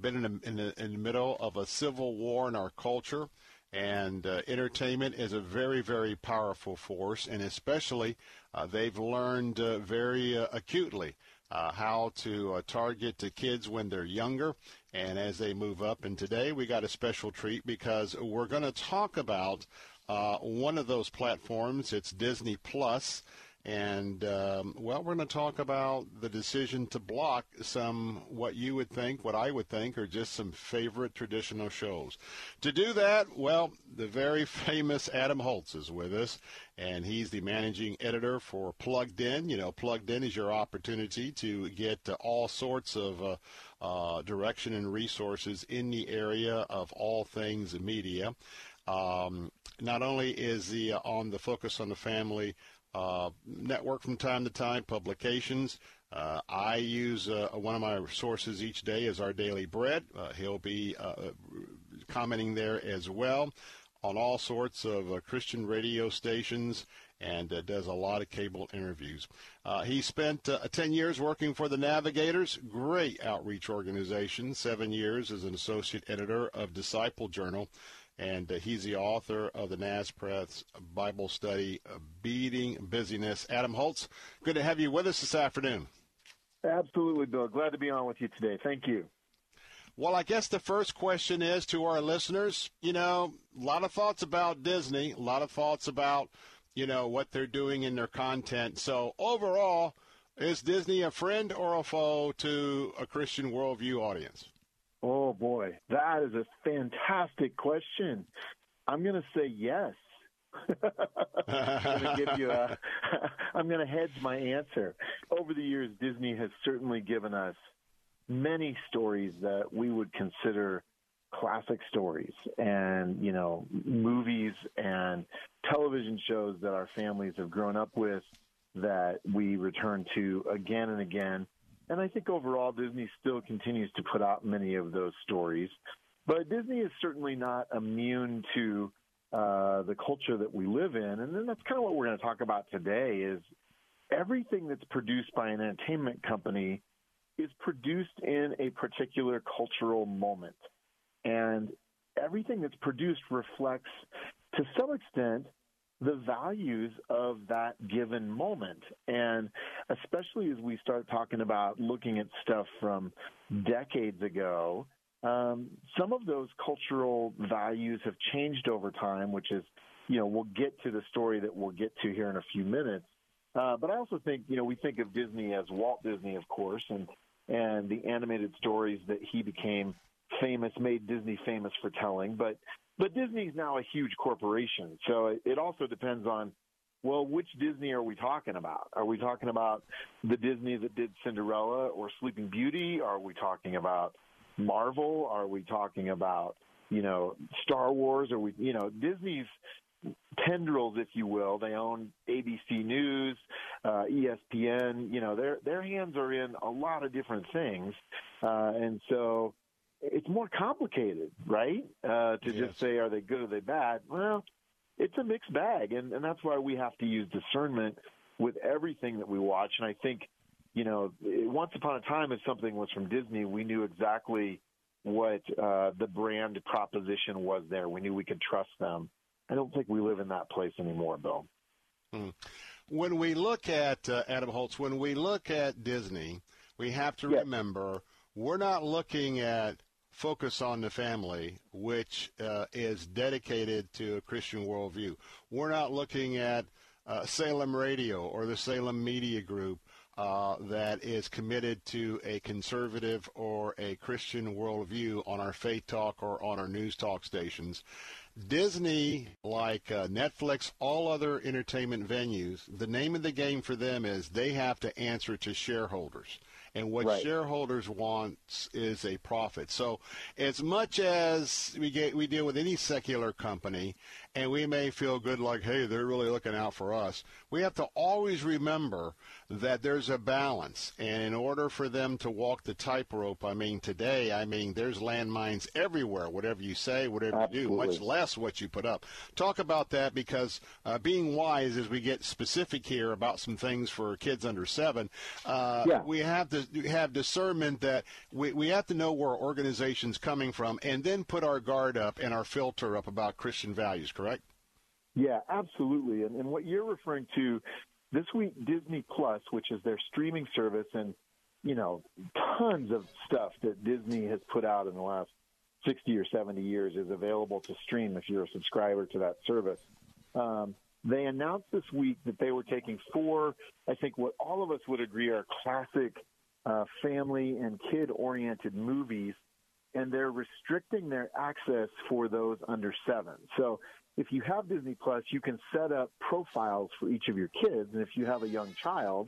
been in the, in, the, in the middle of a civil war in our culture. And uh, entertainment is a very, very powerful force, and especially uh, they've learned uh, very uh, acutely uh, how to uh, target the kids when they're younger and as they move up. And today we got a special treat because we're going to talk about uh, one of those platforms. It's Disney Plus. And, um, well, we're going to talk about the decision to block some, what you would think, what I would think, are just some favorite traditional shows. To do that, well, the very famous Adam Holtz is with us, and he's the managing editor for Plugged In. You know, Plugged In is your opportunity to get to all sorts of uh, uh, direction and resources in the area of all things media. Um, not only is the uh, on the Focus on the Family Uh, network from time to time, publications. Uh, I use uh, one of my sources each day is Our Daily Bread. Uh, he'll be uh, commenting there as well on all sorts of uh, Christian radio stations and uh, does a lot of cable interviews. Uh, he spent uh, ten years working for the Navigators, great outreach organization, seven years as an associate editor of Disciple Journal. And uh, he's the author of the NASPRES Bible Study, Beating Busyness. Adam Holtz, good to have you with us this afternoon. Absolutely, Bill. Glad to be on with you today. Thank you. Well, I guess the first question is to our listeners, you know, a lot of thoughts about Disney, a lot of thoughts about, you know, what they're doing in their content. So overall, is Disney a friend or a foe to a Christian worldview audience? Oh, boy, that is a fantastic question. I'm going to say yes. I'm going to give you a, I'm going to hedge my answer. Over the years, Disney has certainly given us many stories that we would consider classic stories and, you know, movies and television shows that our families have grown up with that we return to again and again. And I think overall Disney still continues to put out many of those stories. But Disney is certainly not immune to uh, the culture that we live in. And then that's kind of what we're going to talk about today is everything that's produced by an entertainment company is produced in a particular cultural moment. And everything that's produced reflects, to some extent, the values of that given moment. And especially as we start talking about looking at stuff from decades ago, um, some of those cultural values have changed over time, which is, you know, we'll get to the story that we'll get to here in a few minutes. Uh, but I also think, you know, we think of Disney as Walt Disney, of course, and, and the animated stories that he became famous, made Disney famous for telling. But But Disney's now a huge corporation, so it also depends on, well, which Disney are we talking about? Are we talking about the Disney that did Cinderella or Sleeping Beauty? Are we talking about Marvel? Are we talking about, you know, Star Wars? Are we, you know, Disney's tendrils, if you will. They own A B C News, uh, E S P N. You know, their their hands are in a lot of different things, uh, and so. It's more complicated, right, uh, to yes. just say, are they good or are they bad? Well, it's a mixed bag, and, and that's why we have to use discernment with everything that we watch. And I think you know, once upon a time, if something was from Disney, we knew exactly what uh, the brand proposition was there. We knew we could trust them. I don't think we live in that place anymore, Bill. Mm. When we look at, uh, Adam Holtz, when we look at Disney, we have to yes. remember we're not looking at Focus on the Family, which uh, is dedicated to a Christian worldview. We're not looking at uh, Salem Radio or the Salem Media Group uh, that is committed to a conservative or a Christian worldview on our Faith Talk or on our news talk stations. Disney, like uh, Netflix, all other entertainment venues, the name of the game for them is they have to answer to shareholders. And what right. shareholders want is a profit. So as much as we get, we deal with any secular company, and we may feel good like, hey, they're really looking out for us, we have to always remember that there's a balance. And in order for them to walk the tightrope, I mean, today, I mean, there's landmines everywhere, whatever you say, whatever Absolutely. You do, much less what you put up. Talk about that, because uh, being wise as we get specific here about some things for kids under seven, uh, yeah. we have to have discernment that we, we have to know where our organization's coming from and then put our guard up and our filter up about Christian values, correct? Yeah, absolutely. And, and what you're referring to, this week, Disney Plus, which is their streaming service, and, you know, tons of stuff that Disney has put out in the last sixty or seventy years is available to stream if you're a subscriber to that service. Um, they announced this week that they were taking four, I think what all of us would agree are classic Uh, family and kid-oriented movies, and they're restricting their access for those under seven. So if you have Disney Plus, you can set up profiles for each of your kids, and if you have a young child,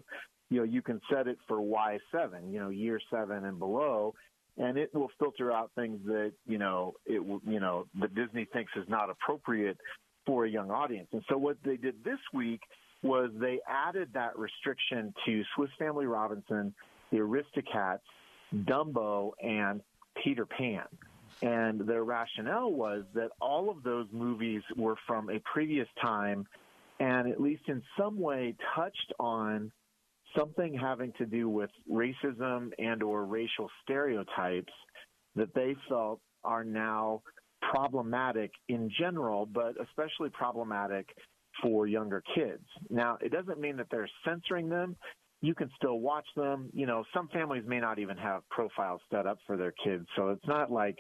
you know, you can set it for Y seven, you know, year seven and below, and it will filter out things that, you know, it will, you know, that Disney thinks is not appropriate for a young audience. And so what they did this week was they added that restriction to Swiss Family Robinson, the Aristocats, Dumbo, and Peter Pan. And their rationale was that all of those movies were from a previous time and at least in some way touched on something having to do with racism and or racial stereotypes that they felt are now problematic in general, but especially problematic for younger kids. Now, it doesn't mean that they're censoring them. You can still watch them. You know, some families may not even have profiles set up for their kids, so it's not like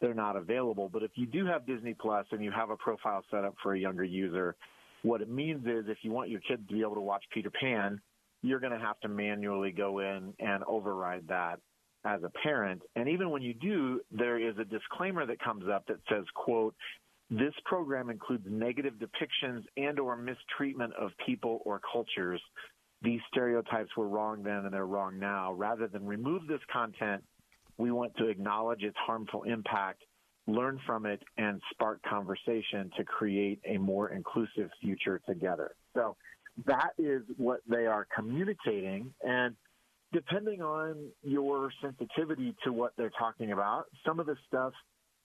they're not available. But if you do have Disney Plus and you have a profile set up for a younger user, what it means is if you want your kid to be able to watch Peter Pan, you're going to have to manually go in and override that as a parent. And even when you do, there is a disclaimer that comes up that says, quote, "This program includes negative depictions and or mistreatment of people or cultures. These stereotypes were wrong then and they're wrong now. Rather than remove this content, we want to acknowledge its harmful impact, learn from it, and spark conversation to create a more inclusive future together." So that is what they are communicating. And depending on your sensitivity to what they're talking about, some of the stuff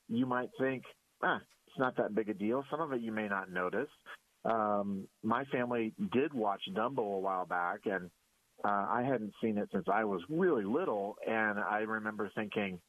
you might think, ah, it's not that big a deal. Some of it you may not notice. Um, my family did watch Dumbo a while back, and uh, I hadn't seen it since I was really little, and I remember thinking,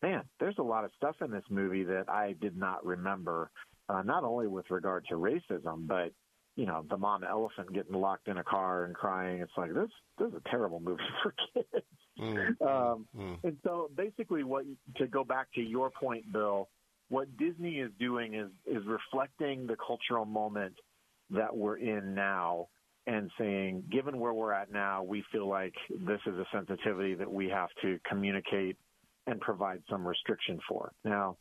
man, there's a lot of stuff in this movie that I did not remember, uh, not only with regard to racism, but, you know, the mom elephant getting locked in a car and crying. It's like, this, this is a terrible movie for kids. Mm-hmm. Um, mm-hmm. And so basically what to go back to your point, Bill, what Disney is doing is, is reflecting the cultural moment that we're in now and saying, given where we're at now, we feel like this is a sensitivity that we have to communicate and provide some restriction for. Now,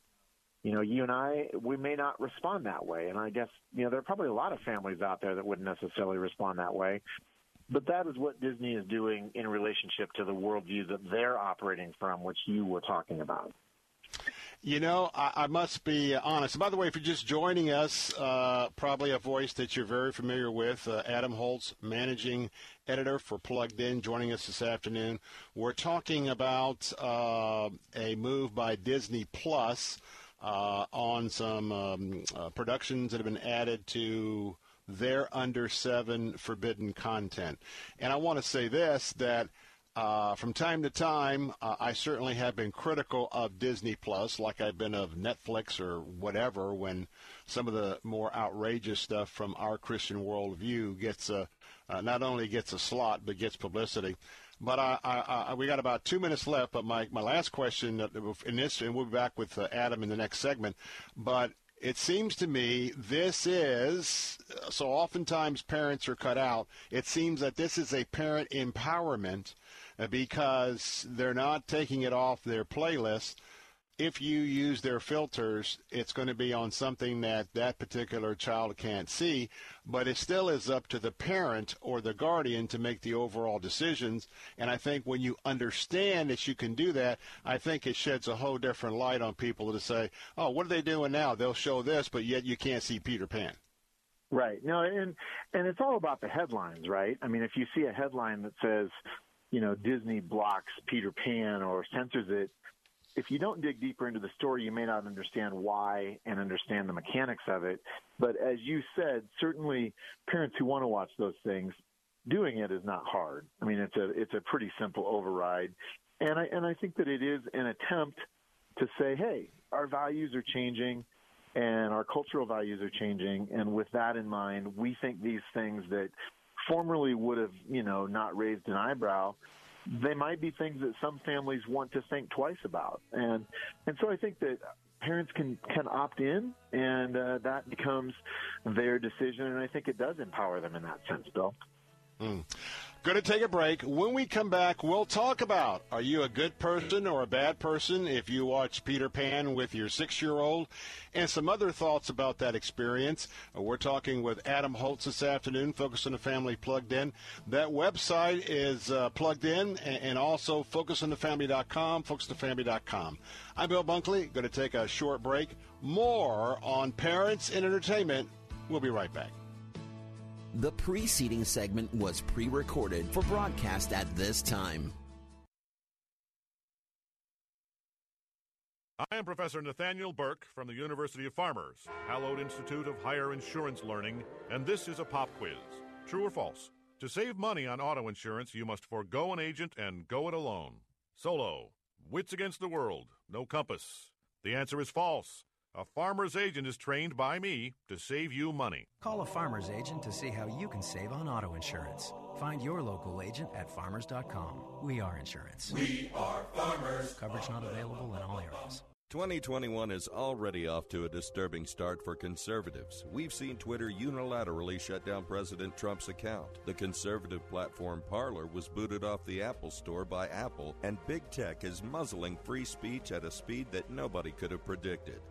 you know, you and I, we may not respond that way. And I guess, you know, there are probably a lot of families out there that wouldn't necessarily respond that way. But that is what Disney is doing in relationship to the worldview that they're operating from, which you were talking about. You know, I, I must be honest. By the way, if you're just joining us, uh, probably a voice that you're very familiar with, uh, Adam Holtz, managing editor for Plugged In, joining us this afternoon. We're talking about uh, a move by Disney Plus uh, on some um, uh, productions that have been added to their under seven forbidden content. And I want to say this, that Uh, from time to time, uh, I certainly have been critical of Disney Plus, like I've been of Netflix or whatever, when some of the more outrageous stuff from our Christian worldview gets a, uh, not only gets a slot, but gets publicity. But I, I, I, we got about two minutes left, but my, my last question, in this, and we'll be back with uh, Adam in the next segment, but it seems to me this is, so oftentimes parents are cut out, it seems that this is a parent empowerment because they're not taking it off their playlist. If you use their filters, it's going to be on something that that particular child can't see, but it still is up to the parent or the guardian to make the overall decisions. And I think when you understand that you can do that, I think it sheds a whole different light on people to say, oh, what are they doing now? They'll show this, but yet you can't see Peter Pan. Right. No, and and it's all about the headlines, right? I mean, if you see a headline that says, you know, Disney blocks Peter Pan or censors it, if you don't dig deeper into the story, you may not understand why and understand the mechanics of it. But as you said, certainly parents who want to watch those things, doing it is not hard. I mean, it's a it's a pretty simple override. And I and I think that it is an attempt to say, hey, our values are changing and our cultural values are changing. And with that in mind, we think these things that formerly would have, you know, not raised an eyebrow, they might be things that some families want to think twice about. And and so I think that parents can, can opt in, and uh, that becomes their decision, and I think it does empower them in that sense, Bill. Mm. Going to take a break. When we come back, we'll talk about, are you a good person or a bad person if you watch Peter Pan with your six-year-old, and some other thoughts about that experience. We're talking with Adam Holtz this afternoon, Focus on the Family, Plugged In. That website is uh, Plugged In, and also focus on the family dot com, focus on the family dot com. I'm Bill Bunkley. Going to take a short break. More on parents and entertainment. We'll be right back. The preceding segment was pre-recorded for broadcast at this time. I am Professor Nathaniel Burke from the University of Farmers, Hallowed Institute of Higher Insurance Learning, and this is a pop quiz. True or false? To save money on auto insurance, you must forego an agent and go it alone. Solo. Wits against the world. No compass. The answer is false. A farmer's agent is trained by me to save you money. Call a farmer's agent to see how you can save on auto insurance. Find your local agent at farmers dot com. We are insurance. We are farmers. Coverage not available in all areas. twenty twenty-one is already off to a disturbing start for conservatives. We've seen Twitter unilaterally shut down President Trump's account. The conservative platform Parler was booted off the Apple Store by Apple, and big tech is muzzling free speech at a speed that nobody could have predicted.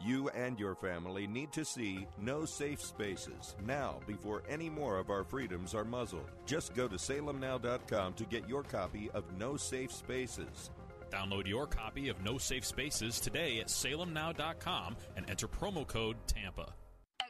You and your family need to see No Safe Spaces now before any more of our freedoms are muzzled. Just go to salem now dot com to get your copy of No Safe Spaces. Download your copy of No Safe Spaces today at salem now dot com and enter promo code TAMPA.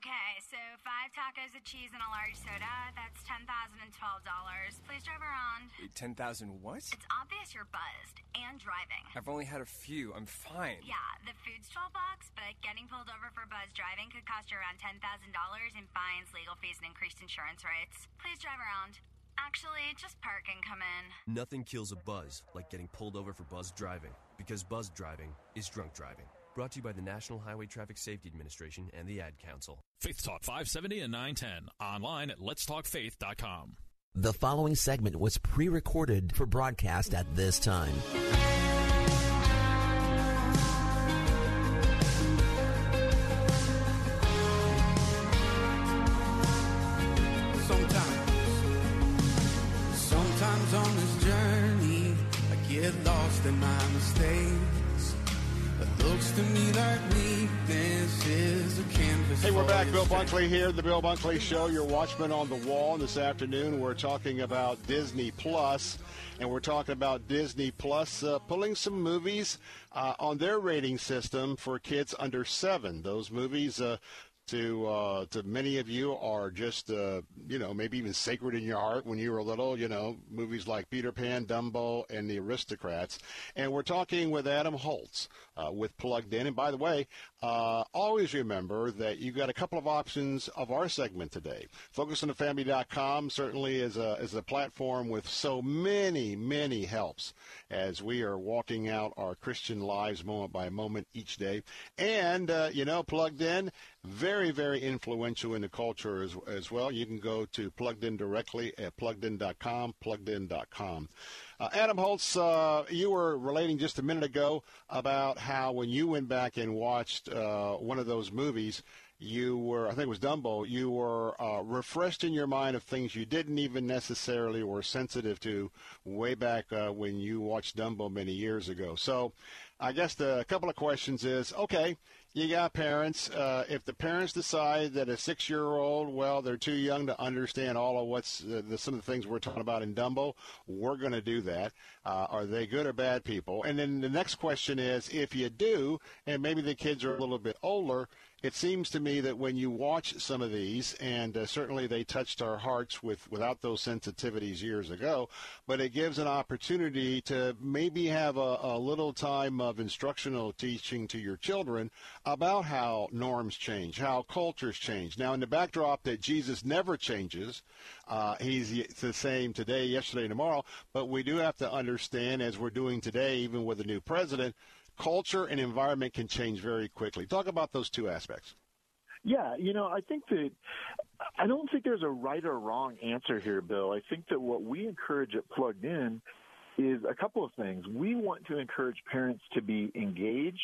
Okay, so five tacos of cheese and a large soda, that's ten thousand twelve dollars. Please drive around. Wait, ten thousand what? It's obvious you're buzzed and driving. I've only had a few. I'm fine. Yeah, the food's twelve bucks, but getting pulled over for buzz driving could cost you around ten thousand dollars in fines, legal fees, and increased insurance rates. Please drive around. Actually, just park and come in. Nothing kills a buzz like getting pulled over for buzz driving, because buzz driving is drunk driving. Brought to you by the National Highway Traffic Safety Administration and the Ad Council. Faith Talk five seventy and nine ten. Online at lets talk faith dot com. The following segment was pre-recorded for broadcast at this time. On this journey, I get lost in my mistakes. It looks to me like weakness is a canvas Hey, we're back. Bill Bunkley here, The Bill Bunkley Show, your Watchman on the Wall. This afternoon, we're talking about Disney Plus, and we're talking about Disney Plus uh, pulling some movies uh, on their rating system for kids under seven. Those movies, uh, to uh, to many of you, are just, uh, you know, maybe even sacred in your heart when you were little, you know, movies like Peter Pan, Dumbo, and The Aristocrats. And we're talking with Adam Holtz uh, with Plugged In. And by the way, Uh, always remember that you've got a couple of options of our segment today. Focus on the Family dot com certainly is a, is a platform with so many, many helps as we are walking out our Christian lives moment by moment each day. And, uh, you know, Plugged In, very, very influential in the culture as, as well. You can go to Plugged In directly at plugged in dot com, plugged in dot com. Uh, Adam Holtz, uh, you were relating just a minute ago about how when you went back and watched uh, one of those movies, you were, I think it was Dumbo, you were uh, refreshed in your mind of things you didn't even necessarily were sensitive to way back uh, when you watched Dumbo many years ago. So I guess the couple of questions is, okay, you got parents. Uh, if the parents decide that a six-year-old, well, they're too young to understand all of what's uh, the, some of the things we're talking about in Dumbo, we're going to do that. Uh, are they good or bad people? And then the next question is, if you do, and maybe the kids are a little bit older, it seems to me that when you watch some of these, and uh, certainly they touched our hearts with without those sensitivities years ago, but it gives an opportunity to maybe have a, a little time of instructional teaching to your children about how norms change, how cultures change. Now, in the backdrop that Jesus never changes, uh, he's the same today, yesterday, and tomorrow, but we do have to understand, as we're doing today, even with a new president, culture and environment can change very quickly. Talk about those two aspects. Yeah, you know, I think that I don't think there's a right or wrong answer here, Bill. I think that what we encourage at Plugged In is a couple of things. We want to encourage parents to be engaged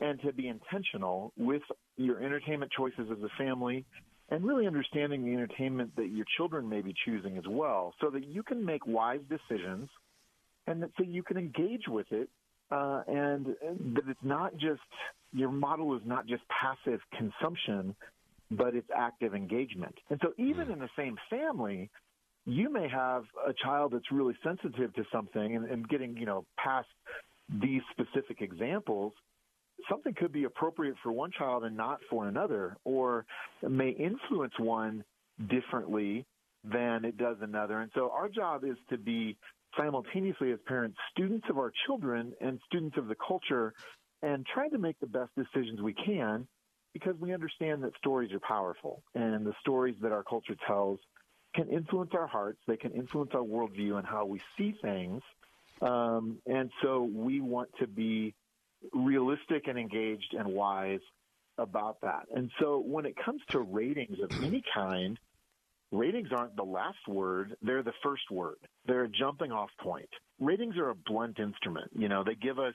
and to be intentional with your entertainment choices as a family, and really understanding the entertainment that your children may be choosing as well, so that you can make wise decisions and that so you can engage with it, uh, and that it's not just – your model is not just passive consumption, but it's active engagement. And so even in the same family, you may have a child that's really sensitive to something, and, and getting, you know, past these specific examples, something could be appropriate for one child and not for another, or may influence one differently than it does another. And so our job is to be simultaneously, as parents, students of our children and students of the culture, and try to make the best decisions we can, because we understand that stories are powerful, and the stories that our culture tells can influence our hearts. They can influence our worldview and how we see things. Um, and so we want to be realistic and engaged and wise about that. And so when it comes to ratings of any kind, ratings aren't the last word. They're the first word. They're a jumping off point. Ratings are a blunt instrument. You know, they give us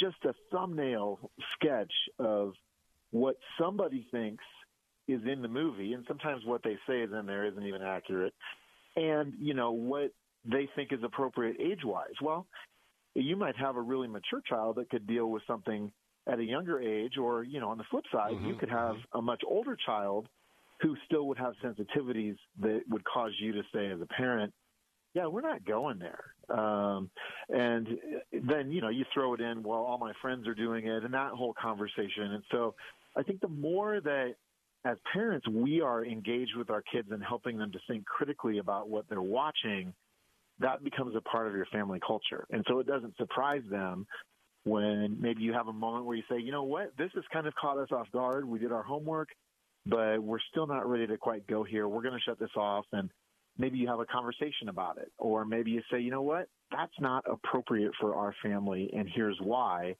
just a thumbnail sketch of what somebody thinks is in the movie, and sometimes what they say is in there isn't even accurate, and, you know, what they think is appropriate age-wise. Well, you might have a really mature child that could deal with something at a younger age, or, you know, on the flip side, mm-hmm. you could have a much older child who still would have sensitivities that would cause you to say as a parent, yeah, we're not going there. Um, and then, you know, you throw it in, well, all my friends are doing it, and that whole conversation. And so I think the more that as parents we are engaged with our kids and helping them to think critically about what they're watching, that becomes a part of your family culture. And so it doesn't surprise them when maybe you have a moment where you say, you know what, this has kind of caught us off guard. We did our homework, but we're still not ready to quite go here. We're going to shut this off. And maybe you have a conversation about it. Or maybe you say, you know what, that's not appropriate for our family, and here's why.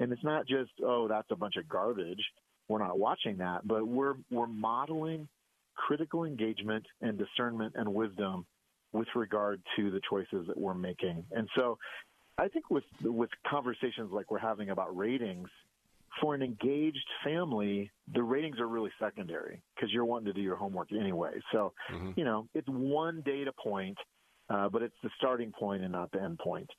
And it's not just, oh, that's a bunch of garbage, we're not watching that, but we're we're modeling critical engagement and discernment and wisdom with regard to the choices that we're making. And so I think with with conversations like we're having about ratings, for an engaged family, the ratings are really secondary, because you're wanting to do your homework anyway. So, mm-hmm. you know, it's one data point, uh, but it's the starting point and not the end point.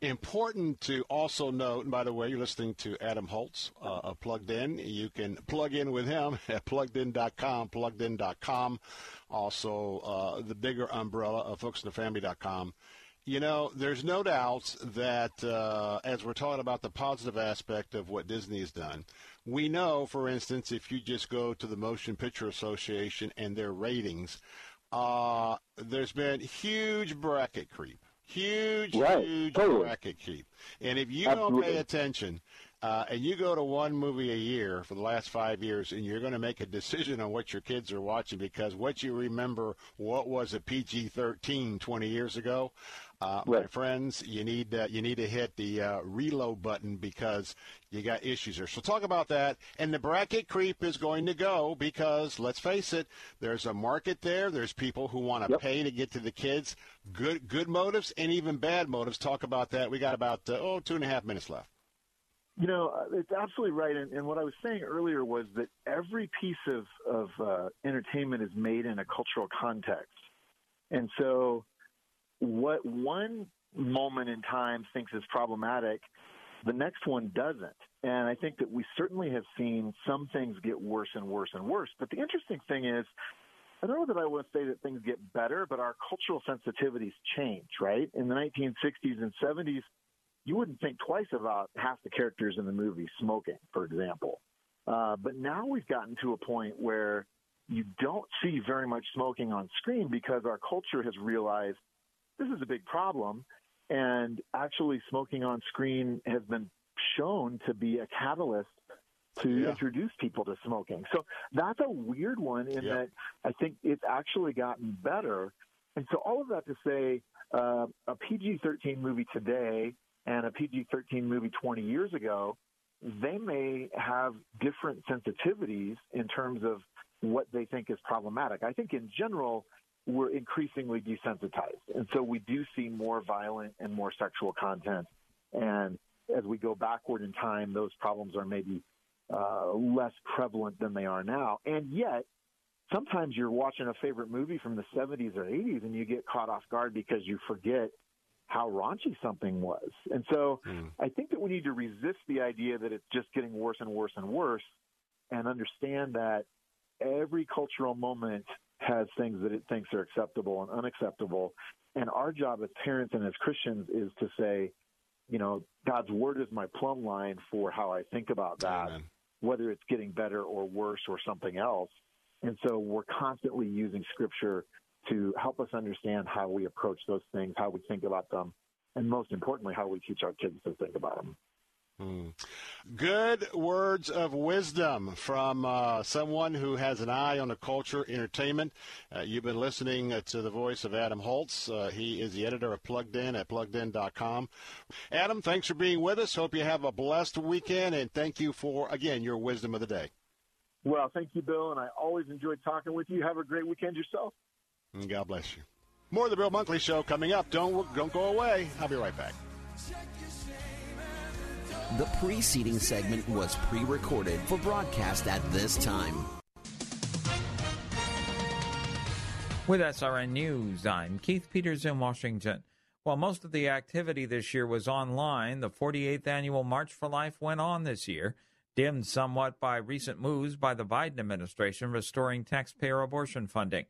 Important to also note, and by the way, you're listening to Adam Holtz uh, of Plugged In. You can plug in with him at plugged in dot com, plugged in dot com. Also, uh, the bigger umbrella of focus on the family dot com. You know, there's no doubt that uh, as we're talking about the positive aspect of what Disney has done, we know, for instance, if you just go to the Motion Picture Association and their ratings, uh, there's been huge bracket creep. Huge, right. huge totally. bracket creep. And if you Absolutely. don't pay attention uh, and you go to one movie a year for the last five years and you're going to make a decision on what your kids are watching because what you remember, what was a P G thirteen twenty years ago, uh, right. my friends, you need, uh, you need to hit the uh, reload button because you got issues there. So talk about that. And the bracket creep is going to go because, let's face it, there's a market there. There's people who want to yep. pay to get to the kids. Good good motives and even bad motives. Talk about that. We got about, uh, oh, two and a half minutes left. You know, it's absolutely right. And, and what I was saying earlier was that every piece of, of uh, entertainment is made in a cultural context. And so what one moment in time thinks is problematic, the next one doesn't. And I think that we certainly have seen some things get worse and worse and worse. But the interesting thing is, I don't know that I want to say that things get better, but our cultural sensitivities change, right? In the nineteen sixties and seventies, you wouldn't think twice about half the characters in the movie smoking, for example. Uh, but now we've gotten to a point where you don't see very much smoking on screen because our culture has realized this is a big problem, and actually smoking on screen has been shown to be a catalyst to yeah. introduce people to smoking. So that's a weird one in yeah. that I think it's actually gotten better. And so all of that to say uh, a P G thirteen movie today and a P G thirteen movie twenty years ago, they may have different sensitivities in terms of what they think is problematic. I think in general, we're increasingly desensitized. And so we do see more violent and more sexual content. And as we go backward in time, those problems are maybe Uh, less prevalent than they are now. And yet, sometimes you're watching a favorite movie from the seventies or eighties and you get caught off guard because you forget how raunchy something was. And so mm. I think that we need to resist the idea that it's just getting worse and worse and worse and understand that every cultural moment has things that it thinks are acceptable and unacceptable. And our job as parents and as Christians is to say, you know, God's word is my plumb line for how I think about that. Amen. Whether it's getting better or worse or something else. And so we're constantly using Scripture to help us understand how we approach those things, how we think about them, and most importantly, how we teach our kids to think about them. Mm. Good words of wisdom from uh, someone who has an eye on the culture, entertainment. Uh, you've been listening uh, to the voice of Adam Holtz. Uh, he is the editor of Plugged In at plugged in dot com. Adam, thanks for being with us. Hope you have a blessed weekend, and thank you for, again, your wisdom of the day. Well, thank you, Bill, and I always enjoyed talking with you. Have a great weekend yourself. And God bless you. More of the Bill Bunkley Show coming up. Don't, don't go away. I'll be right back. The preceding segment was pre-recorded for broadcast at this time. With S R N News, I'm Keith Peters in Washington. While most of the activity this year was online, the forty-eighth annual March for Life went on this year, dimmed somewhat by recent moves by the Biden administration restoring taxpayer abortion funding.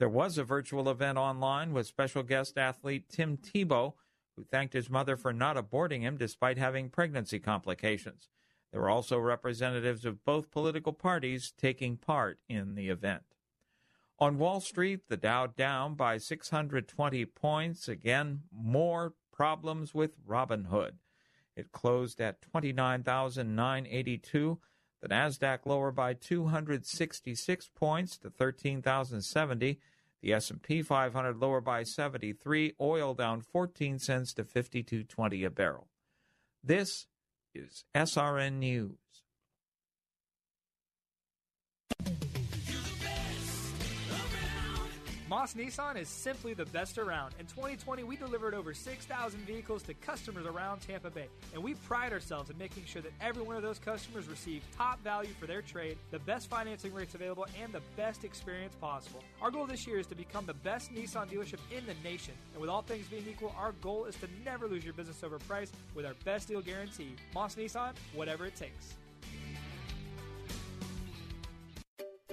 There was a virtual event online with special guest athlete Tim Tebow, who thanked his mother for not aborting him despite having pregnancy complications. There were also representatives of both political parties taking part in the event. On Wall Street, the Dow down by six hundred twenty points. Again, more problems with Robinhood. It closed at twenty-nine thousand nine hundred eighty-two. The Nasdaq lower by two hundred sixty-six points to thirteen thousand seventy. The S and P five hundred lower by seventy-three, oil down fourteen cents to fifty-two twenty a barrel. This is S R N News. Moss Nissan is simply the best around. In twenty twenty, we delivered over six thousand vehicles to customers around Tampa Bay, and we pride ourselves in making sure that every one of those customers receive top value for their trade, the best financing rates available, and the best experience possible. Our goal this year is to become the best Nissan dealership in the nation, and with all things being equal, our goal is to never lose your business over price with our best deal guarantee. Moss Nissan, whatever it takes.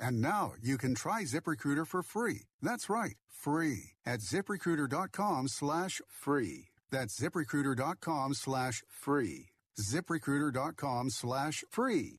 And now you can try ZipRecruiter for free. That's right, free at zip recruiter dot com slash free. That's zip recruiter dot com slash free. zip recruiter dot com slash free.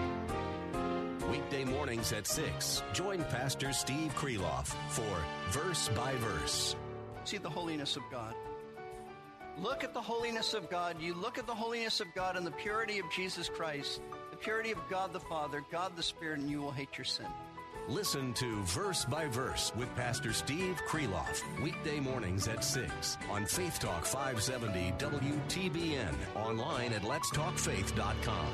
Weekday mornings at six, join Pastor Steve Kreloff for Verse by Verse. See the holiness of God. Look at the holiness of God. You look at the holiness of God and the purity of Jesus Christ, the purity of God the Father, God the Spirit, and you will hate your sin. Listen to Verse by Verse with Pastor Steve Kreloff, weekday mornings at six on Faith Talk five seventy W T B N, online at lets talk faith dot com.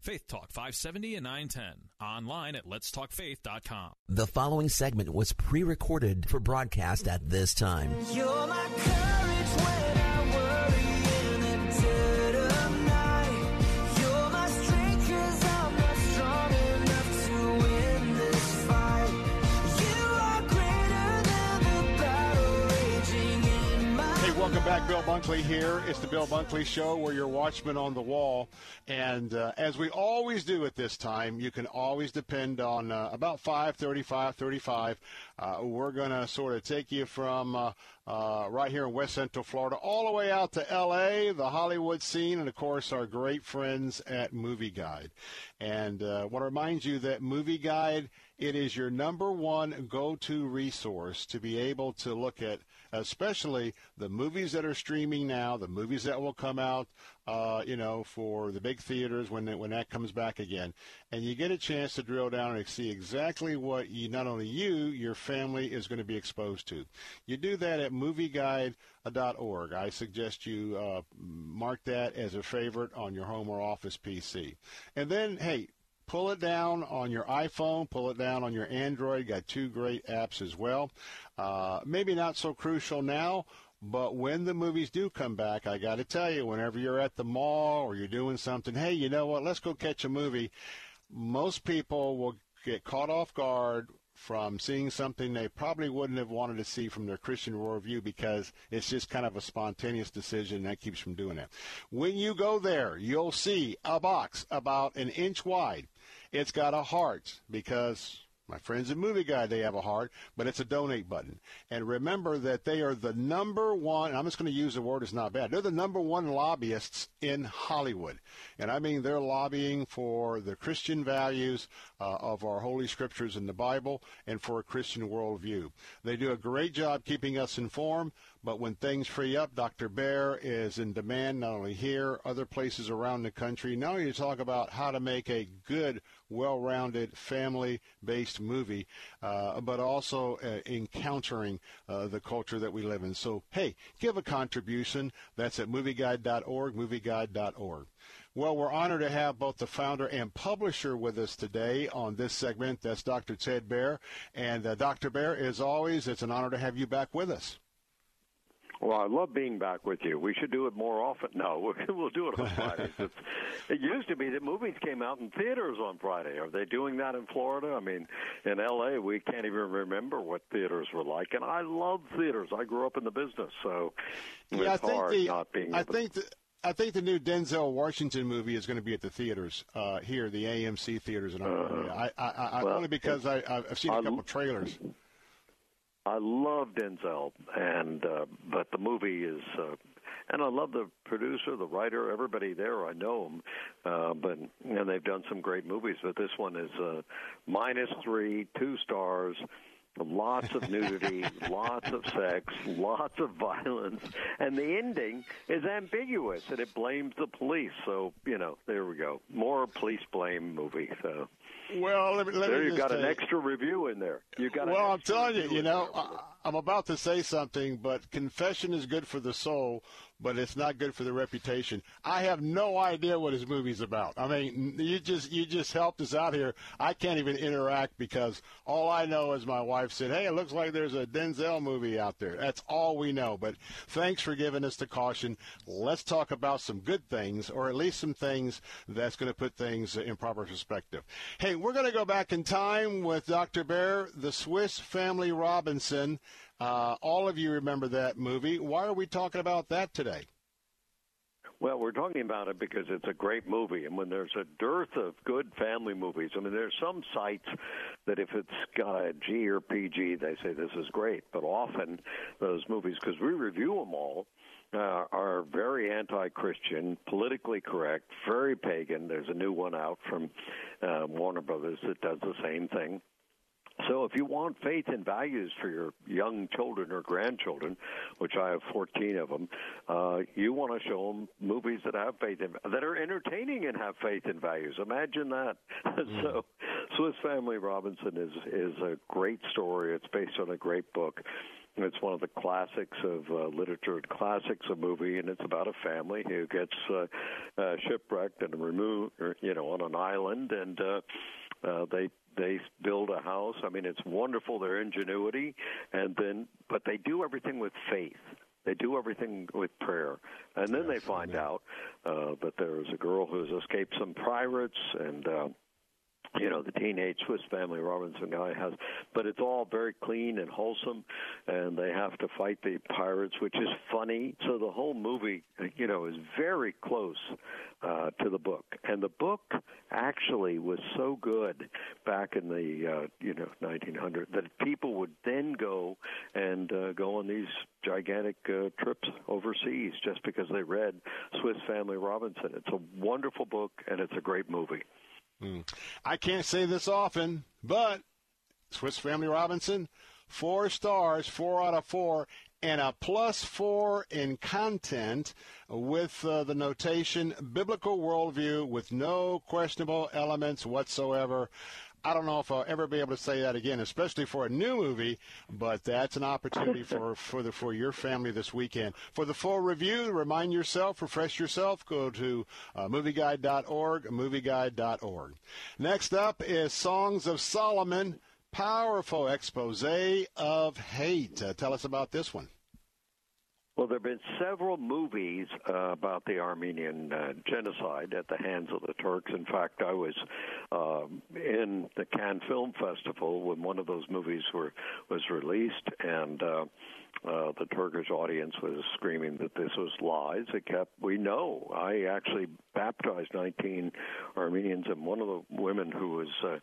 Faith Talk five seventy and nine ten. Online at lets talk faith dot com. The following segment was pre-recorded for broadcast at this time. You're my courage when I worry in the dead of night. You're my strength 'cause I'm not strong enough to win this fight. You are greater than the battle raging in my Hey, welcome back. Bill Bunkley here. It's the Bill Bunkley Show where you're watchman on the wall. And uh, as we always do at this time, you can always depend on uh, about five thirty-five, thirty-five. Uh, we're going to sort of take you from uh, uh, right here in West Central Florida all the way out to L A, the Hollywood scene, and, of course, our great friends at Movie Guide. And uh, I want to remind you that Movie Guide, it is your number one go-to resource to be able to look at, especially the movies that are streaming now, the movies that will come out, uh, you know, for the big theaters when that, when that comes back again. And you get a chance to drill down and see exactly what you, not only you, your family is going to be exposed to. You do that at movie guide dot org. I suggest you uh, mark that as a favorite on your home or office P C. And then, hey, pull it down on your iPhone. Pull it down on your Android. Got two great apps as well. Uh, maybe not so crucial now, but when the movies do come back, I got to tell you, whenever you're at the mall or you're doing something, hey, you know what? Let's go catch a movie. Most people will get caught off guard from seeing something they probably wouldn't have wanted to see from their Christian worldview because it's just kind of a spontaneous decision that keeps from doing that. When you go there, you'll see a box about an inch wide. It's got a heart because My friends at Movie Guide, they have a heart, but it's a donate button. And remember that they are the number one, and I'm just going to use the word, it's not bad, they're the number one lobbyists in Hollywood. And I mean they're lobbying for the Christian values uh, of our Holy Scriptures in the Bible and for a Christian worldview. They do a great job keeping us informed, but when things free up, Doctor Baehr is in demand not only here, other places around the country. Now you talk about how to make a good, well-rounded, family-based movie, uh, but also uh, encountering uh, the culture that we live in. So, hey, give a contribution. That's at movie guide dot org, movie guide dot org. Well, we're honored to have both the founder and publisher with us today on this segment. That's Doctor Ted Baehr. And uh, Doctor Baehr, as always, it's an honor to have you back with us. Well, I love being back with you. We should do it more often. No, we'll do it on Fridays. It's, it used to be that movies came out in theaters on Friday. Are they doing that in Florida? I mean, in L A, we can't even remember what theaters were like. And I love theaters. I grew up in the business, so it's yeah, I think hard the, not being I think the, I think the new Denzel Washington movie is going to be at the theaters uh, here, the A M C theaters in Armenia. Uh, I, I, I, well, only because I, I've seen a couple I'm, of trailers. I love Denzel, and uh, but the movie is, uh, and I love the producer, the writer, everybody there. I know them, uh, but and they've done some great movies. But this one is uh, minus three, two stars. Lots of nudity, lots of sex, lots of violence, and the ending is ambiguous, and it blames the police. So, you know, there we go. More police blame movie. So, well, let me, let there me you've got an extra you. review in there. You got. Well, I'm telling you, you know, I, I'm about to say something, but confession is good for the soul, but it's not good for the reputation. I have no idea what his movie's about. I mean, you just you just helped us out here. I can't even interact because all I know is my wife said, hey, it looks like there's a Denzel movie out there. That's all we know. But thanks for giving us the caution. Let's talk about some good things, or at least some things that's going to put things in proper perspective. Hey, we're going to go back in time with Doctor Baehr, the Swiss Family Robinson. Uh, all of you remember that movie. Why are we talking about that today? Well, we're talking about it because it's a great movie, and when there's a dearth of good family movies, I mean, there's some sites that if it's got a G or P G, they say this is great, but often those movies, because we review them all, Uh, are very anti-Christian, politically correct, very pagan. There's a new one out from uh, Warner Brothers that does the same thing. So if you want faith and values for your young children or grandchildren, which I have fourteen of them, uh, you want to show them movies that have faith in, that are entertaining and have faith and values. Imagine that. Mm. So Swiss Family Robinson is is a great story. It's based on a great book. It's one of the classics of uh, literature, classics of movie, and it's about a family who gets uh, uh, shipwrecked and removed, or, you know, on an island, and uh, uh, they they build a house. I mean, it's wonderful, their ingenuity, and then but they do everything with faith. They do everything with prayer. And then yes, they find amen. out uh, that there's a girl who's escaped some pirates, and uh, you know, the teenage Swiss Family Robinson guy has, but it's all very clean and wholesome, and they have to fight the pirates, which is funny. So the whole movie, you know, is very close uh, to the book. And the book actually was so good back in the, uh, you know, nineteen hundred that people would then go and uh, go on these gigantic uh, trips overseas just because they read Swiss Family Robinson. It's a wonderful book, and it's a great movie. I can't say this often, but Swiss Family Robinson, four stars, four out of four, and a plus four in content with uh, the notation, biblical worldview with no questionable elements whatsoever. I don't know if I'll ever be able to say that again, especially for a new movie, but that's an opportunity for, for, the, for your family this weekend. For the full review, remind yourself, refresh yourself, go to uh, movie guide dot org, movie guide dot org. Next up is Songs of Solomon, powerful expose of hate. Uh, tell us about this one. Well, there have been several movies uh, about the Armenian uh, genocide at the hands of the Turks. In fact, I was uh, in the Cannes Film Festival when one of those movies were was released, and uh, uh, the Turkish audience was screaming that this was lies. It kept, we know. I actually baptized nineteen Armenians, and one of the women who was uh,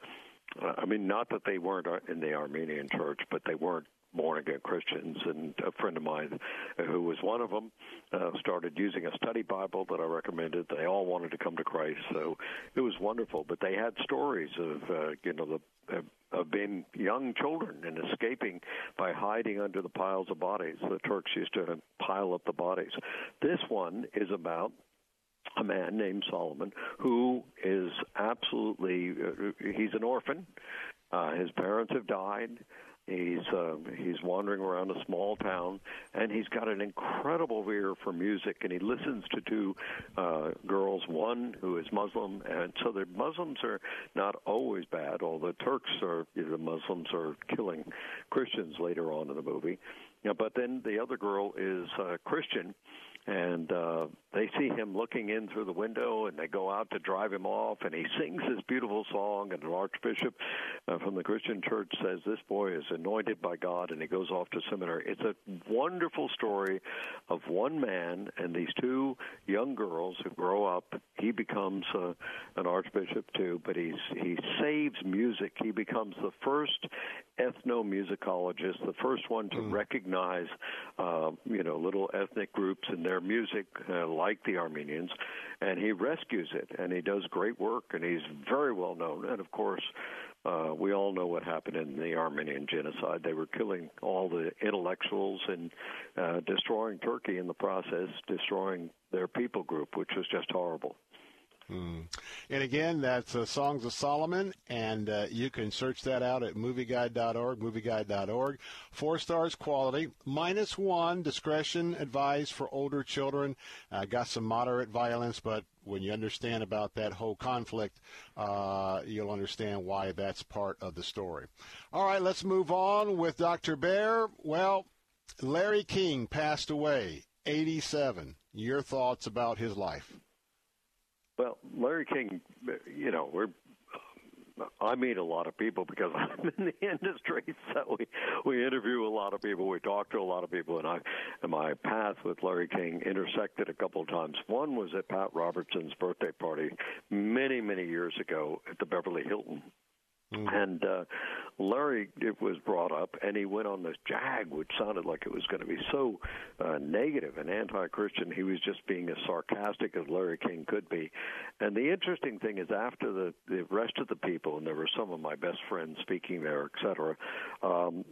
uh, I mean, not that they weren't in the Armenian church, but they weren't born-again Christians, and a friend of mine who was one of them uh, started using a study Bible that I recommended. They all wanted to come to Christ, so it was wonderful. But they had stories of, uh, you know, the, of being young children and escaping by hiding under the piles of bodies. The Turks used to pile up the bodies. This one is about a man named Solomon who is absolutely uh, – he's an orphan. Uh, his parents have died. He's uh, he's wandering around a small town, and he's got an incredible ear for music, and he listens to two uh, girls, one who is Muslim. And so the Muslims are not always bad, although Turks are, you know, the Muslims are killing Christians later on in the movie. You know, but then the other girl is uh, Christian, and uh, they see him looking in through the window, and they go out to drive him off, and he sings this beautiful song, and an archbishop uh, from the Christian church says, this boy is anointed by God, and he goes off to seminary. It's a wonderful story of one man and these two young girls who grow up. He becomes uh, an archbishop, too, but he's, he saves music. He becomes the first ethnomusicologist, the first one to mm. recognize, uh, you know, little ethnic groups and their music, uh, like the Armenians, and he rescues it, and he does great work, and he's very well known. And, of course, uh, we all know what happened in the Armenian genocide. They were killing all the intellectuals and uh, destroying Turkey in the process, destroying their people group, which was just horrible. Mm. And again, that's uh, Songs of Solomon, and uh, you can search that out at movie guide dot org, movie guide dot org. Four stars quality, minus one, discretion advised for older children. Uh, got some moderate violence, but when you understand about that whole conflict, uh, you'll understand why that's part of the story. All right, let's move on with Doctor Baehr. Well, Larry King passed away, eighty-seven. Your thoughts about his life? Well, Larry King, you know, we're, I meet a lot of people because I'm in the industry, so we, we interview a lot of people, we talk to a lot of people, and I and my path with Larry King intersected a couple of times. One was at Pat Robertson's birthday party many, many years ago at the Beverly Hilton. Mm-hmm. And uh, Larry, it was brought up, and he went on this jag, which sounded like it was going to be so uh, negative and anti-Christian. He was just being as sarcastic as Larry King could be. And the interesting thing is after the, the rest of the people, and there were some of my best friends speaking there, et cetera, um,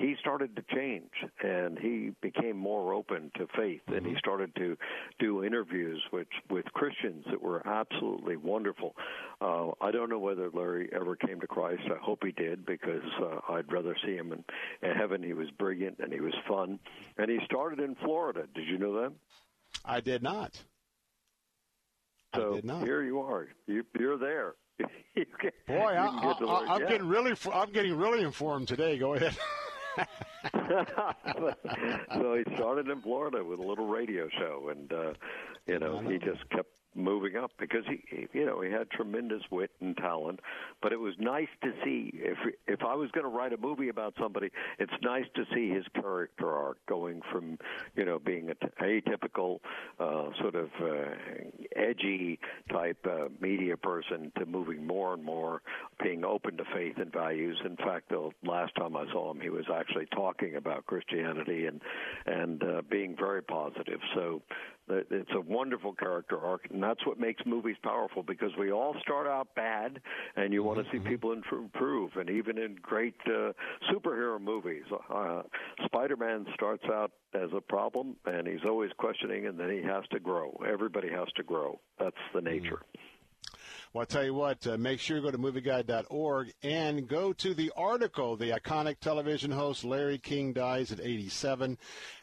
he started to change, and he became more open to faith, and he started to do interviews with, with Christians that were absolutely wonderful. Uh, I don't know whether Larry ever came to Christ. I hope he did, because uh, I'd rather see him in, in heaven. He was brilliant, and he was fun, and he started in Florida. Did you know that? I did not. So I did not. Here you are. You, you're there. you can, Boy, you I, I, get I, I'm yeah. getting really, I'm getting really informed today. Go ahead. So he started in Florida with a little radio show, and uh, you know, he just kept moving up because he, you know, he had tremendous wit and talent. But it was nice to see, if if I was going to write a movie about somebody, it's nice to see his character arc going from, you know, being an atypical uh, sort of uh, edgy type uh, media person to moving more and more, being open to faith and values. In fact, the last time I saw him, he was actually talking about Christianity and and uh, being very positive. So it's a wonderful character arc, and that's what makes movies powerful, because we all start out bad, and you want to see people improve. And even in great uh, superhero movies, uh, Spider-Man starts out as a problem, and he's always questioning, and then he has to grow. Everybody has to grow. That's the nature. Mm-hmm. Well, I'll tell you what, uh, make sure you go to movie guide dot org and go to the article, The Iconic Television Host Larry King Dies at eighty-seven,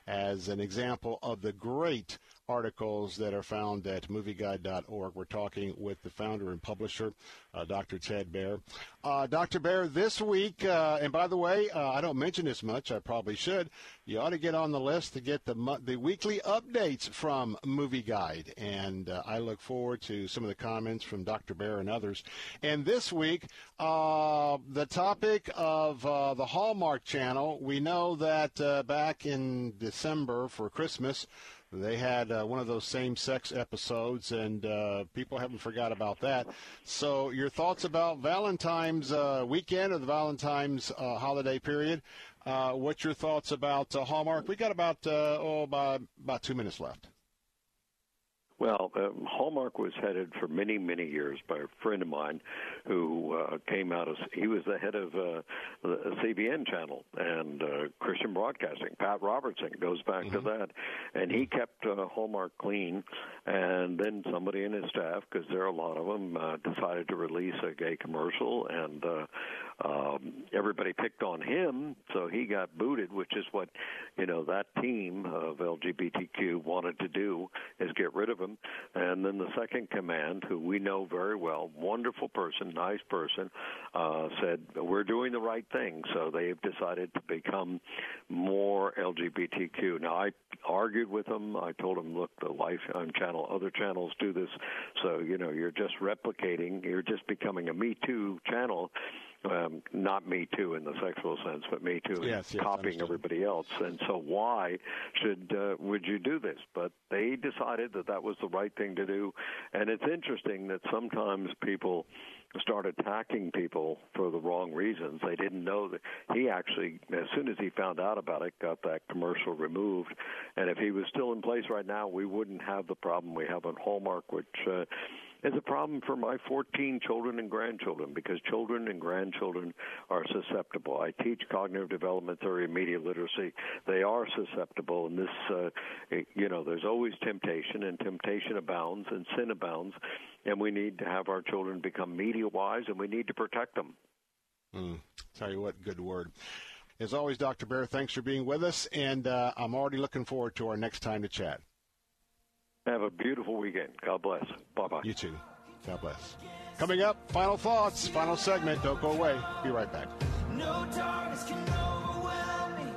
as an example of the great articles that are found at movie guide dot org. We're talking with the founder and publisher, uh, Doctor Ted Baehr. Uh, Doctor Baehr, this week, uh, and by the way, uh, I don't mention this much, I probably should, you ought to get on the list to get the mo- the weekly updates from Movie Guide, and uh, I look forward to some of the comments from Doctor Baehr and others. And this week, uh, the topic of uh, the Hallmark Channel, we know that uh, back in December for Christmas, They had uh, one of those same-sex episodes, and uh, people haven't forgot about that. So your thoughts about Valentine's uh, weekend or the Valentine's uh, holiday period? Uh, what's your thoughts about uh, Hallmark? We got about uh, oh, about, about two minutes left. Well, uh, Hallmark was headed for many, many years by a friend of mine who uh, came out as he was the head of uh, the C B N channel and uh, Christian Broadcasting. Pat Robertson goes back mm-hmm. to that. And he kept uh, Hallmark clean. And then somebody in his staff, because there are a lot of them, uh, decided to release a gay commercial. And uh, um, everybody picked on him, so he got booted, which is what, you know, that team of L G B T Q wanted to do, is get rid of him. And then the second command, who we know very well, wonderful person, nice person, uh, said, we're doing the right thing. So they've decided to become more L G B T Q. Now, I argued with them. I told them, look, the Lifetime channel, other channels do this. So, you know, you're just replicating. You're just becoming a Me Too channel. Um, not Me Too in the sexual sense, but Me Too yes, yes, copying everybody else. And so why should uh, would you do this? But they decided that that was the right thing to do. And it's interesting that sometimes people start attacking people for the wrong reasons. They didn't know that he actually, as soon as he found out about it, got that commercial removed. And if he was still in place right now, we wouldn't have the problem we have on Hallmark, which uh, is a problem for my fourteen children and grandchildren, because children and grandchildren are susceptible. I teach cognitive development theory and media literacy. They are susceptible, and this, uh, it, you know, there's always temptation, and temptation abounds, and sin abounds, and we need to have our children become media-wise, and we need to protect them. Mm, tell you what, good word. As always, Doctor Baehr, thanks for being with us, and uh, I'm already looking forward to our next time to chat. Have a beautiful weekend. God bless. Bye-bye. You too. God bless. Coming up, final thoughts, final segment. Don't go away. Be right back. No darkness can overwhelm me,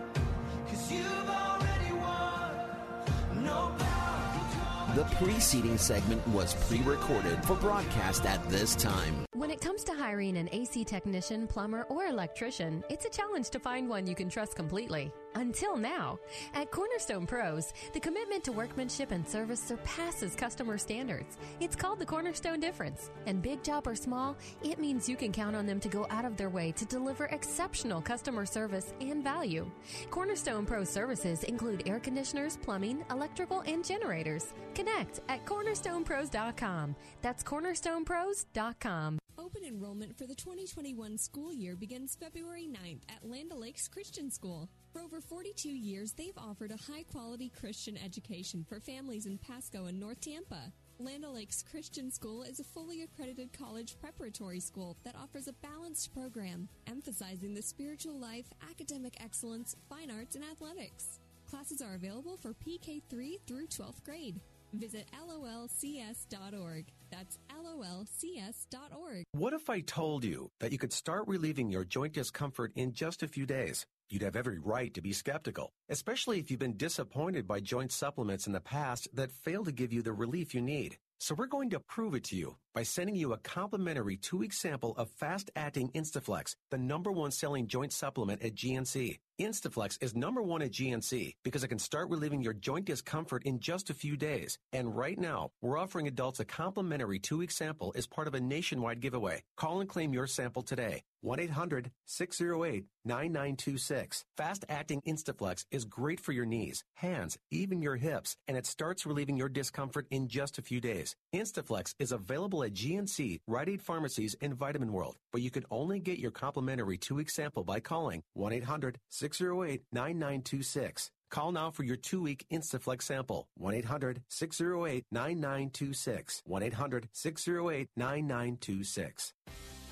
'cause you've already won. No power can. The preceding segment was pre-recorded for broadcast at this time. When it comes to hiring an A C technician, plumber, or electrician, it's a challenge to find one you can trust completely. Until now. At Cornerstone Pros, the commitment to workmanship and service surpasses customer standards. It's called the Cornerstone Difference. And big job or small, it means you can count on them to go out of their way to deliver exceptional customer service and value. Cornerstone Pro services include air conditioners, plumbing, electrical, and generators. Connect at cornerstone pros dot com. That's cornerstone pros dot com. Open enrollment for the twenty twenty-one school year begins February ninth at Land O'Lakes Christian School. For over forty-two years, they've offered a high-quality Christian education for families in Pasco and North Tampa. Land O'Lakes Christian School is a fully accredited college preparatory school that offers a balanced program, emphasizing the spiritual life, academic excellence, fine arts, and athletics. Classes are available for P K three through twelfth grade. Visit L O L C S dot org. That's L O L C S dot org. What if I told you that you could start relieving your joint discomfort in just a few days? You'd have every right to be skeptical, especially if you've been disappointed by joint supplements in the past that fail to give you the relief you need. So we're going to prove it to you by sending you a complimentary two-week sample of fast-acting Instaflex, the number one selling joint supplement at G N C. Instaflex is number one at G N C because it can start relieving your joint discomfort in just a few days. And right now, we're offering adults a complimentary two-week sample as part of a nationwide giveaway. Call and claim your sample today. one eight hundred six oh eight nine nine two six. Fast-acting Instaflex is great for your knees, hands, even your hips, and it starts relieving your discomfort in just a few days. Instaflex is available at G N C, Rite Aid Pharmacies, and Vitamin World, but you can only get your complimentary two-week sample by calling one eight hundred six oh eight nine nine two six. Call now for your two-week Instaflex sample, one eight hundred six oh eight nine nine two six, one eight hundred six oh eight nine nine two six.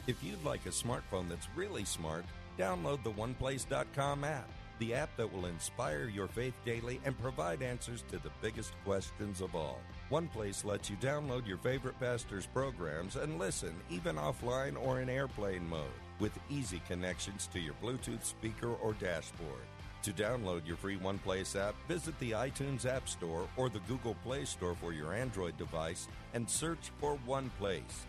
If you'd like a smartphone that's really smart, download the one place dot com app, the app that will inspire your faith daily and provide answers to the biggest questions of all. OnePlace lets you download your favorite pastor's programs and listen, even offline or in airplane mode, with easy connections to your Bluetooth speaker or dashboard. To download your free OnePlace app, visit the iTunes App Store or the Google Play Store for your Android device and search for OnePlace.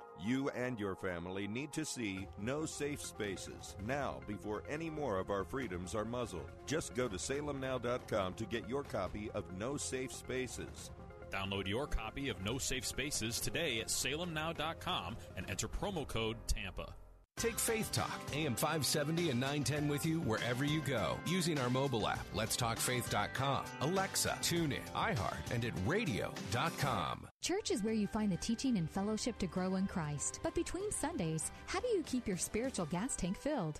You and your family need to see No Safe Spaces now before any more of our freedoms are muzzled. Just go to Salem Now dot com to get your copy of No Safe Spaces. Download your copy of No Safe Spaces today at Salem Now dot com and enter promo code TAMPA. Take Faith Talk, A M five seventy and nine ten with you wherever you go. Using our mobile app, lets talk faith dot com, Alexa, TuneIn, iHeart, and at radio dot com. Church is where you find the teaching and fellowship to grow in Christ. But between Sundays, how do you keep your spiritual gas tank filled?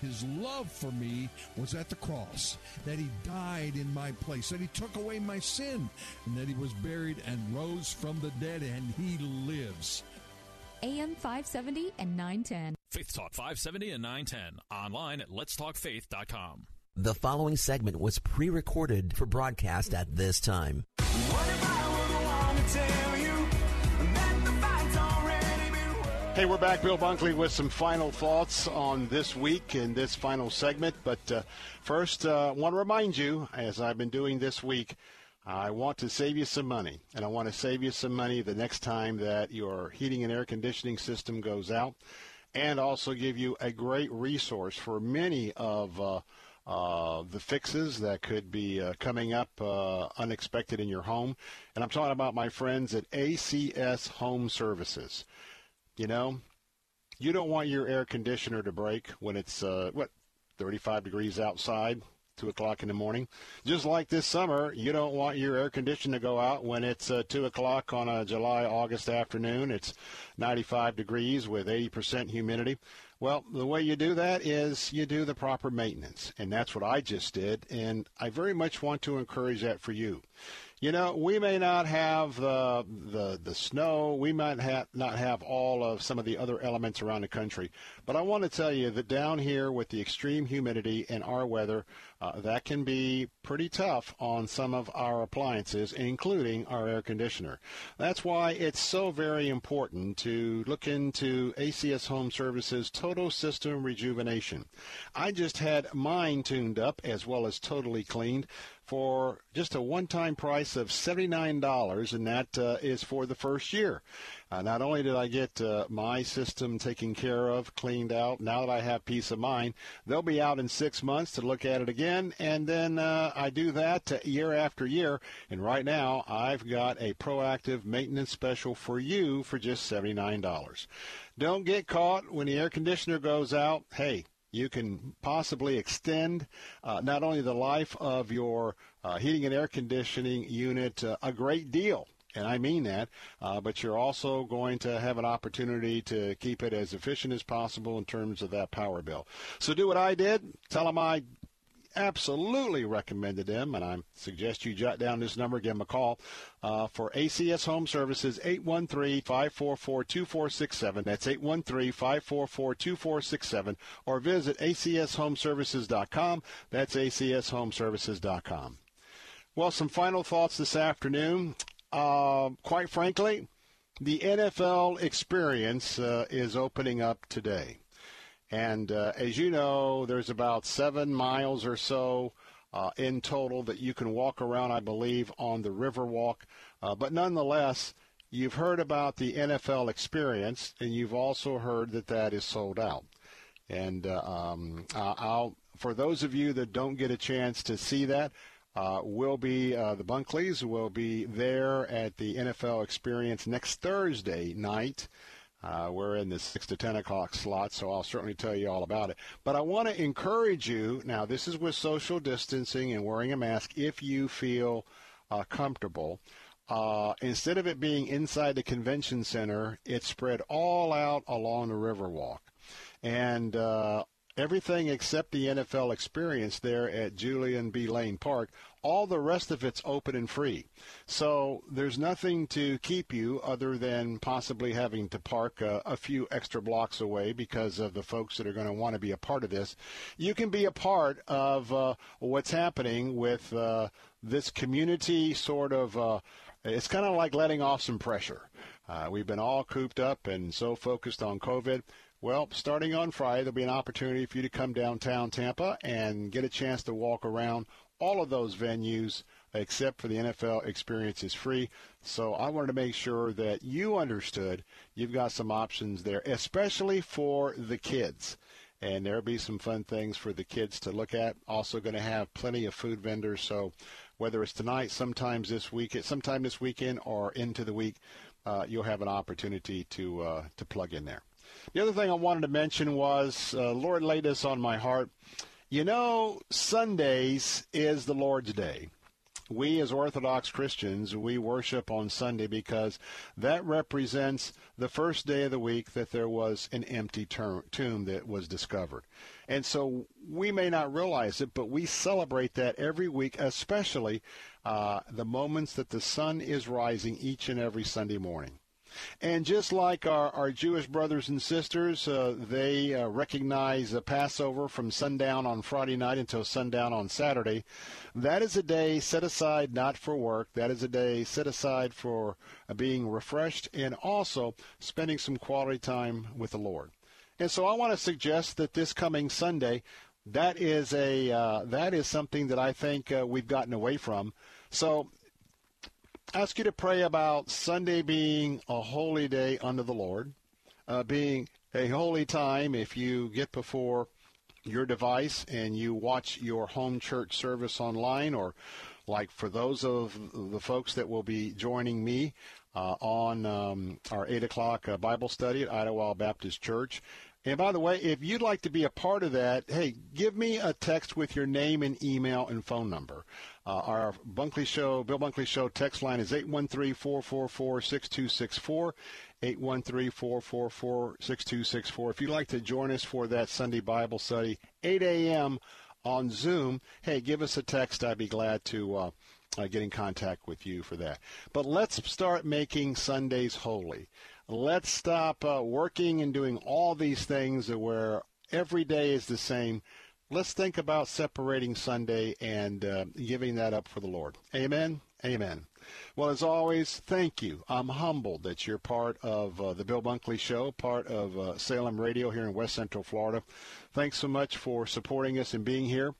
His love for me was at the cross, that he died in my place, that he took away my sin, and that he was buried and rose from the dead, and he lives. A M five seventy and nine ten. Faith Talk five seventy and nine ten. Online at lets talk faith dot com. The following segment was pre-recorded for broadcast at this time. What if I were the one to tell you that the fight's already been won? Hey, we're back. Bill Bunkley with some final thoughts on this week and this final segment. But uh, first, I uh, want to remind you, as I've been doing this week, I want to save you some money, and I want to save you some money the next time that your heating and air conditioning system goes out, and also give you a great resource for many of uh, uh, the fixes that could be uh, coming up uh, unexpected in your home. And I'm talking about my friends at A C S Home Services. You know, you don't want your air conditioner to break when it's, uh, what, thirty-five degrees outside? two o'clock in the morning. Just like this summer, you don't want your air conditioner to go out when it's uh, two o'clock on a July, August afternoon. It's ninety-five degrees with eighty percent humidity. Well, the way you do that is you do the proper maintenance, and that's what I just did, and I very much want to encourage that for you. You know, we may not have uh, the the snow, we might ha- not have all of some of the other elements around the country, but I want to tell you that down here with the extreme humidity and our weather, uh, that can be pretty tough on some of our appliances, including our air conditioner. That's why it's so very important to look into A C S Home Services Total System Rejuvenation. I just had mine tuned up as well as totally cleaned for just a one-time price of seventy-nine dollars, and that uh, is for the first year. Uh, not only did I get uh, my system taken care of, cleaned out, now that I have peace of mind, they'll be out in six months to look at it again, and then uh, I do that year after year, and right now I've got a proactive maintenance special for you for just seventy-nine dollars. Don't get caught when the air conditioner goes out. Hey, you can possibly extend uh, not only the life of your uh, heating and air conditioning unit uh, a great deal, and I mean that, uh, but you're also going to have an opportunity to keep it as efficient as possible in terms of that power bill. So do what I did. Tell them I absolutely recommended them, and I suggest you jot down this number, give them a call. Uh, for A C S Home Services, eight one three, five four four, two four six seven. That's eight one three, five four four, two four six seven. Or visit A C S home services dot com. That's A C S home services dot com. Well, some final thoughts this afternoon. Uh, quite frankly, the N F L experience uh, is opening up today. And uh, as you know, there's about seven miles or so uh, in total that you can walk around, I believe, on the Riverwalk. Uh, but nonetheless, you've heard about the N F L experience, and you've also heard that that is sold out. And uh, um, I'll, for those of you that don't get a chance to see that, Uh, will be uh, the Bunkleys will be there at the N F L experience next Thursday night. Uh, we're in the six to ten o'clock slot, so I'll certainly tell you all about it. But I want to encourage you, now this is with social distancing and wearing a mask, if you feel uh, comfortable. Uh, instead of it being inside the convention center, it spread all out along the Riverwalk. And uh, everything except the N F L experience there at Julian B. Lane Park, all the rest of it's open and free. So there's nothing to keep you other than possibly having to park a, a few extra blocks away because of the folks that are going to want to be a part of this. You can be a part of uh, what's happening with uh, this community sort of uh, it's kind of like letting off some pressure. Uh, we've been all cooped up and so focused on COVID. Well, starting on Friday, there'll be an opportunity for you to come downtown Tampa and get a chance to walk around all of those venues, except for the N F L experience is free. So I wanted to make sure that you understood you've got some options there, especially for the kids. And there'll be some fun things for the kids to look at. Also going to have plenty of food vendors, so whether it's tonight, sometimes this week, sometime this weekend, or into the week, uh, you'll have an opportunity to uh, to plug in there. The other thing I wanted to mention was, uh, Lord laid this on my heart. You know, Sundays is the Lord's Day. We as Orthodox Christians, we worship on Sunday because that represents the first day of the week that there was an empty tomb that was discovered. And so we may not realize it, but we celebrate that every week, especially uh, the moments that the sun is rising each and every Sunday morning. And just like our, our Jewish brothers and sisters, uh, they uh, recognize the Passover from sundown on Friday night until sundown on Saturday. That is a day set aside not for work. That is a day set aside for uh, being refreshed and also spending some quality time with the Lord. And so I want to suggest that this coming Sunday, that is a uh, that is something that I think uh, we've gotten away from. So I ask you to pray about Sunday being a holy day unto the Lord, uh, being a holy time if you get before your device and you watch your home church service online, or like for those of the folks that will be joining me Uh, on um, our eight o'clock uh, Bible study at Idlewild Baptist Church. And by the way, if you'd like to be a part of that, hey, give me a text with your name and email and phone number. Uh, our Bunkley Show, Bill Bunkley Show text line is eight one three, four four four, six two six four, eight one three, four four four, six two six four. If you'd like to join us for that Sunday Bible study, eight a.m. on Zoom, hey, give us a text. I'd be glad to Uh, Uh, get in contact with you for that. But let's start making Sundays holy. Let's stop uh, working and doing all these things where every day is the same. Let's think about separating Sunday and uh, giving that up for the Lord. Amen? Amen. Well, as always, thank you. I'm humbled that you're part of uh, the Bill Bunkley Show, part of uh, Salem Radio here in West Central Florida. Thanks so much for supporting us and being here.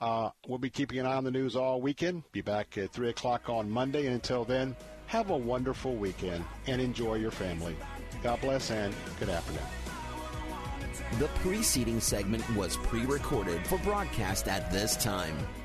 Uh, we'll be keeping an eye on the news all weekend. Be back at three o'clock on Monday. And until then, have a wonderful weekend and enjoy your family. God bless and good afternoon. The preceding segment was pre-recorded for broadcast at this time.